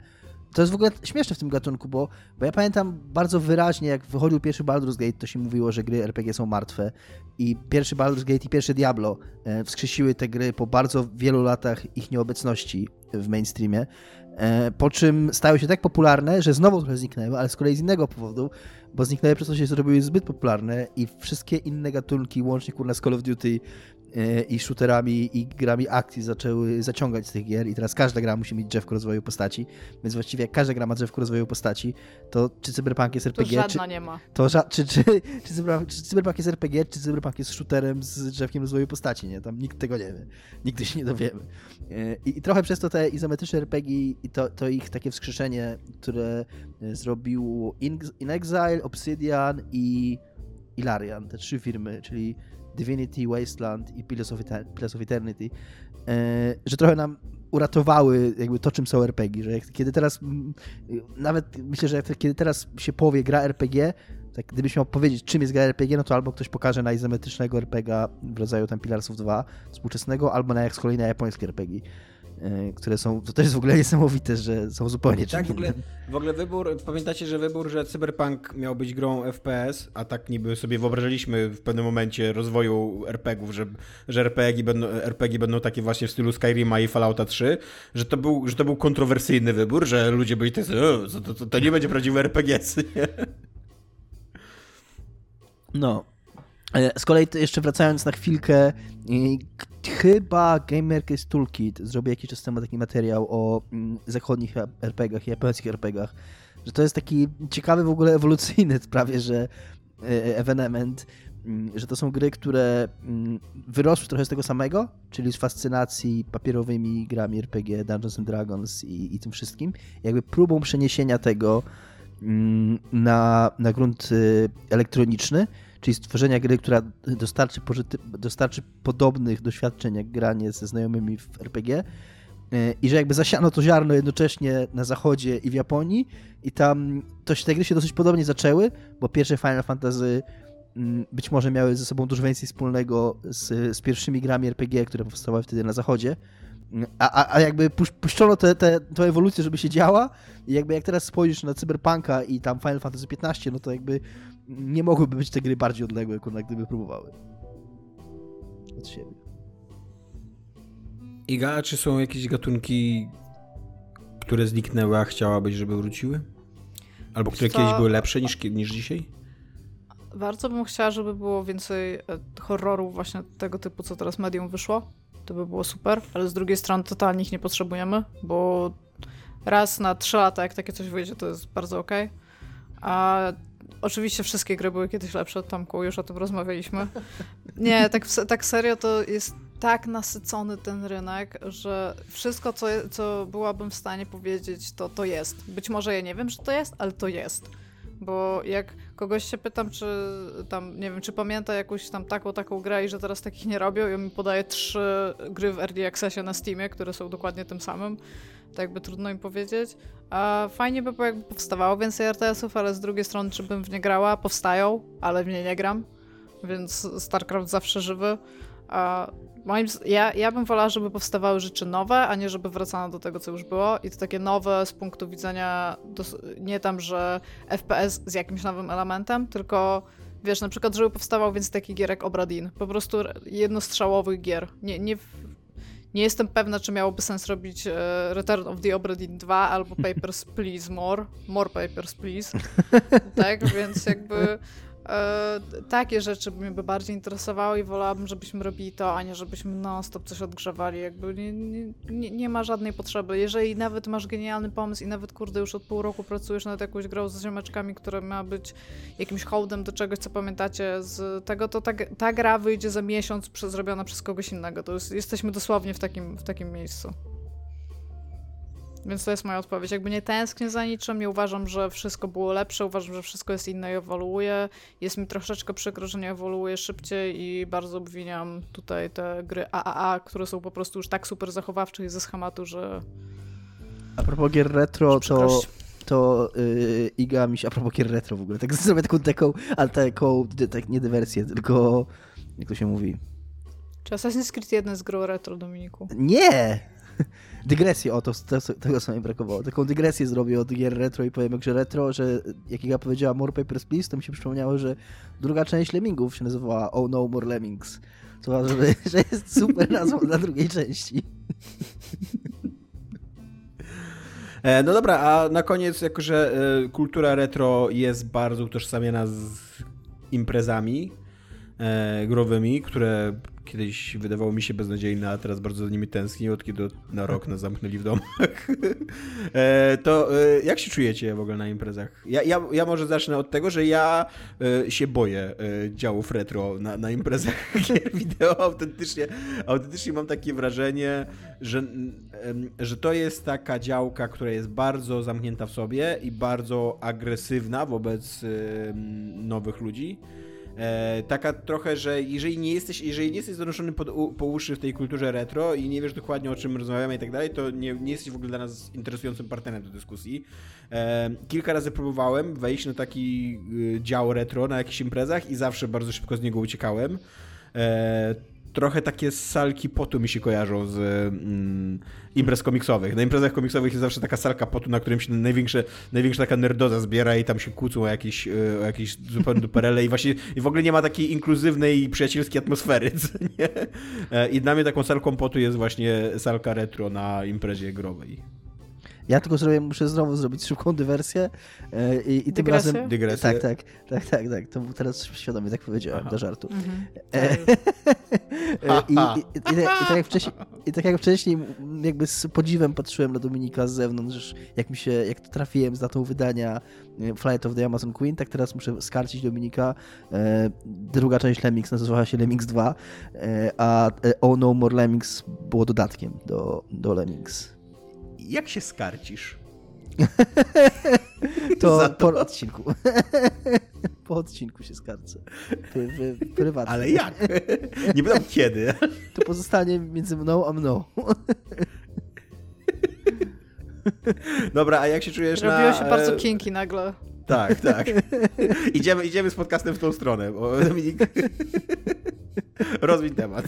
To jest w ogóle śmieszne w tym gatunku, bo, bo ja pamiętam bardzo wyraźnie, jak wychodził pierwszy Baldur's Gate, to się mówiło, że gry er pe gie są martwe i pierwszy Baldur's Gate i pierwszy Diablo wskrzesiły te gry po bardzo wielu latach ich nieobecności w mainstreamie. Po czym stały się tak popularne, że znowu trochę zniknęły, ale z kolei z innego powodu, bo zniknęły przez to, że się zrobiły zbyt popularne i wszystkie inne gatunki, łącznie kurna z Call of Duty i shooterami i grami akcji zaczęły zaciągać z tych gier i teraz każda gra musi mieć drzewko rozwoju postaci, więc właściwie jak każda gra ma drzewko rozwoju postaci, to czy Cyberpunk jest er pe gie, to żadna czy, nie ma. To ża- czy, czy, czy, czy, cyberpunk, czy Cyberpunk jest er pe gie, czy Cyberpunk jest shooterem z drzewkiem rozwoju postaci, nie? Tam nikt tego nie wie, nigdy się nie dowiemy. I, i trochę przez to te izometryczne er pe gie i to, to ich takie wskrzeszenie, które zrobił In, In Exile, Obsidian i Ilarian, te trzy firmy, czyli Divinity, Wasteland i Pillars of, Eter- Pillars of Eternity, e, że trochę nam uratowały jakby to, czym są er pe gie, że jak, kiedy teraz, m, nawet myślę, że jak, kiedy teraz się powie gra er pe gie, tak gdybyś miał powiedzieć, czym jest gra er pe gie, no to albo ktoś pokaże na izometrycznego er pe gie w rodzaju tam Pillarsów dwa współczesnego, albo na jak z kolei na japońskie er pe gie. Które są, to też jest w ogóle niesamowite, że są zupełnie czynne. Tak, w ogóle, w ogóle wybór, pamiętacie, że wybór, że Cyberpunk miał być grą F P S, a tak niby sobie wyobrażaliśmy w pewnym momencie rozwoju er pe gie ów, że, że er pe gie będą, er pe gie będą takie właśnie w stylu Skyrima i Fallouta trzy, że to był, że to był kontrowersyjny wybór, że ludzie byli tacy, to, to, to, to nie będzie prawdziwy er pe gie. No. Z kolei jeszcze wracając na chwilkę, chyba Gamercase Toolkit zrobił jakiś czas temu taki materiał o zachodnich er pe gie ach i japońskich er pe gie ach że to jest taki ciekawy w ogóle ewolucyjny prawie, że ewenement, że to są gry, które wyrosły trochę z tego samego, czyli z fascynacji papierowymi grami R P G, Dungeons and Dragons i, i tym wszystkim, jakby próbą przeniesienia tego na, na grunt elektroniczny, czyli stworzenia gry, która dostarczy, pożyty, dostarczy podobnych doświadczeń jak granie ze znajomymi w R P G, i że jakby zasiano to ziarno jednocześnie na zachodzie i w Japonii i tam to się, te gry się dosyć podobnie zaczęły, bo pierwsze Final Fantasy być może miały ze sobą dużo więcej wspólnego z, z pierwszymi grami R P G, które powstawały wtedy na zachodzie, a, a, a jakby puszczono tę te, te, ewolucję, żeby się działa i jakby jak teraz spojrzysz na Cyberpunka i tam Final Fantasy piętnaście, no to jakby nie mogłyby być te gry bardziej odległe, gdyby próbowały od siebie. Iga, czy są jakieś gatunki, które zniknęły, a chciałabyś, żeby wróciły? Albo które Co? kiedyś były lepsze niż, niż dzisiaj? Bardzo bym chciała, żeby było więcej horrorów właśnie tego typu, co teraz Medium wyszło. To by było super, ale z drugiej strony totalnie ich nie potrzebujemy, bo raz na trzy lata, jak takie coś wyjdzie, to jest bardzo okej. A oczywiście wszystkie gry były kiedyś lepsze, Tomku, już o tym rozmawialiśmy. Nie, tak, tak serio to jest tak nasycony ten rynek, że wszystko, co, co byłabym w stanie powiedzieć, to, to jest. Być może ja nie wiem, że to jest, ale to jest. Bo jak kogoś się pytam, czy tam, nie wiem, czy pamięta jakąś tam taką, taką grę i że teraz takich nie robią i on mi podaje trzy gry w Early Accessie na Steamie, które są dokładnie tym samym, to jakby trudno im powiedzieć. A fajnie by było, jakby powstawało więcej R T S ów, ale z drugiej strony, czy bym w nie grała, powstają, ale w nie nie gram, więc Starcraft zawsze żywy. A moim, ja, ja bym wolała, żeby powstawały rzeczy nowe, a nie żeby wracano do tego, co już było. I to takie nowe z punktu widzenia, dos- nie tam, że F P S z jakimś nowym elementem, tylko wiesz, na przykład, żeby powstawał więcej takich gier jak Obradin. Po prostu jednostrzałowych gier. Nie, nie, nie jestem pewna, czy miałoby sens robić Return of the Obradin dwa albo Papers, Please More. More Papers, Please. Tak, więc jakby... Yy, takie rzeczy mnie by bardziej interesowały i wolałabym, żebyśmy robili to, a nie żebyśmy non-stop coś odgrzewali, jakby nie, nie, nie ma żadnej potrzeby. Jeżeli nawet masz genialny pomysł i nawet, kurde, już od pół roku pracujesz nad jakąś grą z ziomeczkami, która ma być jakimś hołdem do czegoś, co pamiętacie z tego, to ta, ta gra wyjdzie za miesiąc zrobiona przez kogoś innego. To jest, jesteśmy dosłownie w takim, w takim miejscu. Więc to jest moja odpowiedź. Jakby nie tęsknię za niczym, nie uważam, że wszystko było lepsze, uważam, że wszystko jest inne i ewoluuje. Jest mi troszeczkę przykro, że nie ewoluuje szybciej i bardzo obwiniam tutaj te gry triple A, które są po prostu już tak super zachowawcze i ze schematu, że... A propos gier retro, to, to yy, Iga mi się... A propos gier retro w ogóle, tak zrobię taką, taką, ale taką, tak, nie dywersję, tylko... Jak to się mówi? Czy Assassin's Creed jeden jest grą retro, Dominiku? Nie! Dygresję, o to, to, tego co mi brakowało. Taką dygresję zrobię od gier retro i powiem, jak że retro, że jak ja powiedziała More Papers, Please, to mi się przypomniało, że druga część Lemmingów się nazywała Oh No More Lemmings. To że, że jest super nazwą dla drugiej części. No dobra, a na koniec, jako że kultura retro jest bardzo utożsamiana z imprezami growymi, które kiedyś wydawało mi się beznadziejne, a teraz bardzo za nimi tęsknię, od kiedy na rok nas zamknęli w domach. To jak się czujecie w ogóle na imprezach? Ja, ja, ja może zacznę od tego, że ja się boję działów retro na, na imprezach gier wideo. Autentycznie, autentycznie mam takie wrażenie, że, że to jest taka działka, która jest bardzo zamknięta w sobie i bardzo agresywna wobec nowych ludzi. E, taka trochę, że jeżeli nie jesteś, jeżeli nie jesteś zanurzony pod, u, po uszy w tej kulturze retro i nie wiesz dokładnie, o czym rozmawiamy i tak dalej, to nie, nie jesteś w ogóle dla nas interesującym partnerem do dyskusji. E, kilka razy próbowałem wejść na taki y, dział retro na jakichś imprezach i zawsze bardzo szybko z niego uciekałem. E, trochę takie salki potu mi się kojarzą z mm, imprez komiksowych. Na imprezach komiksowych jest zawsze taka salka potu, na którym się największe, największa taka nerdoza zbiera i tam się kłócą o jakieś, o jakieś zupełnie duperele i właśnie i w ogóle nie ma takiej inkluzywnej i przyjacielskiej atmosfery, co nie? I dla mnie taką salką potu jest właśnie salka retro na imprezie growej. Ja tylko zrobię, muszę znowu zrobić szybką dywersję e, i, i tym razem... Dygresję? Tak, tak, tak, tak, tak. To był teraz świadomie, tak powiedziałem, aha, do żartu. Mhm. E, i, i, i, i, tak jak wcześniej, I tak jak wcześniej jakby z podziwem patrzyłem na Dominika z zewnątrz, jak mi się, jak trafiłem z datą wydania Flight of the Amazon Queen, tak teraz muszę skarcić Dominika. E, druga część Lemmings nazywała się Lemmings dwa, e, a Oh No More Lemmings było dodatkiem do, do Lemmings. Jak się skarcisz? to, to po odcinku. po odcinku się skarcę. Pry, prywatnie. Ale jak? Nie wiem kiedy. to pozostanie między mną a mną. Dobra, a jak się czujesz Robiło na... Robiło się bardzo kinki nagle. Tak, tak. Idziemy, idziemy z podcastem w tą stronę. Bo Dominik... Rozwiń temat.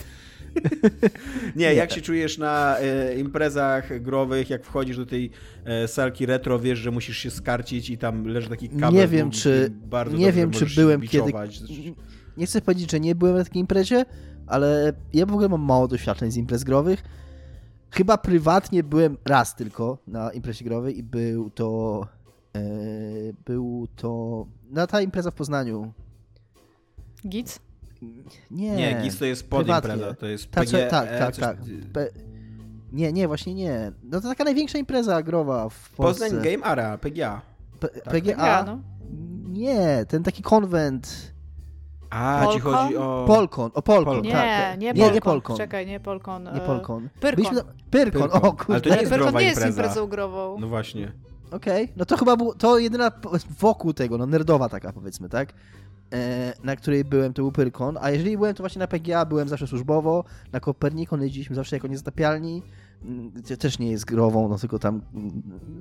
Nie, jak się czujesz na e, imprezach growych, jak wchodzisz do tej e, salki retro, wiesz, że musisz się skarcić i tam leży taki kabel. Nie wiem, czy, bardzo nie wiem, czy byłem kiedy... Nie chcę powiedzieć, że nie byłem na takiej imprezie, ale ja w ogóle mam mało doświadczeń z imprez growych. Chyba prywatnie byłem raz tylko na imprezie growej i był to... E, był to... No ta impreza w Poznaniu. Gic? Nie, nie G I S to jest podimpreza, to jest P G E. Ta, tak, tak, coś... tak. P... Nie, nie, właśnie nie. No to taka największa impreza growa w Polsce. Poznań Game Area, P G A. P- tak. P G A? P G A no. Nie, ten taki konwent. A, Polkon? Ci chodzi o... Polkon, o Polkon. Polkon. Nie, nie Polkon. Nie, nie Polkon. Czekaj, nie Polkon. Nie Polkon. Pyrkon. Na... Pyrkon. Pyrkon, o kurde. Ale to nie jest Pyrkon nie jest imprezą grową. No właśnie. Okej, okay. No to chyba było, to jedyna wokół tego, no nerdowa taka powiedzmy, tak? Na której byłem, to był Pyrkon, a jeżeli byłem, to właśnie na P G A byłem zawsze służbowo, na Kopernikon jeździliśmy zawsze jako niezatapialni, też nie jest grową, no tylko tam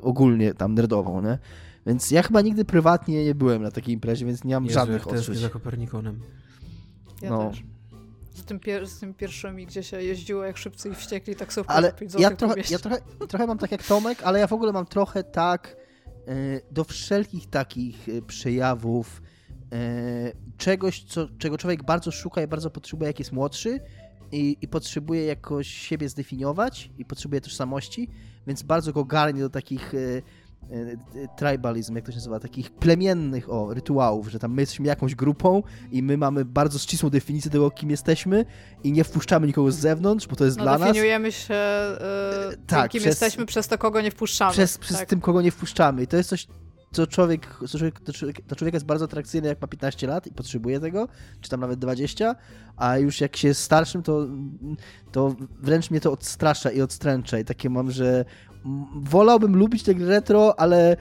ogólnie tam nerdową, nie? Więc ja chyba nigdy prywatnie nie byłem na takiej imprezie, więc nie mam Jezu, żadnych odczuć. Jezu, też nie za Kopernikonem. Ja no. też. Z tym, pier- z tym pierwszymi, gdzie się jeździło jak Szybcy i Wściekli, tak sobie ale po ja, trochę, ja trochę, trochę mam tak jak Tomek, ale ja w ogóle mam trochę tak do wszelkich takich przejawów czegoś, co, czego człowiek bardzo szuka i bardzo potrzebuje, jak jest młodszy i, i potrzebuje jakoś siebie zdefiniować i potrzebuje tożsamości, więc bardzo go garnie do takich e, e, tribalizm, jak to się nazywa, takich plemiennych o, rytuałów, że tam my jesteśmy jakąś grupą i my mamy bardzo ścisłą definicję tego, kim jesteśmy i nie wpuszczamy nikogo z zewnątrz, bo to jest no, dla nas. Definiujemy się e, tym, tak, kim przez, jesteśmy, przez to, kogo nie wpuszczamy. Przez, przez tak. tym, kogo nie wpuszczamy. I to jest coś To człowiek, to człowiek, to człowiek jest bardzo atrakcyjny, jak ma piętnaście lat i potrzebuje tego, czy tam nawet dwadzieścia, a już jak się jest starszym, to, to wręcz mnie to odstrasza i odstręcza. I takie mam, że wolałbym lubić te gry retro, ale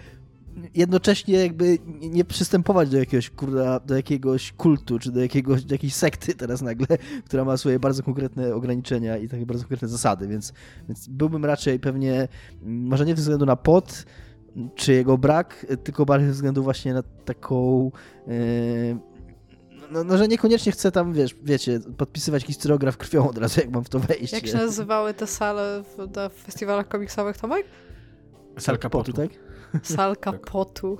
jednocześnie jakby nie przystępować do jakiegoś, kurwa, do jakiegoś kultu, czy do, jakiegoś, do jakiejś sekty teraz nagle, która ma swoje bardzo konkretne ograniczenia i takie bardzo konkretne zasady, więc, więc byłbym raczej pewnie, może nie ze względu na pot, czy jego brak, tylko bardziej ze względu właśnie na taką... Yy, no, no, że niekoniecznie chcę tam, wiesz, wiecie, podpisywać historiograf krwią od razu, jak mam w to wejść. Jak się nazywały te sale w, na festiwalach komiksowych, Tomek? Salka potu, tak? Salka tak. potu.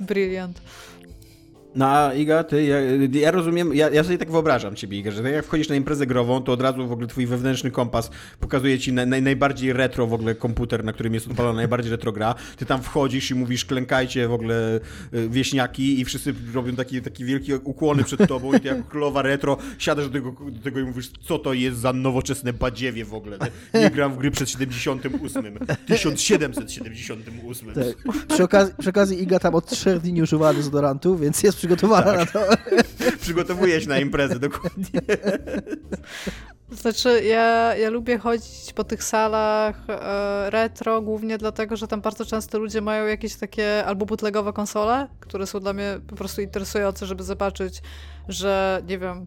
Brilliant. No a Iga, ty, ja, ja rozumiem, ja, ja sobie tak wyobrażam ciebie, Iga, że jak wchodzisz na imprezę grową, to od razu w ogóle twój wewnętrzny kompas pokazuje ci naj, naj, najbardziej retro w ogóle komputer, na którym jest odpalona najbardziej retro gra. Ty tam wchodzisz i mówisz, klękajcie w ogóle wieśniaki i wszyscy robią takie taki wielkie ukłony przed tobą i ty jak królowa retro siadasz do tego, do tego i mówisz, co to jest za nowoczesne badziewie w ogóle. Nie, nie gram w gry przed siedemdziesiątym ósmym. tysiąc siedemset siedemdziesiątym ósmym. Tak. Przy, okazji, przy okazji Iga tam od trzech dni już używa dezodorantu, więc jest przygotowana tak. na to. Przygotowuję się na imprezę, dokładnie. Znaczy, ja, ja lubię chodzić po tych salach e, retro, głównie dlatego, że tam bardzo często ludzie mają jakieś takie albo bootlegowe konsole, które są dla mnie po prostu interesujące, żeby zobaczyć, że nie wiem,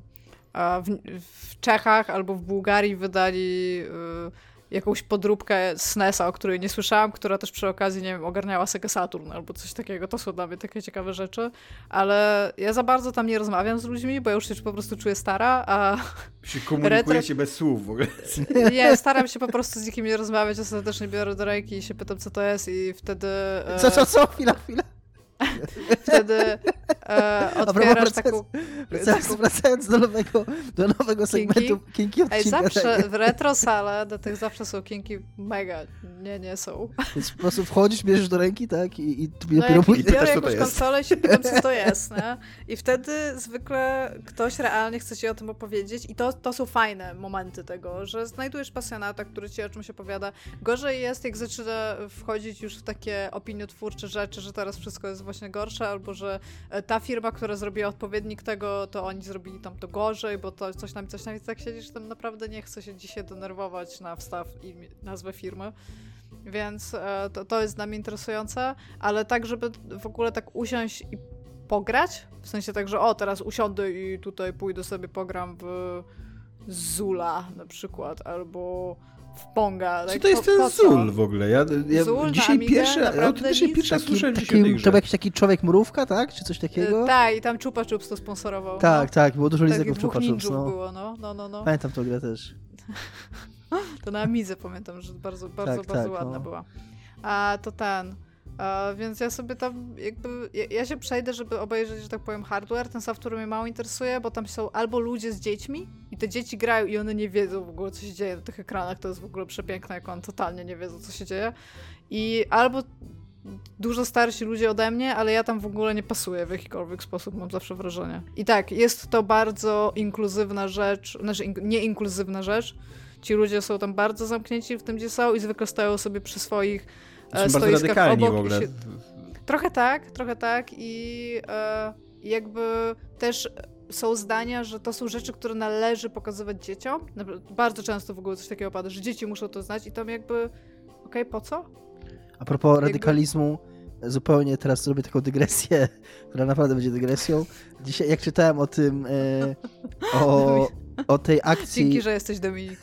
w, w Czechach albo w Bułgarii wydali e, jakąś podróbkę S N E S-a, o której nie słyszałam, która też przy okazji, nie wiem, ogarniała Sega Saturn albo coś takiego. To są dla mnie takie ciekawe rzeczy, ale ja za bardzo tam nie rozmawiam z ludźmi, bo ja już się po prostu czuję stara, a... Się komunikujecie retro... bez słów w ogóle. Nie, staram się po prostu z nikim nie rozmawiać, ostatecznie biorę do ręki i się pytam, co to jest i wtedy... Co, co, co? Chwila, chwila. Wtedy e, otwierasz taką... Wracając, wracając do nowego, do nowego kinki. segmentu kinki odcinka. Ej, zawsze w retrosale do tych zawsze są kinki mega. Nie, nie są. Więc po prostu wchodzisz, bierzesz do ręki, tak? I, i no dopiero pójdziesz. I biorę jakąś konsolę i się pytam, co to jest. Nie? I wtedy zwykle ktoś realnie chce ci o tym opowiedzieć i to, to są fajne momenty tego, że znajdujesz pasjonata, który ci o czymś opowiada. Gorzej jest, jak zaczyna wchodzić już w takie opiniotwórcze rzeczy, że teraz wszystko jest właśnie gorsze, albo że ta firma, która zrobiła odpowiednik tego, to oni zrobili tam to gorzej, bo to coś tam, coś tam, i tak siedzisz, tam naprawdę nie chce się dzisiaj denerwować na wstaw i nazwę firmy. Więc to, to jest dla mnie interesujące, ale tak, żeby w ogóle tak usiąść i pograć, w sensie tak, że o, teraz usiądę i tutaj pójdę sobie pogram w Zula na przykład, albo w Ponga. Czy tak, to jest po, ten po Zul w ogóle? Ja, ja Zul dzisiaj na pierwszy, ja dzisiaj pierwszy raz słyszałem dzisiaj tej grze. To był jakiś taki człowiek mrówka, tak? Czy coś takiego? E, tak, i tam Chupa Chups to sponsorował. Tak, no. tak, było dużo lizaków Chupa Chups. No. Było, no. No, no, no. Pamiętam tą grę też. To na Amidze pamiętam, że bardzo, bardzo, tak, bardzo tak, ładna no. była. A to ten... Uh, więc ja sobie tam jakby, ja, ja się przejdę, żeby obejrzeć, że tak powiem, hardware, ten software mnie mało interesuje, bo tam są albo ludzie z dziećmi i te dzieci grają i one nie wiedzą w ogóle, co się dzieje na tych ekranach, to jest w ogóle przepiękne, jak one totalnie nie wiedzą, co się dzieje, i albo dużo starsi ludzie ode mnie, ale ja tam w ogóle nie pasuję w jakikolwiek sposób, mam zawsze wrażenie. I tak, jest to bardzo inkluzywna rzecz, znaczy in- nieinkluzywna rzecz, ci ludzie są tam bardzo zamknięci w tym, gdzie są i zwykle stają sobie przy swoich Są bardzo radykalni obok w ogóle. Się... Trochę tak, trochę tak i e, jakby też są zdania, że to są rzeczy, które należy pokazywać dzieciom. Bardzo często w ogóle coś takiego pada, że dzieci muszą to znać i tam jakby okej, okay, po co? A propos jakby... radykalizmu, zupełnie teraz zrobię taką dygresję, która naprawdę będzie dygresją. Dzisiaj jak czytałem o tym, e, o, o tej akcji... Dzięki, że jesteś Dominik.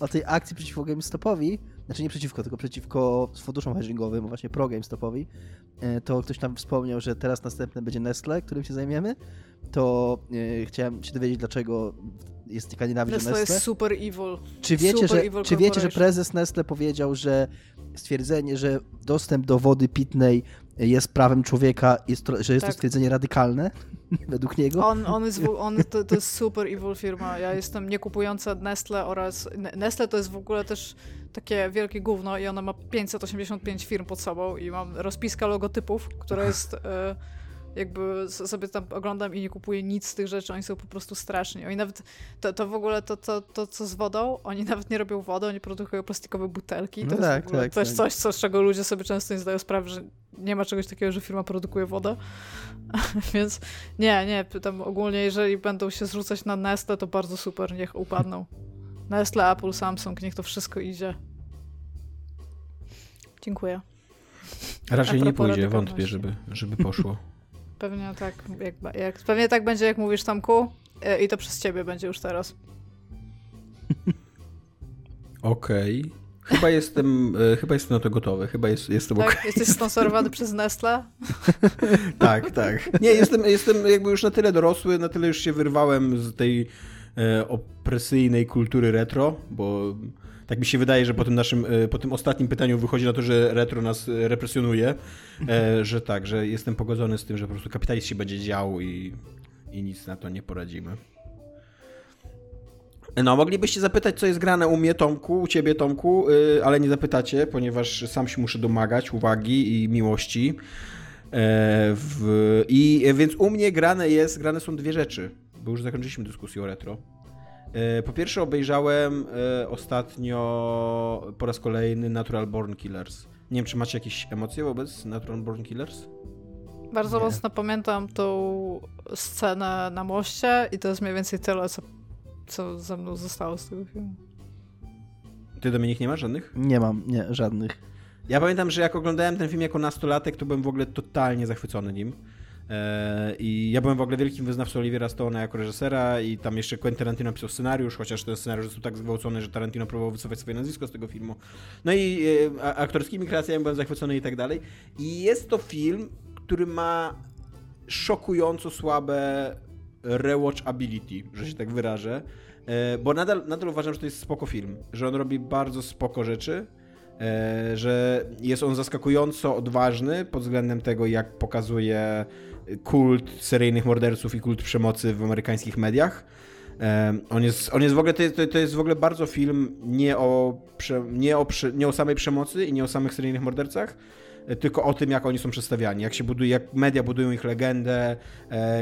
O tej akcji przeciwko GameStopowi, znaczy nie przeciwko, tylko przeciwko funduszom hedgingowym, właśnie pro GameStopowi, to ktoś tam wspomniał, że teraz następny będzie Nestle, którym się zajmiemy, to e, chciałem się dowiedzieć, dlaczego jest taka nienawiść Nestle. Nestle jest super evil. Czy wiecie, super że, czy wiecie, że prezes Nestle powiedział, że stwierdzenie, że dostęp do wody pitnej jest prawem człowieka, jest, że jest tak. to stwierdzenie radykalne według niego? On, on jest, on, to, to jest super evil firma. Ja jestem niekupująca Nestle oraz... Nestle to jest w ogóle też takie wielkie gówno i ona ma pięćset osiemdziesiąt pięć firm pod sobą i mam rozpiska logotypów, która jest... Y- jakby sobie tam oglądam i nie kupuję nic z tych rzeczy, oni są po prostu straszni. Oni nawet, to, to w ogóle to, to, to, co z wodą, oni nawet nie robią wody, oni produkują plastikowe butelki. To no jest tak, w ogóle tak, też tak. coś, co, z czego ludzie sobie często nie zdają sprawy, że nie ma czegoś takiego, że firma produkuje wodę. Więc nie, nie, tam ogólnie jeżeli będą się zrzucać na Nestle, to bardzo super, niech upadną. Nestle, Apple, Samsung, niech to wszystko idzie. Dziękuję. Raczej nie pójdzie, wątpię, żeby, żeby poszło. Pewnie tak, jak, jak, pewnie tak będzie, jak mówisz, Tomku, i to przez ciebie będzie już teraz. Okej. Okay. Chyba jestem chyba jestem na to gotowy. Chyba jest, jestem tak, okay. Jesteś sponsorowany przez Nestle? Tak, tak. Nie, jestem, jestem jakby już na tyle dorosły, na tyle już się wyrwałem z tej e, opresyjnej kultury retro, bo tak mi się wydaje, że po tym naszym, po tym ostatnim pytaniu wychodzi na to, że retro nas represjonuje, że tak, że jestem pogodzony z tym, że po prostu kapitalizm się będzie dział i, i nic na to nie poradzimy. No, moglibyście zapytać, co jest grane u mnie, Tomku, u ciebie, Tomku, ale nie zapytacie, ponieważ sam się muszę domagać uwagi i miłości. W, i więc u mnie grane jest, grane są dwie rzeczy, bo już zakończyliśmy dyskusję o retro. Po pierwsze obejrzałem ostatnio po raz kolejny Natural Born Killers. Nie wiem, czy macie jakieś emocje wobec Natural Born Killers? Bardzo nie. mocno pamiętam tą scenę na moście i to jest mniej więcej tyle, co, co ze mną zostało z tego filmu. Ty, Dominik, nie masz żadnych? Nie mam, nie, żadnych. Ja pamiętam, że jak oglądałem ten film jako nastolatek, to byłem w ogóle totalnie zachwycony nim. I ja byłem w ogóle wielkim wyznawcą Olivera Stone'a jako reżysera i tam jeszcze Quentin Tarantino pisał scenariusz, chociaż ten scenariusz został tak zgwałcony, że Tarantino próbował wycofać swoje nazwisko z tego filmu. No i e, aktorskimi kreacjami byłem zachwycony i tak dalej. I jest to film, który ma szokująco słabe rewatchability, że się tak wyrażę, e, bo nadal, nadal uważam, że to jest spoko film, że on robi bardzo spoko rzeczy. Że jest on zaskakująco odważny pod względem tego, jak pokazuje kult seryjnych morderców i kult przemocy w amerykańskich mediach. On jest, on jest w ogóle, to, to jest w ogóle bardzo film nie o, nie, o, nie o samej przemocy i nie o samych seryjnych mordercach, tylko o tym, jak oni są przedstawiani, jak się buduje, jak media budują ich legendę,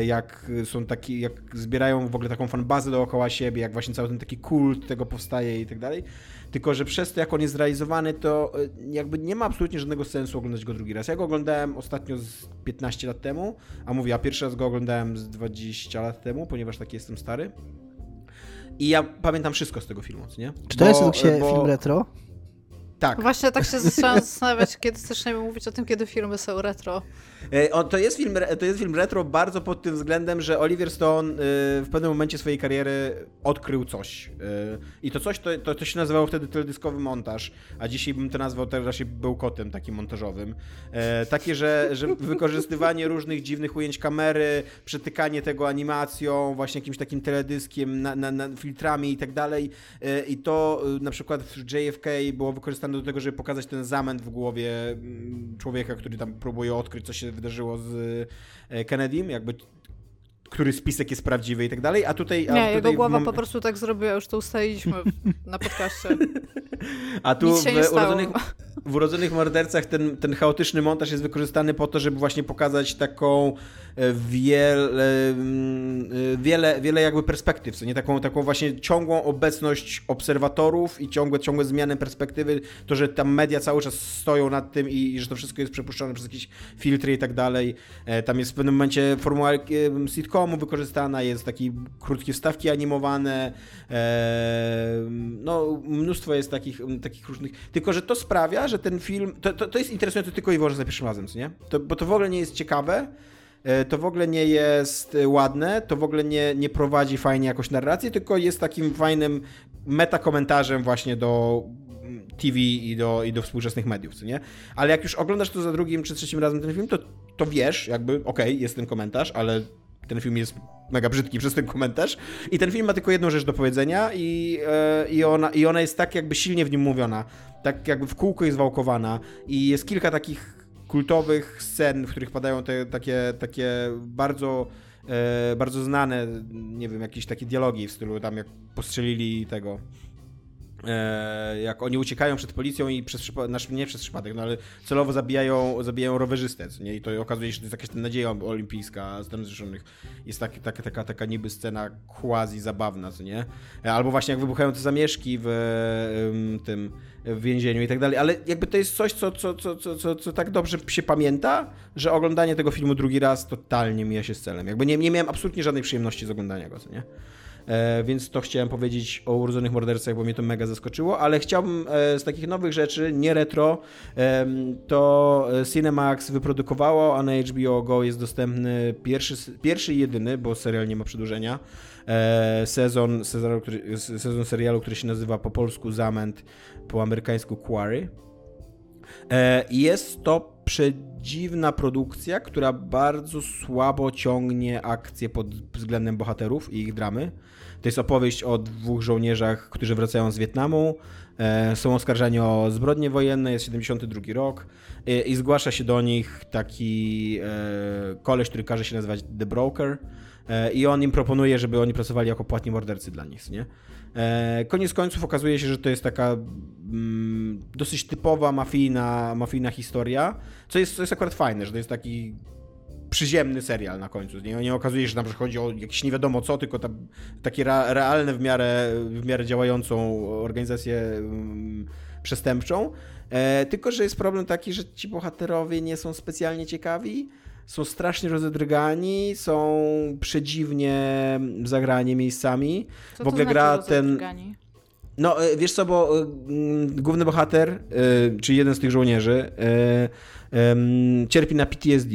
jak są taki, jak zbierają w ogóle taką fanbazę dookoła siebie, jak właśnie cały ten taki kult tego powstaje i tak dalej. Tylko że przez to, jak on jest zrealizowany, to jakby nie ma absolutnie żadnego sensu oglądać go drugi raz. Ja go oglądałem ostatnio z piętnaście lat temu, a mówię, a pierwszy raz go oglądałem z dwadzieścia lat temu, ponieważ taki jestem stary. I ja pamiętam wszystko z tego filmu, co nie? Czy to bo, jest się bo... film retro? Tak. Właśnie tak się zaczęłam zastanawiać, kiedy zaczniemy mówić o tym, kiedy filmy są retro. O, to, jest film, to jest film retro bardzo pod tym względem, że Oliver Stone w pewnym momencie swojej kariery odkrył coś. I to coś, to, to, to się nazywało wtedy teledyskowy montaż, a dzisiaj bym to nazwał teraz raczej bełkotem takim montażowym. Takie, że, że wykorzystywanie różnych dziwnych ujęć kamery, przetykanie tego animacją, właśnie jakimś takim teledyskiem, na, na, na filtrami i tak dalej. I to na przykład w J F K było wykorzystane do tego, żeby pokazać ten zamęt w głowie człowieka, który tam próbuje odkryć, co się wydarzyło z Kennedym, jakby który spisek jest prawdziwy i tak dalej, a tutaj... A nie, tutaj jego głowa mam... po prostu tak zrobiła, już to ustaliliśmy na podcaście. A tu w urodzonych, w urodzonych Mordercach ten, ten chaotyczny montaż jest wykorzystany po to, żeby właśnie pokazać taką wiele, wiele, wiele jakby perspektyw, co nie? Taką, taką właśnie ciągłą obecność obserwatorów i ciągłe, ciągłe zmiany perspektywy, to, że tam media cały czas stoją nad tym i, i że to wszystko jest przepuszczone przez jakieś filtry i tak dalej. Tam jest w pewnym momencie formuła sitcom wykorzystana, jest takie krótkie wstawki animowane, e, no mnóstwo jest takich, takich różnych, tylko że to sprawia, że ten film, to, to, to jest interesujące tylko i wyłącznie za pierwszym razem, co nie? To, bo to w ogóle nie jest ciekawe, e, to w ogóle nie jest ładne, to w ogóle nie, nie prowadzi fajnie jakoś narracji, tylko jest takim fajnym metakomentarzem właśnie do T V i do, i do współczesnych mediów, co nie? Ale jak już oglądasz to za drugim czy trzecim razem ten film, to, to wiesz, jakby okej, okay, jest ten komentarz, ale ten film jest mega brzydki przez ten komentarz i ten film ma tylko jedną rzecz do powiedzenia i, yy, i, ona, i ona jest tak jakby silnie w nim mówiona, tak jakby w kółko jest wałkowana i jest kilka takich kultowych scen, w których padają te takie, takie bardzo, yy, bardzo znane, nie wiem, jakieś takie dialogi w stylu tam jak postrzelili tego... jak oni uciekają przed policją i przez przypadek, nie przez przypadek, no ale celowo zabijają, zabijają rowerzystę, nie? I to okazuje się, że to jest jakaś tam nadzieja olimpijska Stanów Zjednoczonych. Jest tak, tak, taka, taka niby scena quasi zabawna, co nie? Albo właśnie jak wybuchają te zamieszki w tym w więzieniu i tak dalej, ale jakby to jest coś, co, co, co, co, co, co tak dobrze się pamięta, że oglądanie tego filmu drugi raz totalnie mija się z celem. Jakby nie, nie miałem absolutnie żadnej przyjemności z oglądania go, co nie? E, więc to chciałem powiedzieć o Urodzonych Mordercach, bo mnie to mega zaskoczyło, ale chciałbym e, z takich nowych rzeczy, nie retro, e, to Cinemax wyprodukowało, a na H B O Go jest dostępny pierwszy, pierwszy i jedyny, bo serial nie ma przedłużenia, e, sezon, sezon, który, sezon serialu, który się nazywa po polsku Zamęt, po amerykańsku Quarry. E, jest to przedziwna produkcja, która bardzo słabo ciągnie akcję pod względem bohaterów i ich dramy. To jest opowieść o dwóch żołnierzach, którzy wracają z Wietnamu, e, są oskarżani o zbrodnie wojenne, jest siedemdziesiąty drugi rok e, i zgłasza się do nich taki e, koleś, który każe się nazywać The Broker e, i on im proponuje, żeby oni pracowali jako płatni mordercy dla nich, nie? E, koniec końców okazuje się, że to jest taka mm, dosyć typowa mafijna, mafijna historia, co jest, co jest akurat fajne, że to jest taki przyziemny serial na końcu. Nie, nie okazuje się, że tam że chodzi o jakieś nie wiadomo co, tylko tam, takie ra, realne w miarę, w miarę działającą organizację mm, przestępczą. E, tylko że jest problem taki, że ci bohaterowie nie są specjalnie ciekawi, są strasznie rozedrygani, są przedziwnie zagrani miejscami. Co w ogóle to znaczy gra ten. No wiesz co, bo główny bohater, czy jeden z tych żołnierzy, cierpi na P T S D.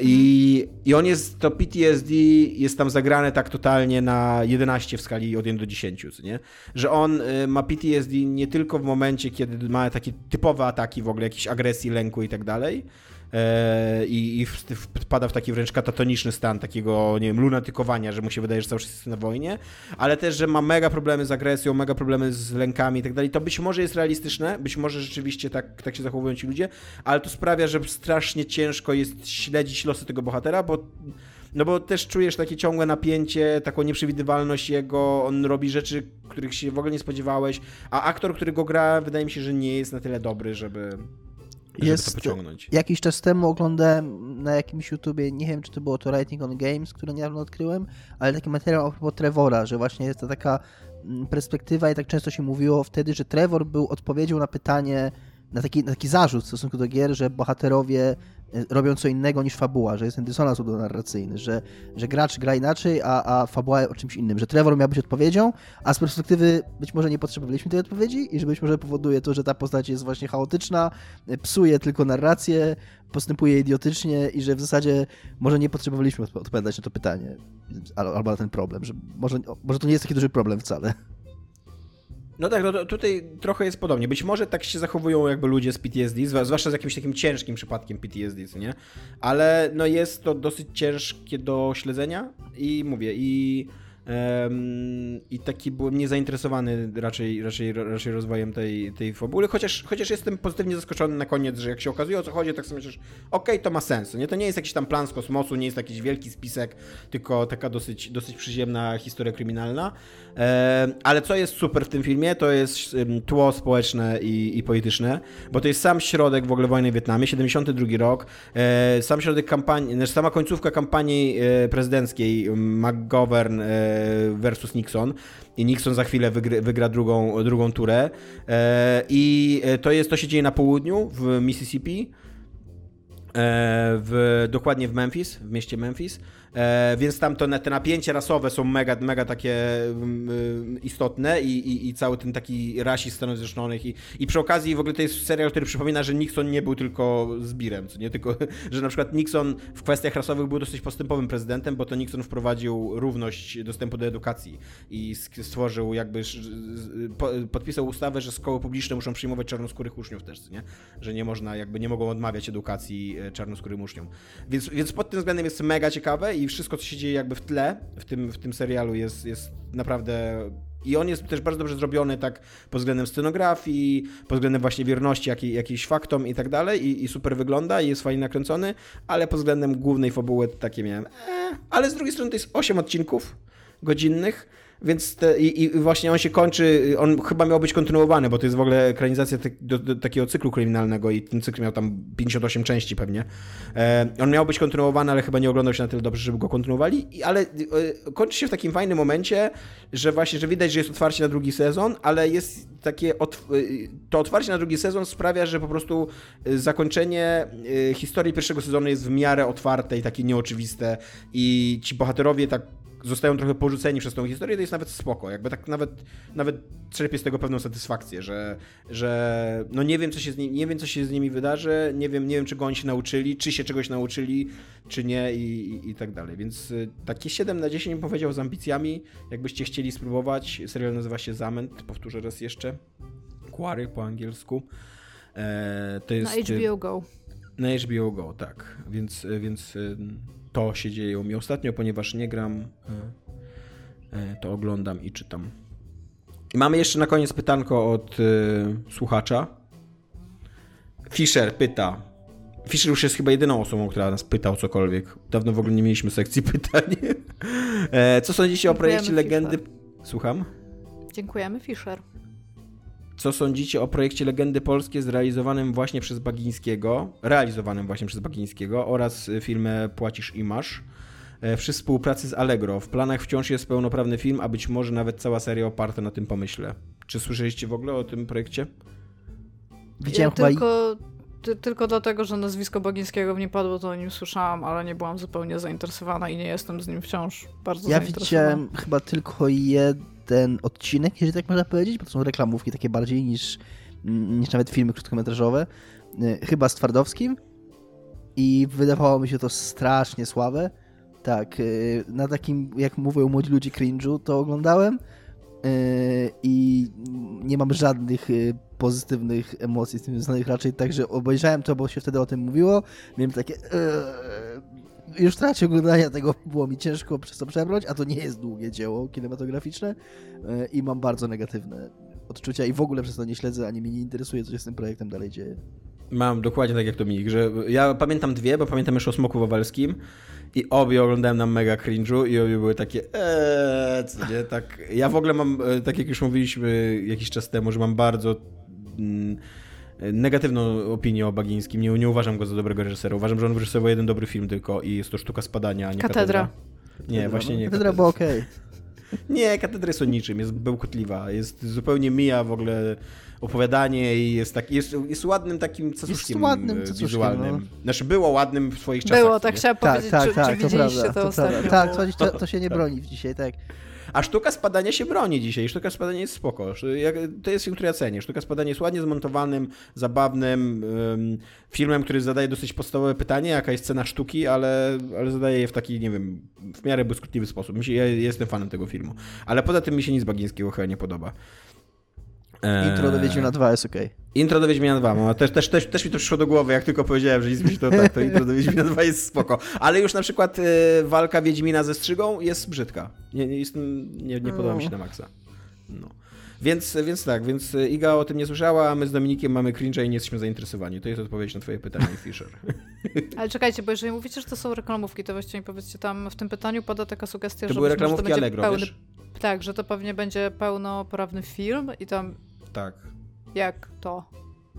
I, i on jest, to P T S D jest tam zagrane tak totalnie na jedenaście w skali od jeden do dziesięciu, co nie? Że on ma P T S D nie tylko w momencie, kiedy ma takie typowe ataki w ogóle, jakiejś agresji, lęku i tak dalej, e, i, i wpada w taki wręcz katatoniczny stan takiego, nie wiem, lunatykowania, że mu się wydaje, że cały czas jest na wojnie, ale też, że ma mega problemy z agresją, mega problemy z lękami i tak dalej. To być może jest realistyczne, być może rzeczywiście tak, tak się zachowują ci ludzie, ale to sprawia, że strasznie ciężko jest śledzić losy tego bohatera, bo no bo też czujesz takie ciągłe napięcie, taką nieprzewidywalność jego, on robi rzeczy, których się w ogóle nie spodziewałeś, a aktor, który go gra, wydaje mi się, że nie jest na tyle dobry, żeby, jest, żeby to pociągnąć. Jakiś czas temu oglądałem na jakimś YouTubie, nie wiem, czy to było to Writing on Games, które niedawno odkryłem, ale taki materiał a propos Trevora, że właśnie jest to taka perspektywa i tak często się mówiło wtedy, że Trevor był odpowiedzią na pytanie, na taki, na taki zarzut w stosunku do gier, że bohaterowie robią co innego niż fabuła, że jest ten dysonans narracyjny, że, że gracz gra inaczej, a, a fabuła o czymś innym, że Trevor miał być odpowiedzią, a z perspektywy być może nie potrzebowaliśmy tej odpowiedzi i że być może powoduje to, że ta postać jest właśnie chaotyczna, psuje tylko narrację, postępuje idiotycznie i że w zasadzie może nie potrzebowaliśmy odp- odpowiadać na to pytanie albo na ten problem, że może, może to nie jest taki duży problem wcale. No tak, no to tutaj trochę jest podobnie. Być może tak się zachowują jakby ludzie z P T S D, zwłaszcza z jakimś takim ciężkim przypadkiem P T S D, nie? Ale no jest to dosyć ciężkie do śledzenia i mówię, i, um, i taki byłem niezainteresowany raczej, raczej, raczej rozwojem tej, tej fabuły, chociaż, chociaż jestem pozytywnie zaskoczony na koniec, że jak się okazuje, o co chodzi, tak sobie myślisz, okej, okay, to ma sens, nie? To nie jest jakiś tam plan z kosmosu, nie jest jakiś wielki spisek, tylko taka dosyć, dosyć przyziemna historia kryminalna. Ale co jest super w tym filmie, to jest tło społeczne i, i polityczne, bo to jest sam środek w ogóle wojny w Wietnamie, siedemdziesiąty drugi rok, sam środek kampanii, znaczy sama końcówka kampanii prezydenckiej McGovern versus Nixon i Nixon za chwilę wygra, wygra drugą, drugą turę i to jest, to się dzieje na południu w Mississippi, w, dokładnie w Memphis, w mieście Memphis. E, więc tam to, te napięcia rasowe są mega, mega takie y, istotne i, i, i cały ten taki rasizm Stanów Zjednoczonych i, i przy okazji w ogóle to jest serial, który przypomina, że Nixon nie był tylko zbirem, co nie? Tylko, że na przykład Nixon w kwestiach rasowych był dosyć postępowym prezydentem, bo to Nixon wprowadził równość dostępu do edukacji i stworzył jakby, po, podpisał ustawę, że szkoły publiczne muszą przyjmować czarnoskórych uczniów też, nie? Że nie można, jakby nie mogą odmawiać edukacji czarnoskórym uczniom. Więc, więc pod tym względem jest mega ciekawe i wszystko, co się dzieje jakby w tle, w tym, w tym serialu jest, jest naprawdę... I on jest też bardzo dobrze zrobiony tak pod względem scenografii, pod względem właśnie wierności jakiej, jakiejś faktom i tak dalej i, i super wygląda i jest fajnie nakręcony, ale pod względem głównej fabuły takie miałem... Eee. Ale z drugiej strony to jest osiem odcinków godzinnych, więc te, i, i właśnie on się kończy, on chyba miał być kontynuowany, bo to jest w ogóle ekranizacja te, do, do takiego cyklu kryminalnego i ten cykl miał tam pięćdziesiąt osiem części pewnie. E, on miał być kontynuowany, ale chyba nie oglądał się na tyle dobrze, żeby go kontynuowali, I, ale e, kończy się w takim fajnym momencie, że właśnie, że widać, że jest otwarcie na drugi sezon, ale jest takie, otw- to otwarcie na drugi sezon sprawia, że po prostu zakończenie historii pierwszego sezonu jest w miarę otwarte i takie nieoczywiste i ci bohaterowie tak zostają trochę porzuceni przez tą historię, to jest nawet spoko, jakby tak nawet, nawet czerpię z tego pewną satysfakcję, że, że no nie wiem, co się z nimi, nie wiem, co się z nimi wydarzy, nie wiem, nie wiem, czego oni się nauczyli, czy się czegoś nauczyli, czy nie i, i, i tak dalej, więc takie siedem na dziesięć bym powiedział z ambicjami, jakbyście chcieli spróbować, serial nazywa się Zamęt, powtórzę raz jeszcze, Quarry po angielsku, eee, to jest... Na H B O Go. Na H B O Go, tak, więc... więc to się dzieje mi ostatnio, ponieważ nie gram, to oglądam i czytam. I mamy jeszcze na koniec pytanko od y, słuchacza. Fischer pyta. Fischer już jest chyba jedyną osobą, która nas pyta o cokolwiek. Dawno w ogóle nie mieliśmy sekcji pytań. Co sądzicie o projekcie Legendy... Słucham? Dziękujemy, Fischer. Co sądzicie o projekcie Legendy Polskie zrealizowanym właśnie przez Bagińskiego, realizowanym właśnie przez Bagińskiego oraz filmie Płacisz i masz przy współpracy z Allegro? W planach wciąż jest pełnoprawny film, a być może nawet cała seria oparta na tym pomyśle. Czy słyszeliście w ogóle o tym projekcie? Widziałem ja tylko, ty, tylko dlatego, że nazwisko Bagińskiego mnie padło, to o nim słyszałam, ale nie byłam zupełnie zainteresowana i nie jestem z nim wciąż bardzo ja zainteresowana. Ja widziałem chyba tylko jeden ten odcinek, jeżeli tak można powiedzieć, bo to są reklamówki takie bardziej niż, niż nawet filmy krótkometrażowe, chyba z Twardowskim i wydawało mi się to strasznie słabe, tak, na takim, jak mówią młodzi ludzie, cringe'u to oglądałem i nie mam żadnych pozytywnych emocji z tym związanych raczej, także obejrzałem to, bo się wtedy o tym mówiło, miałem takie już w trakcie oglądania tego było mi ciężko przez to przebrnąć, a to nie jest długie dzieło kinematograficzne i mam bardzo negatywne odczucia i w ogóle przez to nie śledzę, ani mnie nie interesuje, co się z tym projektem dalej dzieje. Mam dokładnie tak jak Dominik, że ja pamiętam dwie, bo pamiętam jeszcze o Smoku Wawelskim i obie oglądałem na mega cringe'u i obie były takie eee, co nie, tak. Ja w ogóle mam, tak jak już mówiliśmy jakiś czas temu, że mam bardzo mm, negatywną opinię o Bagińskim, nie, nie uważam go za dobrego reżysera, uważam, że on wyreżyserował jeden dobry film tylko i jest to Sztuka Spadania, a nie Katedra. Katedra. Nie, katedra, właśnie nie. Katedra, katedra była okej. Okay. Nie, Katedra jest o niczym, jest bełkotliwa, jest zupełnie mija w ogóle opowiadanie i jest, tak, jest, jest ładnym takim cacuszkiem, jest ładnym cacuszkiem wizualnym. No. Znaczy było ładnym w swoich czasach. Było, tak trzeba tak, powiedzieć, tak, czy, tak, czy to widzieliście prawda, to ostatnio. Tak, to, to się nie broni dzisiaj, tak. A Sztuka Spadania się broni dzisiaj. Sztuka Spadania jest spoko. To jest film, który ja cenię. Sztuka Spadania jest ładnie zmontowanym, zabawnym um, filmem, który zadaje dosyć podstawowe pytanie, jaka jest cena sztuki, ale, ale zadaje je w taki, nie wiem, w miarę błyskotliwy sposób. Mi się, ja jestem fanem tego filmu. Ale poza tym mi się nic Bagińskiego chyba nie podoba. Intro do Wiedźmina dwa jest okej. Okay. Intro do Wiedźmina dwa, no, też, też, też, też mi to przyszło do głowy, jak tylko powiedziałem, że nic mi się to tak, to intro do Wiedźmina dwa jest spoko. Ale już na przykład y, walka Wiedźmina ze strzygą jest brzydka. Nie, nie, nie, nie podoba mi się na maksa. No. Więc, więc tak, więc Iga o tym nie słyszała, a my z Dominikiem mamy cringe'a i nie jesteśmy zainteresowani. To jest odpowiedź na twoje pytanie, Fisher. Ale czekajcie, bo jeżeli mówicie, że to są reklamówki, to właściwie powiedzcie, tam w tym pytaniu pada taka sugestia, to że, były reklamówki, że to będzie pełny... Tak, że to pewnie będzie pełnoprawny film i tam... Tak. Jak to?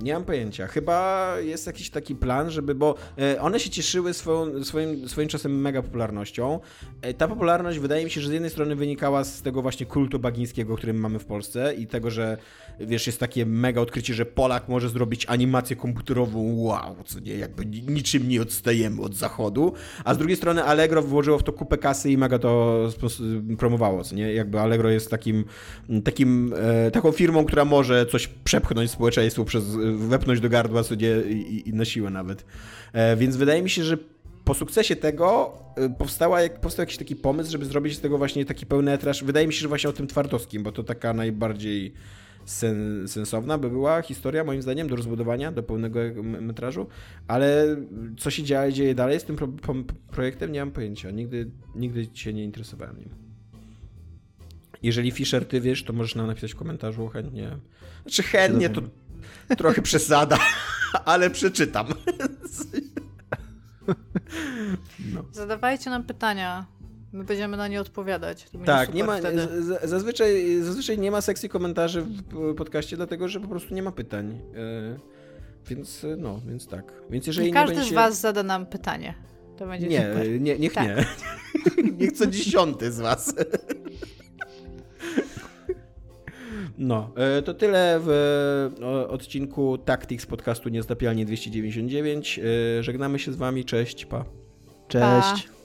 Nie mam pojęcia. Chyba jest jakiś taki plan, żeby, bo one się cieszyły swoją, swoim, swoim czasem mega popularnością. Ta popularność wydaje mi się, że z jednej strony wynikała z tego właśnie kultu Bagińskiego, który mamy w Polsce i tego, że wiesz, jest takie mega odkrycie, że Polak może zrobić animację komputerową, wow, co nie, jakby niczym nie odstajemy od zachodu. A z drugiej strony Allegro włożyło w to kupę kasy i mega to promowało, co nie, jakby Allegro jest takim, takim taką firmą, która może coś przepchnąć społeczeństwu przez wepnąć do gardła sobie i, i na siłę nawet. E, więc wydaje mi się, że po sukcesie tego powstała, jak, powstał jakiś taki pomysł, żeby zrobić z tego właśnie taki pełnometraż. Wydaje mi się, że właśnie o tym Twardowskim, bo to taka najbardziej sen, sensowna by była historia, moim zdaniem, do rozbudowania, do pełnego metrażu. Ale co się dzieje, dzieje dalej z tym pro, po, projektem, nie mam pojęcia. Nigdy, nigdy się nie interesowałem nim. Jeżeli Fischer, ty wiesz, to możesz nam napisać w komentarzu chętnie. Znaczy chętnie to trochę przesada, ale przeczytam. No. Zadawajcie nam pytania. My będziemy na nie odpowiadać. Tak, nie ma, z, zazwyczaj, zazwyczaj nie ma sekcji komentarzy w podcaście, dlatego że po prostu nie ma pytań. Więc no, więc tak. Więc jeżeli nie każdy nie będzie... z was zada nam pytanie. To będzie nie, super. Nie, niech tak. nie. Niech co dziesiąty z was. No, to tyle w odcinku Tactics podcastu Niezatapialnie dwieście dziewięćdziesiąt dziewięć. Żegnamy się z wami, cześć, pa. Cześć. Pa.